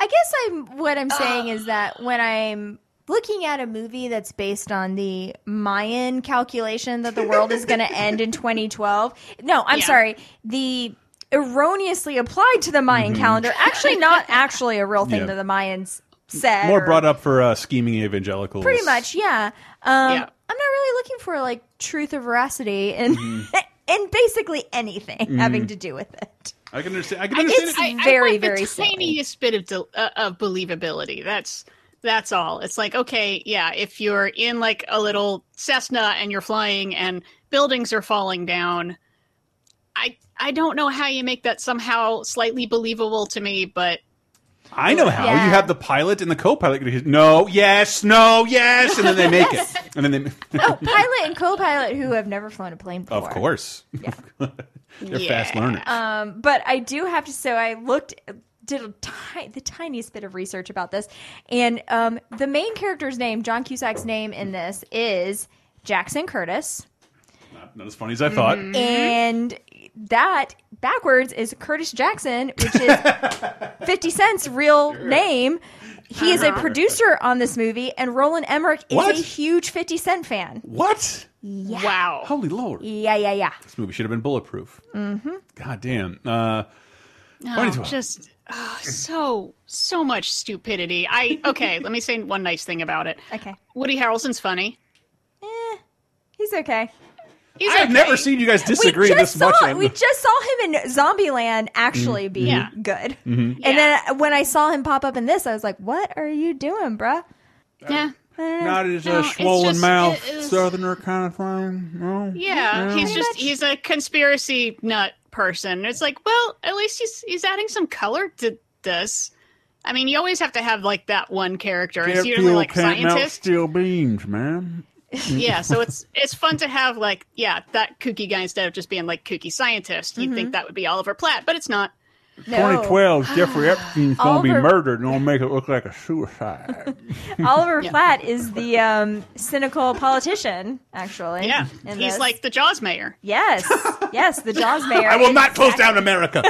I guess I'm what I'm saying uh, is that when I'm looking at a movie that's based on the Mayan calculation that the world is going to end in twenty twelve. No, I'm yeah. sorry. The erroneously applied to the Mayan mm-hmm. calendar. Actually, not actually a real thing yeah. that the Mayans said. More or, brought up for uh, scheming evangelicals. Pretty much, yeah. Um, yeah. I'm not really looking for like truth or veracity in, mm. in basically anything mm. having to do with it. I can understand. I can understand. It's it. very, I, I want very the tiniest silly. bit of, de- uh, of believability. That's that's all. It's like, okay, yeah, if you're in like a little Cessna and you're flying and buildings are falling down, I I don't know how you make that somehow slightly believable to me, but I know how. Yeah. You have the pilot and the co-pilot. No, yes, no, yes, and then they make yes. it. And then they oh, pilot and co-pilot who have never flown a plane before. Of course, yeah. they're yeah. fast learners. Um, but I do have to. So I looked, did a ti- the tiniest bit of research about this, and um, the main character's name, John Cusack's name in this, is Jackson Curtis. Not, not as funny as I thought. Mm-hmm. And that backwards is Curtis Jackson, which is fifty Cent's real sure. name. He uh-huh. is a producer on this movie, and Roland Emmerich what? is a huge fifty Cent fan. What? Yeah. Wow. Holy Lord. Yeah, yeah, yeah. This movie should have been bulletproof. Mm-hmm. God damn. Uh, no, just oh, so, so much stupidity. I Okay, let me say one nice thing about it. Okay. Woody Harrelson's funny. Eh, he's okay. He's I've okay. never seen you guys disagree this saw, much. On... We just saw him in Zombieland actually mm-hmm. be yeah. good. Mm-hmm. And yeah. then when I saw him pop up in this, I was like, what are you doing, bruh? Yeah. Uh, Not his no, swollen just, mouth, it, southerner kind of thing. No, yeah, no. he's just, he's a conspiracy nut person. It's like, well, at least he's he's adding some color to this. I mean, you always have to have, like, that one character. Jet it's usually, like, scientist. Steel beams, man. Yeah, so it's it's fun to have, like, yeah, that kooky guy instead of just being, like, kooky scientist. You'd mm-hmm. think that would be Oliver Platt, but it's not. No. twenty twelve, Jeffrey Epstein's going to be murdered and going to make it look like a suicide. Oliver yeah. Platt is the um, cynical politician, actually. Yeah, he's this. like the Jaws mayor. Yes, yes, the Jaws mayor. I will not close exactly. down America.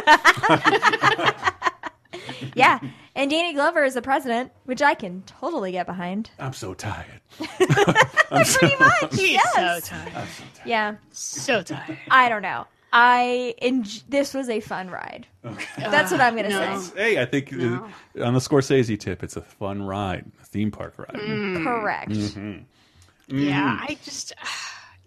Yeah, and Danny Glover is the president, which I can totally get behind. I'm so tired. I'm so, Pretty much, I'm yes. so tired. I'm so tired. Yeah. So tired. I don't know. I en- This was a fun ride. Okay. Uh, That's what I'm going to no. say. Hey, I think no. uh, on the Scorsese tip, it's a fun ride, a theme park ride. Mm. Correct. Mm-hmm. Mm. Yeah, I just...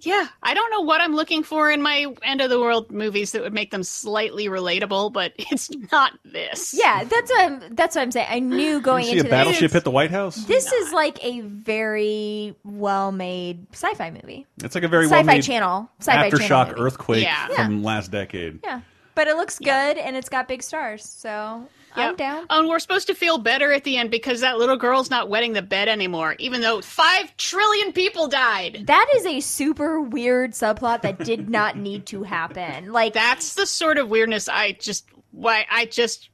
Yeah, I don't know what I'm looking for in my end-of-the-world movies that would make them slightly relatable, but it's not this. Yeah, that's what I'm, that's what I'm saying. I knew going into this. You see a battleship hit the White House? This is like a very well-made sci-fi movie. It's like a very well-made Sci-Fi Channel. Sci-Fi Channel aftershock earthquake from last decade. Yeah, but it looks good, and it's got big stars, so... Yep. I'm down. Oh, and we're supposed to feel better at the end because that little girl's not wetting the bed anymore, even though five trillion people died. That is a super weird subplot that did not need to happen. Like that's the sort of weirdness I just why I just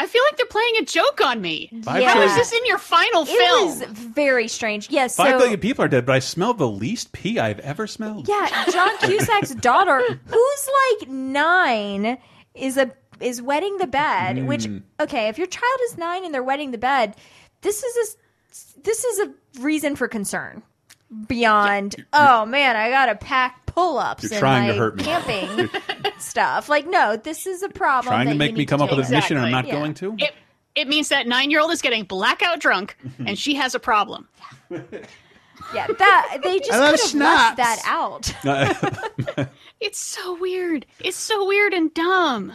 I feel like they're playing a joke on me. Five How trillion. Is this in your final it film? It was very strange. Yes, Five so, billion people are dead, but I smell the least pee I've ever smelled. Yeah, John Cusack's daughter, who's like nine, is a is wetting the bed, mm. which okay, if your child is nine and they're wetting the bed, this is a this is a reason for concern. Beyond, yeah, oh man, I gotta pack pull-ups and like camping stuff. Like, no, this is a problem. Trying that to make me come up with a exactly. mission I'm not yeah. going to. It it means that nine-year-old is getting blackout drunk, and she has a problem. Yeah. Yeah, that they just could have left that out. It's so weird. It's so weird and dumb.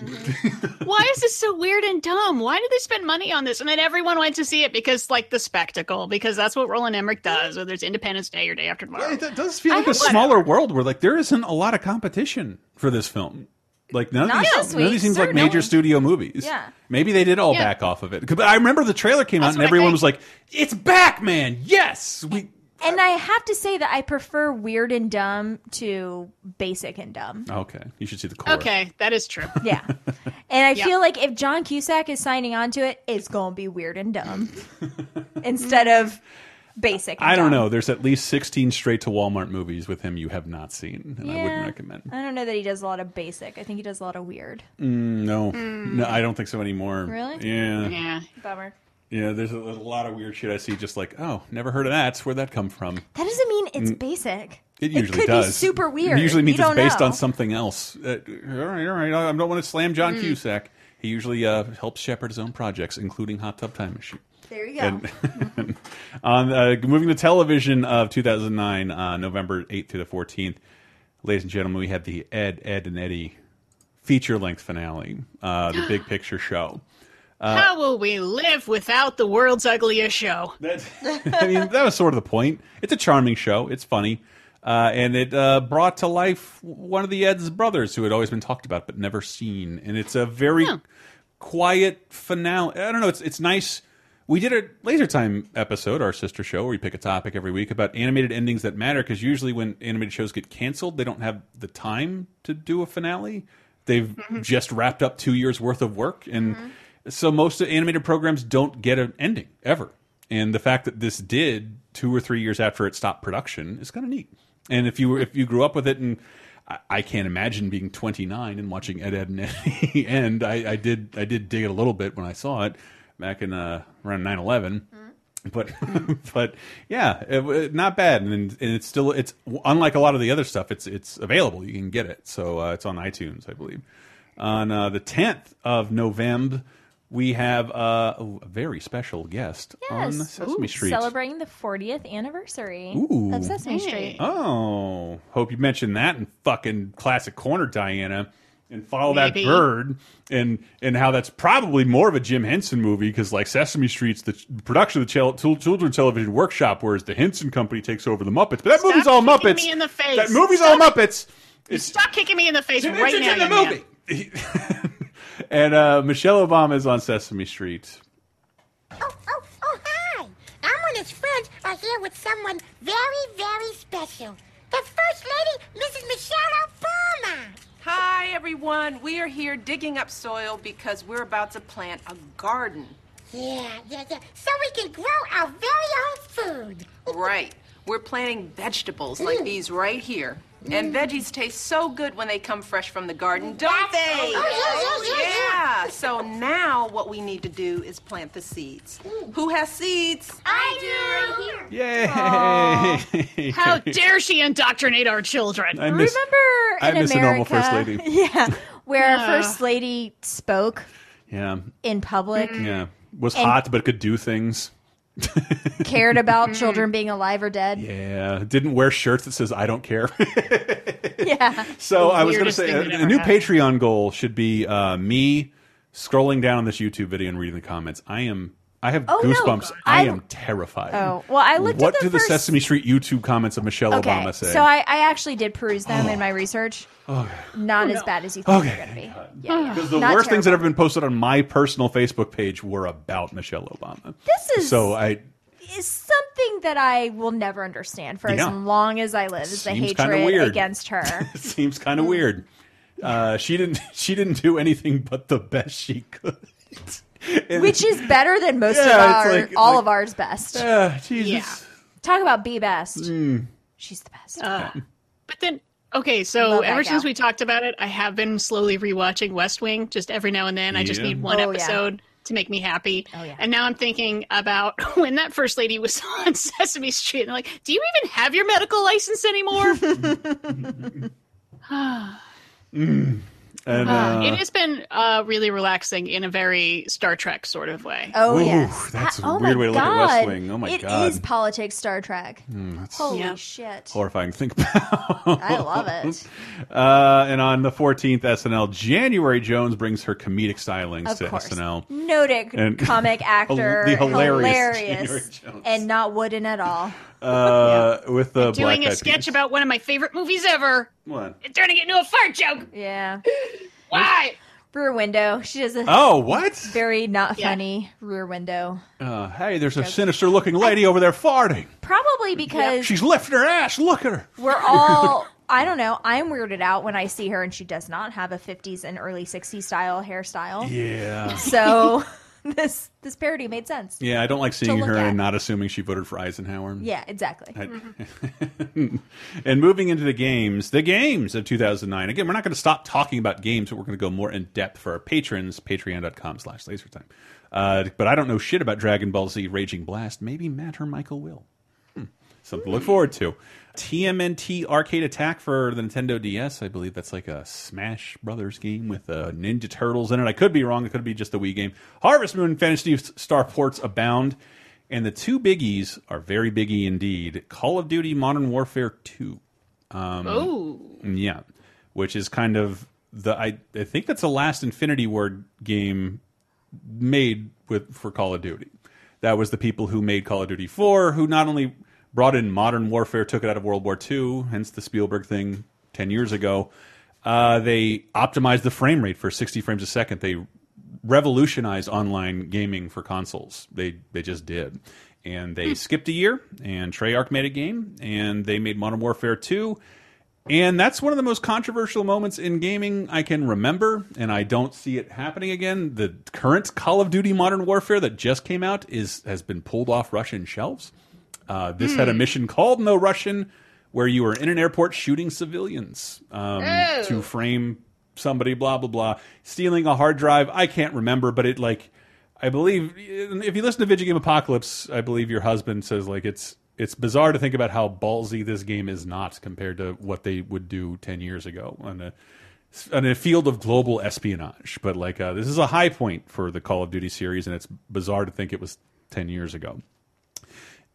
Why is this so weird and dumb? Why did they spend money on this? And then everyone went to see it because, like, the spectacle, because that's what Roland Emmerich does, whether it's Independence Day or Day After Tomorrow. Yeah, it does feel like I a smaller whatever. world where, like, there isn't a lot of competition for this film. Like, none of, these, none of these seems Sir, like major no studio movies. Yeah. Maybe they did all yeah. back off of it. But I remember the trailer came that's out and everyone was like, it's back, man. Yes. We... And I have to say that I prefer weird and dumb to basic and dumb. Okay. You should see the core. Okay. That is true. Yeah. And I yeah. feel like if John Cusack is signing on to it, it's going to be weird and dumb instead of basic. I don't know. There's at least sixteen straight to Walmart movies with him you have not seen, and yeah, I wouldn't recommend. I don't know that he does a lot of basic. I think he does a lot of weird. Mm, no, mm. no, I don't think so anymore. Really? Yeah. Yeah. Bummer. Yeah, there's a, there's a lot of weird shit I see. Just like, oh, never heard of that. Where'd that come from? That doesn't mean it's mm. basic. It usually it could does. Be super weird. It usually means it's based know. on something else. Uh, all right, all right. I don't want to slam John mm. Cusack. He usually uh, helps shepherd his own projects, including Hot Tub Time Machine. There you go. And, on uh, moving to television of two thousand nine, uh, November eighth through the fourteenth, ladies and gentlemen, we had the Ed, Edd and Eddy feature-length finale, uh, the Big Picture show. Uh, How will we live without the world's ugliest show? That, I mean, that was sort of the point. It's a charming show. It's funny. Uh, and it uh, brought to life one of the Edd's brothers who had always been talked about but never seen. And it's a very yeah. quiet finale. I don't know. It's it's nice. We did a Laser Time episode, our sister show, where we pick a topic every week about animated endings that matter. Because usually when animated shows get canceled, they don't have the time to do a finale. They've mm-hmm. just wrapped up two years worth of work. And mm-hmm. so most animated programs don't get an ending ever. And the fact that this did two or three years after it stopped production is kind of neat. And if you were, if you grew up with it, and I, I can't imagine being twenty-nine and watching Ed, Edd and Eddy, and I, I did I did dig it a little bit when I saw it back in uh, around nine eleven, but but yeah, it, not bad, and and it's still it's unlike a lot of the other stuff. It's it's available. You can get it, so uh, it's on iTunes, I believe. On uh, the tenth of November. We have uh, a very special guest yes. on Sesame Ooh, Street. Celebrating the fortieth anniversary Ooh. of Sesame hey. Street. Oh, hope you mentioned that in fucking Classic Corner, Diana, and follow Maybe. that bird, and and how that's probably more of a Jim Henson movie, because like Sesame Street's the production of the Children's Television Workshop, whereas the Henson Company takes over the Muppets. But that Stop movie's all Muppets. Me in the face. That movie's Stop. all Muppets. It's, Stop kicking me in the face Jim right Henson's now, in the movie. Man. And uh, Michelle Obama is on Sesame Street. Oh, oh, oh, hi. I'm and his friends are here with someone very, very special. The First Lady, Missus Michelle Obama. Hi, everyone. We are here digging up soil because we're about to plant a garden. Yeah, yeah, yeah. So we can grow our very own food. Right. We're planting vegetables like mm. these right here. And veggies taste so good when they come fresh from the garden, don't they? Oh, yeah, yeah, yeah, yeah. So now what we need to do is plant the seeds. Mm. Who has seeds? I do. Right here. Yay! Aww. How dare she indoctrinate our children? I miss, Remember in I miss America, a normal first lady. Yeah, where uh, first lady spoke. Yeah. In public. Yeah, was hot but could do things. Cared about children being alive or dead. Yeah, didn't wear shirts that says "I don't care." Yeah. So I was going to say a, a new happened. Patreon goal should be uh, me scrolling down on this YouTube video and reading the comments. I am. I have oh, goosebumps. No. I am terrified. Oh well, I looked. What at the do first... the Sesame Street YouTube comments of Michelle okay. Obama say? So I, I actually did peruse them oh. in my research. Okay. Not oh, no. as bad as you think okay. they're going to be. Yeah, because yeah. the Not worst terrible. things that have been posted on my personal Facebook page were about Michelle Obama. This is so I is something that I will never understand for yeah. as long as I live. Is the hatred weird. against her? It seems kind of weird. Uh, she didn't. She didn't do anything but the best she could. And Which is better than most yeah, of our, like, all like, of ours best. Yeah, Jesus. Yeah. Talk about be best. Mm. She's the best. Uh, but then, okay, so ever since gal. we talked about it, I have been slowly rewatching West Wing. Just every now and then, yeah. I just need one oh, episode yeah. to make me happy. Oh, yeah. And now I'm thinking about when that first lady was on Sesame Street. And they're like, do you even have your medical license anymore? mm. And, uh, uh, it has been uh, really relaxing in a very Star Trek sort of way. Oh, Ooh, yes. That's a I, oh weird way to God. look at West Wing. Oh, my it God. It is politics Star Trek. Mm, that's Holy yeah. shit. Horrifying to think about. I love it. Uh, and on the fourteenth, S N L, January Jones brings her comedic stylings of to course. S N L. Noted and comic actor. The hilarious, hilarious Jones. And not wooden at all. Uh, yeah. With the doing black a sketch penis. about one of my favorite movies ever. What? And turning it into a fart joke. Yeah. Why? Rear Window. She does a oh what? Very not yeah. funny Rear Window. Uh, hey, there's joke. a sinister looking lady I, over there farting. Probably because yeah. she's lifting her ass. Look at her. We're all. I don't know. I'm weirded out when I see her, and she does not have a fifties and early sixties style hairstyle. Yeah. So. this this parody made sense. Yeah, I don't like seeing her at. and not assuming she voted for Eisenhower. Yeah, exactly. I, mm-hmm. And moving into the games, the games of two thousand nine. Again, we're not going to stop talking about games, but we're going to go more in depth for our patrons. Patreon dot com slash Laser Time. Uh, but I don't know shit about Dragon Ball Z Raging Blast. Maybe Matt or Michael will. Hmm. Something to look forward to. T M N T Arcade Attack for the Nintendo D S. I believe that's like a Smash Brothers game with uh, Ninja Turtles in it. I could be wrong. It could be just a Wii game. Harvest Moon Fantasy Starports abound. And the two biggies are very biggie indeed. Call of Duty Modern Warfare two. Um, oh. Yeah. Which is kind of the... I, I think that's the last Infinity Ward game made with for Call of Duty. That was the people who made Call of Duty four, who not only... brought in Modern Warfare, took it out of World War two, hence the Spielberg thing ten years ago. Uh, they optimized the frame rate for sixty frames a second. They revolutionized online gaming for consoles. They they just did. And they mm. skipped a year, and Treyarch made a game, and they made Modern Warfare two. And that's one of the most controversial moments in gaming I can remember, and I don't see it happening again. The current Call of Duty Modern Warfare that just came out is has been pulled off Russian shelves. Uh, this mm. had a mission called No Russian, where you were in an airport shooting civilians um, oh. to frame somebody, blah, blah, blah. Stealing a hard drive, I can't remember, but it, like, I believe, if you listen to Video Game Apocalypse, I believe your husband says, like, it's it's bizarre to think about how ballsy this game is not compared to what they would do ten years ago on a, on a field of global espionage. But, like, uh, this is a high point for the Call of Duty series, and it's bizarre to think it was ten years ago.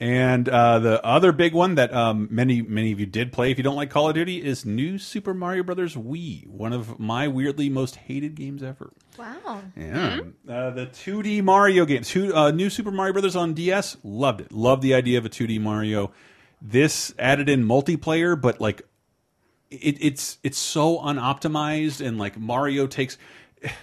And uh, the other big one that um, many, many of you did play, if you don't like Call of Duty, is New Super Mario Brothers Wii, one of my weirdly most hated games ever. Wow. Yeah. Mm-hmm. Uh, the two D Mario game, two, uh, New Super Mario Brothers on D S, loved it. Loved the idea of a two D Mario. This added in multiplayer, but like it, it's it's so unoptimized, and like Mario takes...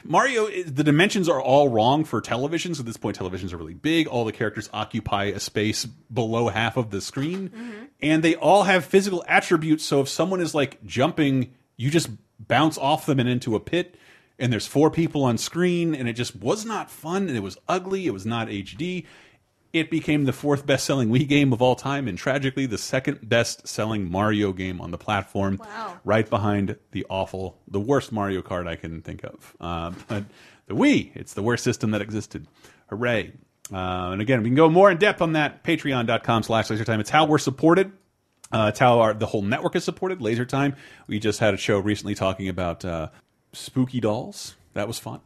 Mario, the dimensions are all wrong for televisions. At this point, televisions are really big. All the characters occupy a space below half of the screen. Mm-hmm. And they all have physical attributes. So if someone is, like, jumping, you just bounce off them and into a pit. And there's four people on screen. And it just was not fun. And it was ugly. It was not H D. It became the fourth best-selling Wii game of all time. And tragically, the second best-selling Mario game on the platform. Wow. Right behind the awful, the worst Mario Kart I can think of. Uh, but the Wii, it's the worst system that existed. Hooray. Uh, and again, we can go more in-depth on that. Patreon dot com slash Laser Time. It's how we're supported. Uh, it's how our, the whole network is supported. Laser Time. We just had a show recently talking about uh, spooky dolls. That was fun.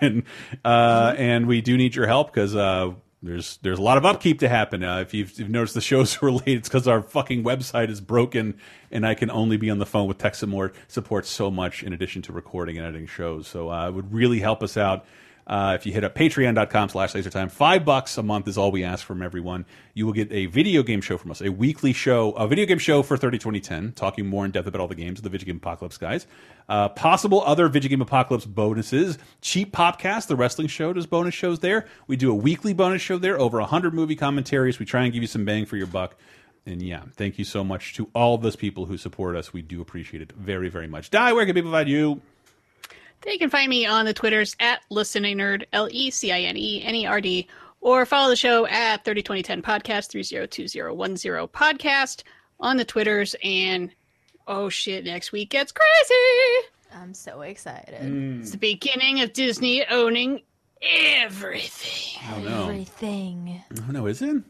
and, uh, and we do need your help because... Uh, There's there's a lot of upkeep to happen. Uh, if you've, you've noticed the shows were late, it's because our fucking website is broken, and I can only be on the phone with tech support so much in addition to recording and editing shows. So uh, it would really help us out uh, if you hit up patreon dot com slash laser time. Five bucks a month is all we ask from everyone. You will get a video game show from us, a weekly show, a video game show for thirty twenty ten, talking more in depth about all the games of the Video Game Apocalypse guys. Uh, possible other Video Game Apocalypse bonuses. Cheap Popcast, the wrestling show, does bonus shows there. We do a weekly bonus show there, over one hundred movie commentaries. We try and give you some bang for your buck. And yeah, thank you so much to all those people who support us. We do appreciate it very, very much. Di, where can people find you? They can find me on the Twitters at Listening Nerd, L E C I N E N E R D, or follow the show at thirty twenty ten Podcast, three zero two zero one zero Podcast on the Twitters. And oh shit, next week gets crazy. I'm so excited. Mm. It's the beginning of Disney owning everything. Oh, no. Everything. Oh, no, is it?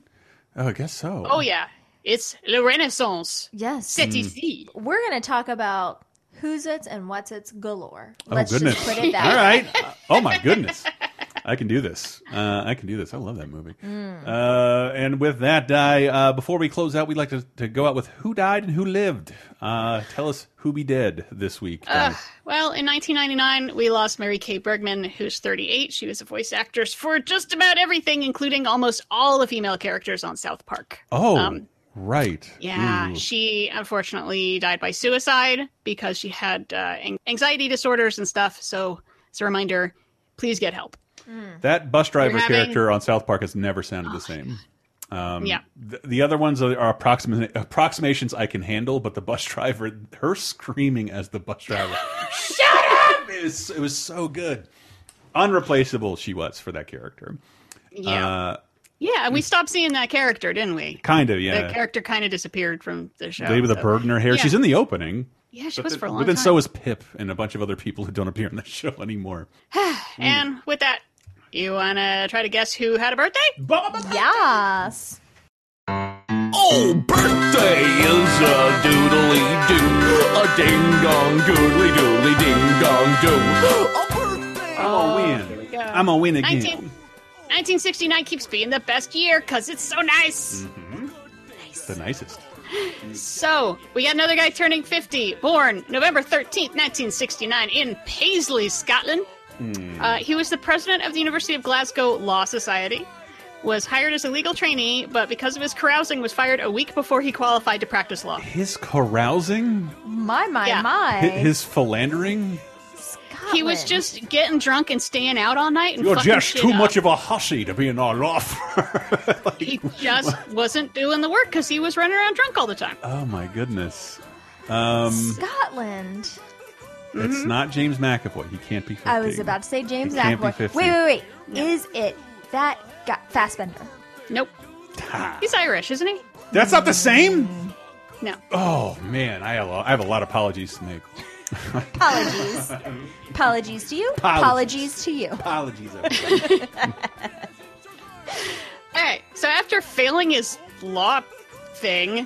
Oh, I guess so. Oh, yeah. It's Le Renaissance. Yes. C'est ici. Mm. We're going to talk about who's it's and what's it's galore. Oh, Let's goodness. Just put it that way. All right. Oh, my goodness. I can do this. Uh, I can do this. I love that movie. Mm. Uh, and with that, Di, uh, before we close out, we'd like to, to go out with who died and who lived. Uh, tell us who be dead this week. Uh, well, in nineteen ninety-nine, we lost Mary Kay Bergman, who's thirty-eight. She was a voice actress for just about everything, including almost all the female characters on South Park. Oh, um, right. Yeah. Ooh. She unfortunately died by suicide because she had uh, anxiety disorders and stuff. So as a reminder, please get help. Mm. That bus driver having... character on South Park has never sounded oh, the same. Um, yeah. Th the other ones are, are approxima approximations I can handle, but the bus driver, her screaming as the bus driver, shut up! It was, it was so good. unreplaceable she was for that character. Yeah. Uh, yeah, we stopped seeing that character, didn't we? Kind of, yeah. The character kind of disappeared from the show. Lady with so. a bird in her hair. Yeah. She's in the opening. Yeah, she was then, for a long time. But then time. so is Pip and a bunch of other people who don't appear in the show anymore. And mm. with that, you want to try to guess who had a birthday? Yes. Oh, birthday is a doodly-doo, a ding-dong, doodly-doodly, ding-dong-doo. Oh, birthday! Oh, I'm a win. Here we go. I'm a win again. nineteen sixty-nine keeps being the best year because it's so nice. Mm-hmm. Nice. The nicest. So, we got another guy turning fifty, born November thirteenth, nineteen sixty-nine, in Paisley, Scotland. Mm. Uh, he was the president of the University of Glasgow Law Society, was hired as a legal trainee, but because of his carousing, was fired a week before he qualified to practice law. His carousing? My, my, yeah. my. His philandering? Scotland. He was just getting drunk and staying out all night. And You're just too up. much of a hussy to be in our law firm. Like, he just what? wasn't doing the work because he was running around drunk all the time. Oh, my goodness. Um, Scotland. It's mm-hmm. not James McAvoy. He can't be fifty. I was about to say James McAvoy. Wait, wait, wait. No. Is it that guy? Fassbender. Nope. Ah. He's Irish, isn't he? That's not the same? No. Oh, man. I have a lot of apologies to make. Apologies. Apologies to you. Apologies, apologies to you. Apologies. All right. So after failing his law thing,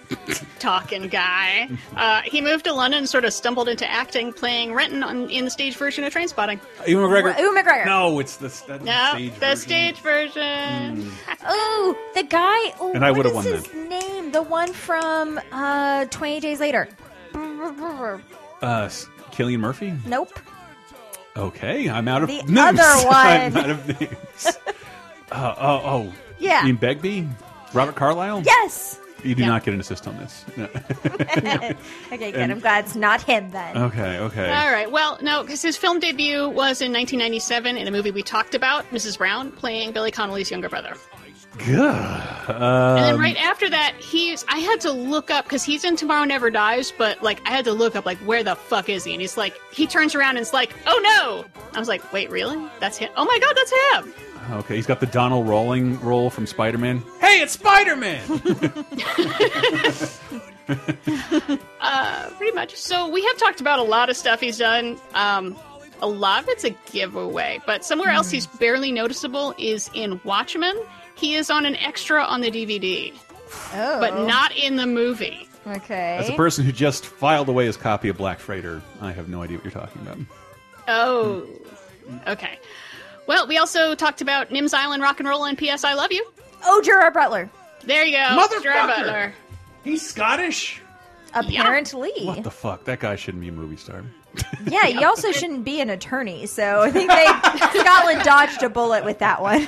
talking guy, uh, he moved to London and sort of stumbled into acting, playing Renton on, in the stage version of Trainspotting. Ewan McGregor. Ewan McGregor. No, it's the, the no, stage the version. the stage version. Mm. Oh, the guy. Oh, and I would have won his that. name? The one from uh, twenty days later. Uh, Cillian Murphy? Nope. Okay, I'm out of the names. other one. I'm out of names. uh, oh, oh. Yeah. Ian Begbie? Robert Carlyle? Yes. You do yeah. not get an assist on this. No. Okay, good. And, I'm glad it's not him then. Okay, okay. All right. Well, no, because his film debut was in nineteen ninety-seven in a movie we talked about, Missus Brown, playing Billy Connolly's younger brother. Good. Um, and then right after that, he's. I had to look up, because he's in Tomorrow Never Dies, but like I had to look up, like, where the fuck is he? And he's like, he turns around and it's like, oh no! I was like, wait, really? That's him? Oh my god, that's him! Okay, he's got the Donald Rawling role from Spider-Man. Hey, it's Spider-Man! uh, pretty much. So we have talked about a lot of stuff he's done. Um, a lot of it's a giveaway. But somewhere else he's barely noticeable is in Watchmen. He is on an extra on the D V D. Oh. But not in the movie. Okay. As a person who just filed away his copy of Black Freighter, I have no idea what you're talking about. Oh. Mm. Okay. Well, we also talked about Nims Island Rock and Roll and P S I Love You. Oh, Gerard Butler. There you go. Motherfucker. Gerard Butler. He's Scottish? Apparently. Yep. What the fuck? That guy shouldn't be a movie star. Yeah, he also shouldn't be an attorney, so I think they Scotland dodged a bullet with that one.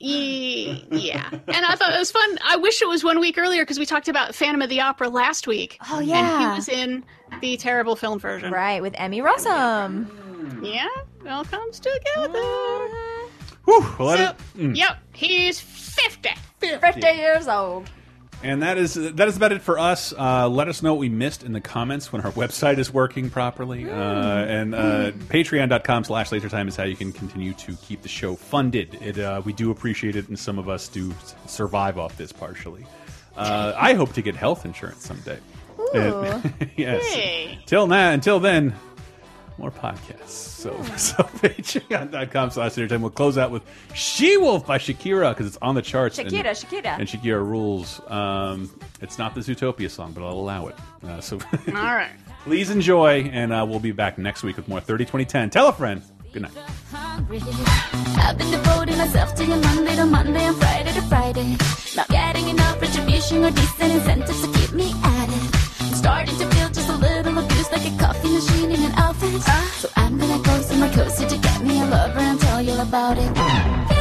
E- yeah. And I thought it was fun. I wish it was one week earlier because we talked about Phantom of the Opera last week. Oh, yeah. And he was in the terrible film version. Right, with Emmy Rossum. Yeah, it all comes together. Uh, Whew, well, so, mm. Yep, he's fifty. fifty years old. And that is that is about it for us. Uh, let us know what we missed in the comments when our website is working properly. Mm. Uh, and uh, mm. patreon.com slash lasertime is how you can continue to keep the show funded. It, uh, we do appreciate it, and some of us do survive off this partially. Uh, I hope to get health insurance someday. Ooh. And, yes. Hey. Till now, until then... More podcasts. So, yeah. so patreon.com slash entertainment. We'll close out with She-Wolf by Shakira because it's on the charts. Shakira, and, Shakira. And Shakira rules. Um, it's not the Zootopia song, but I'll allow it. Uh, so, all right. Please enjoy, and uh, we'll be back next week with more thirty twenty ten. Tell a friend. Good night. I've been devoting myself to your Monday to Monday and Friday to Friday. Not getting enough retribution or decent incentives to keep me at it. Starting to feel just a little abused, like a coffee machine in an office. Uh, so I'm gonna go somewhere cozy to get me a lover and tell you all about it.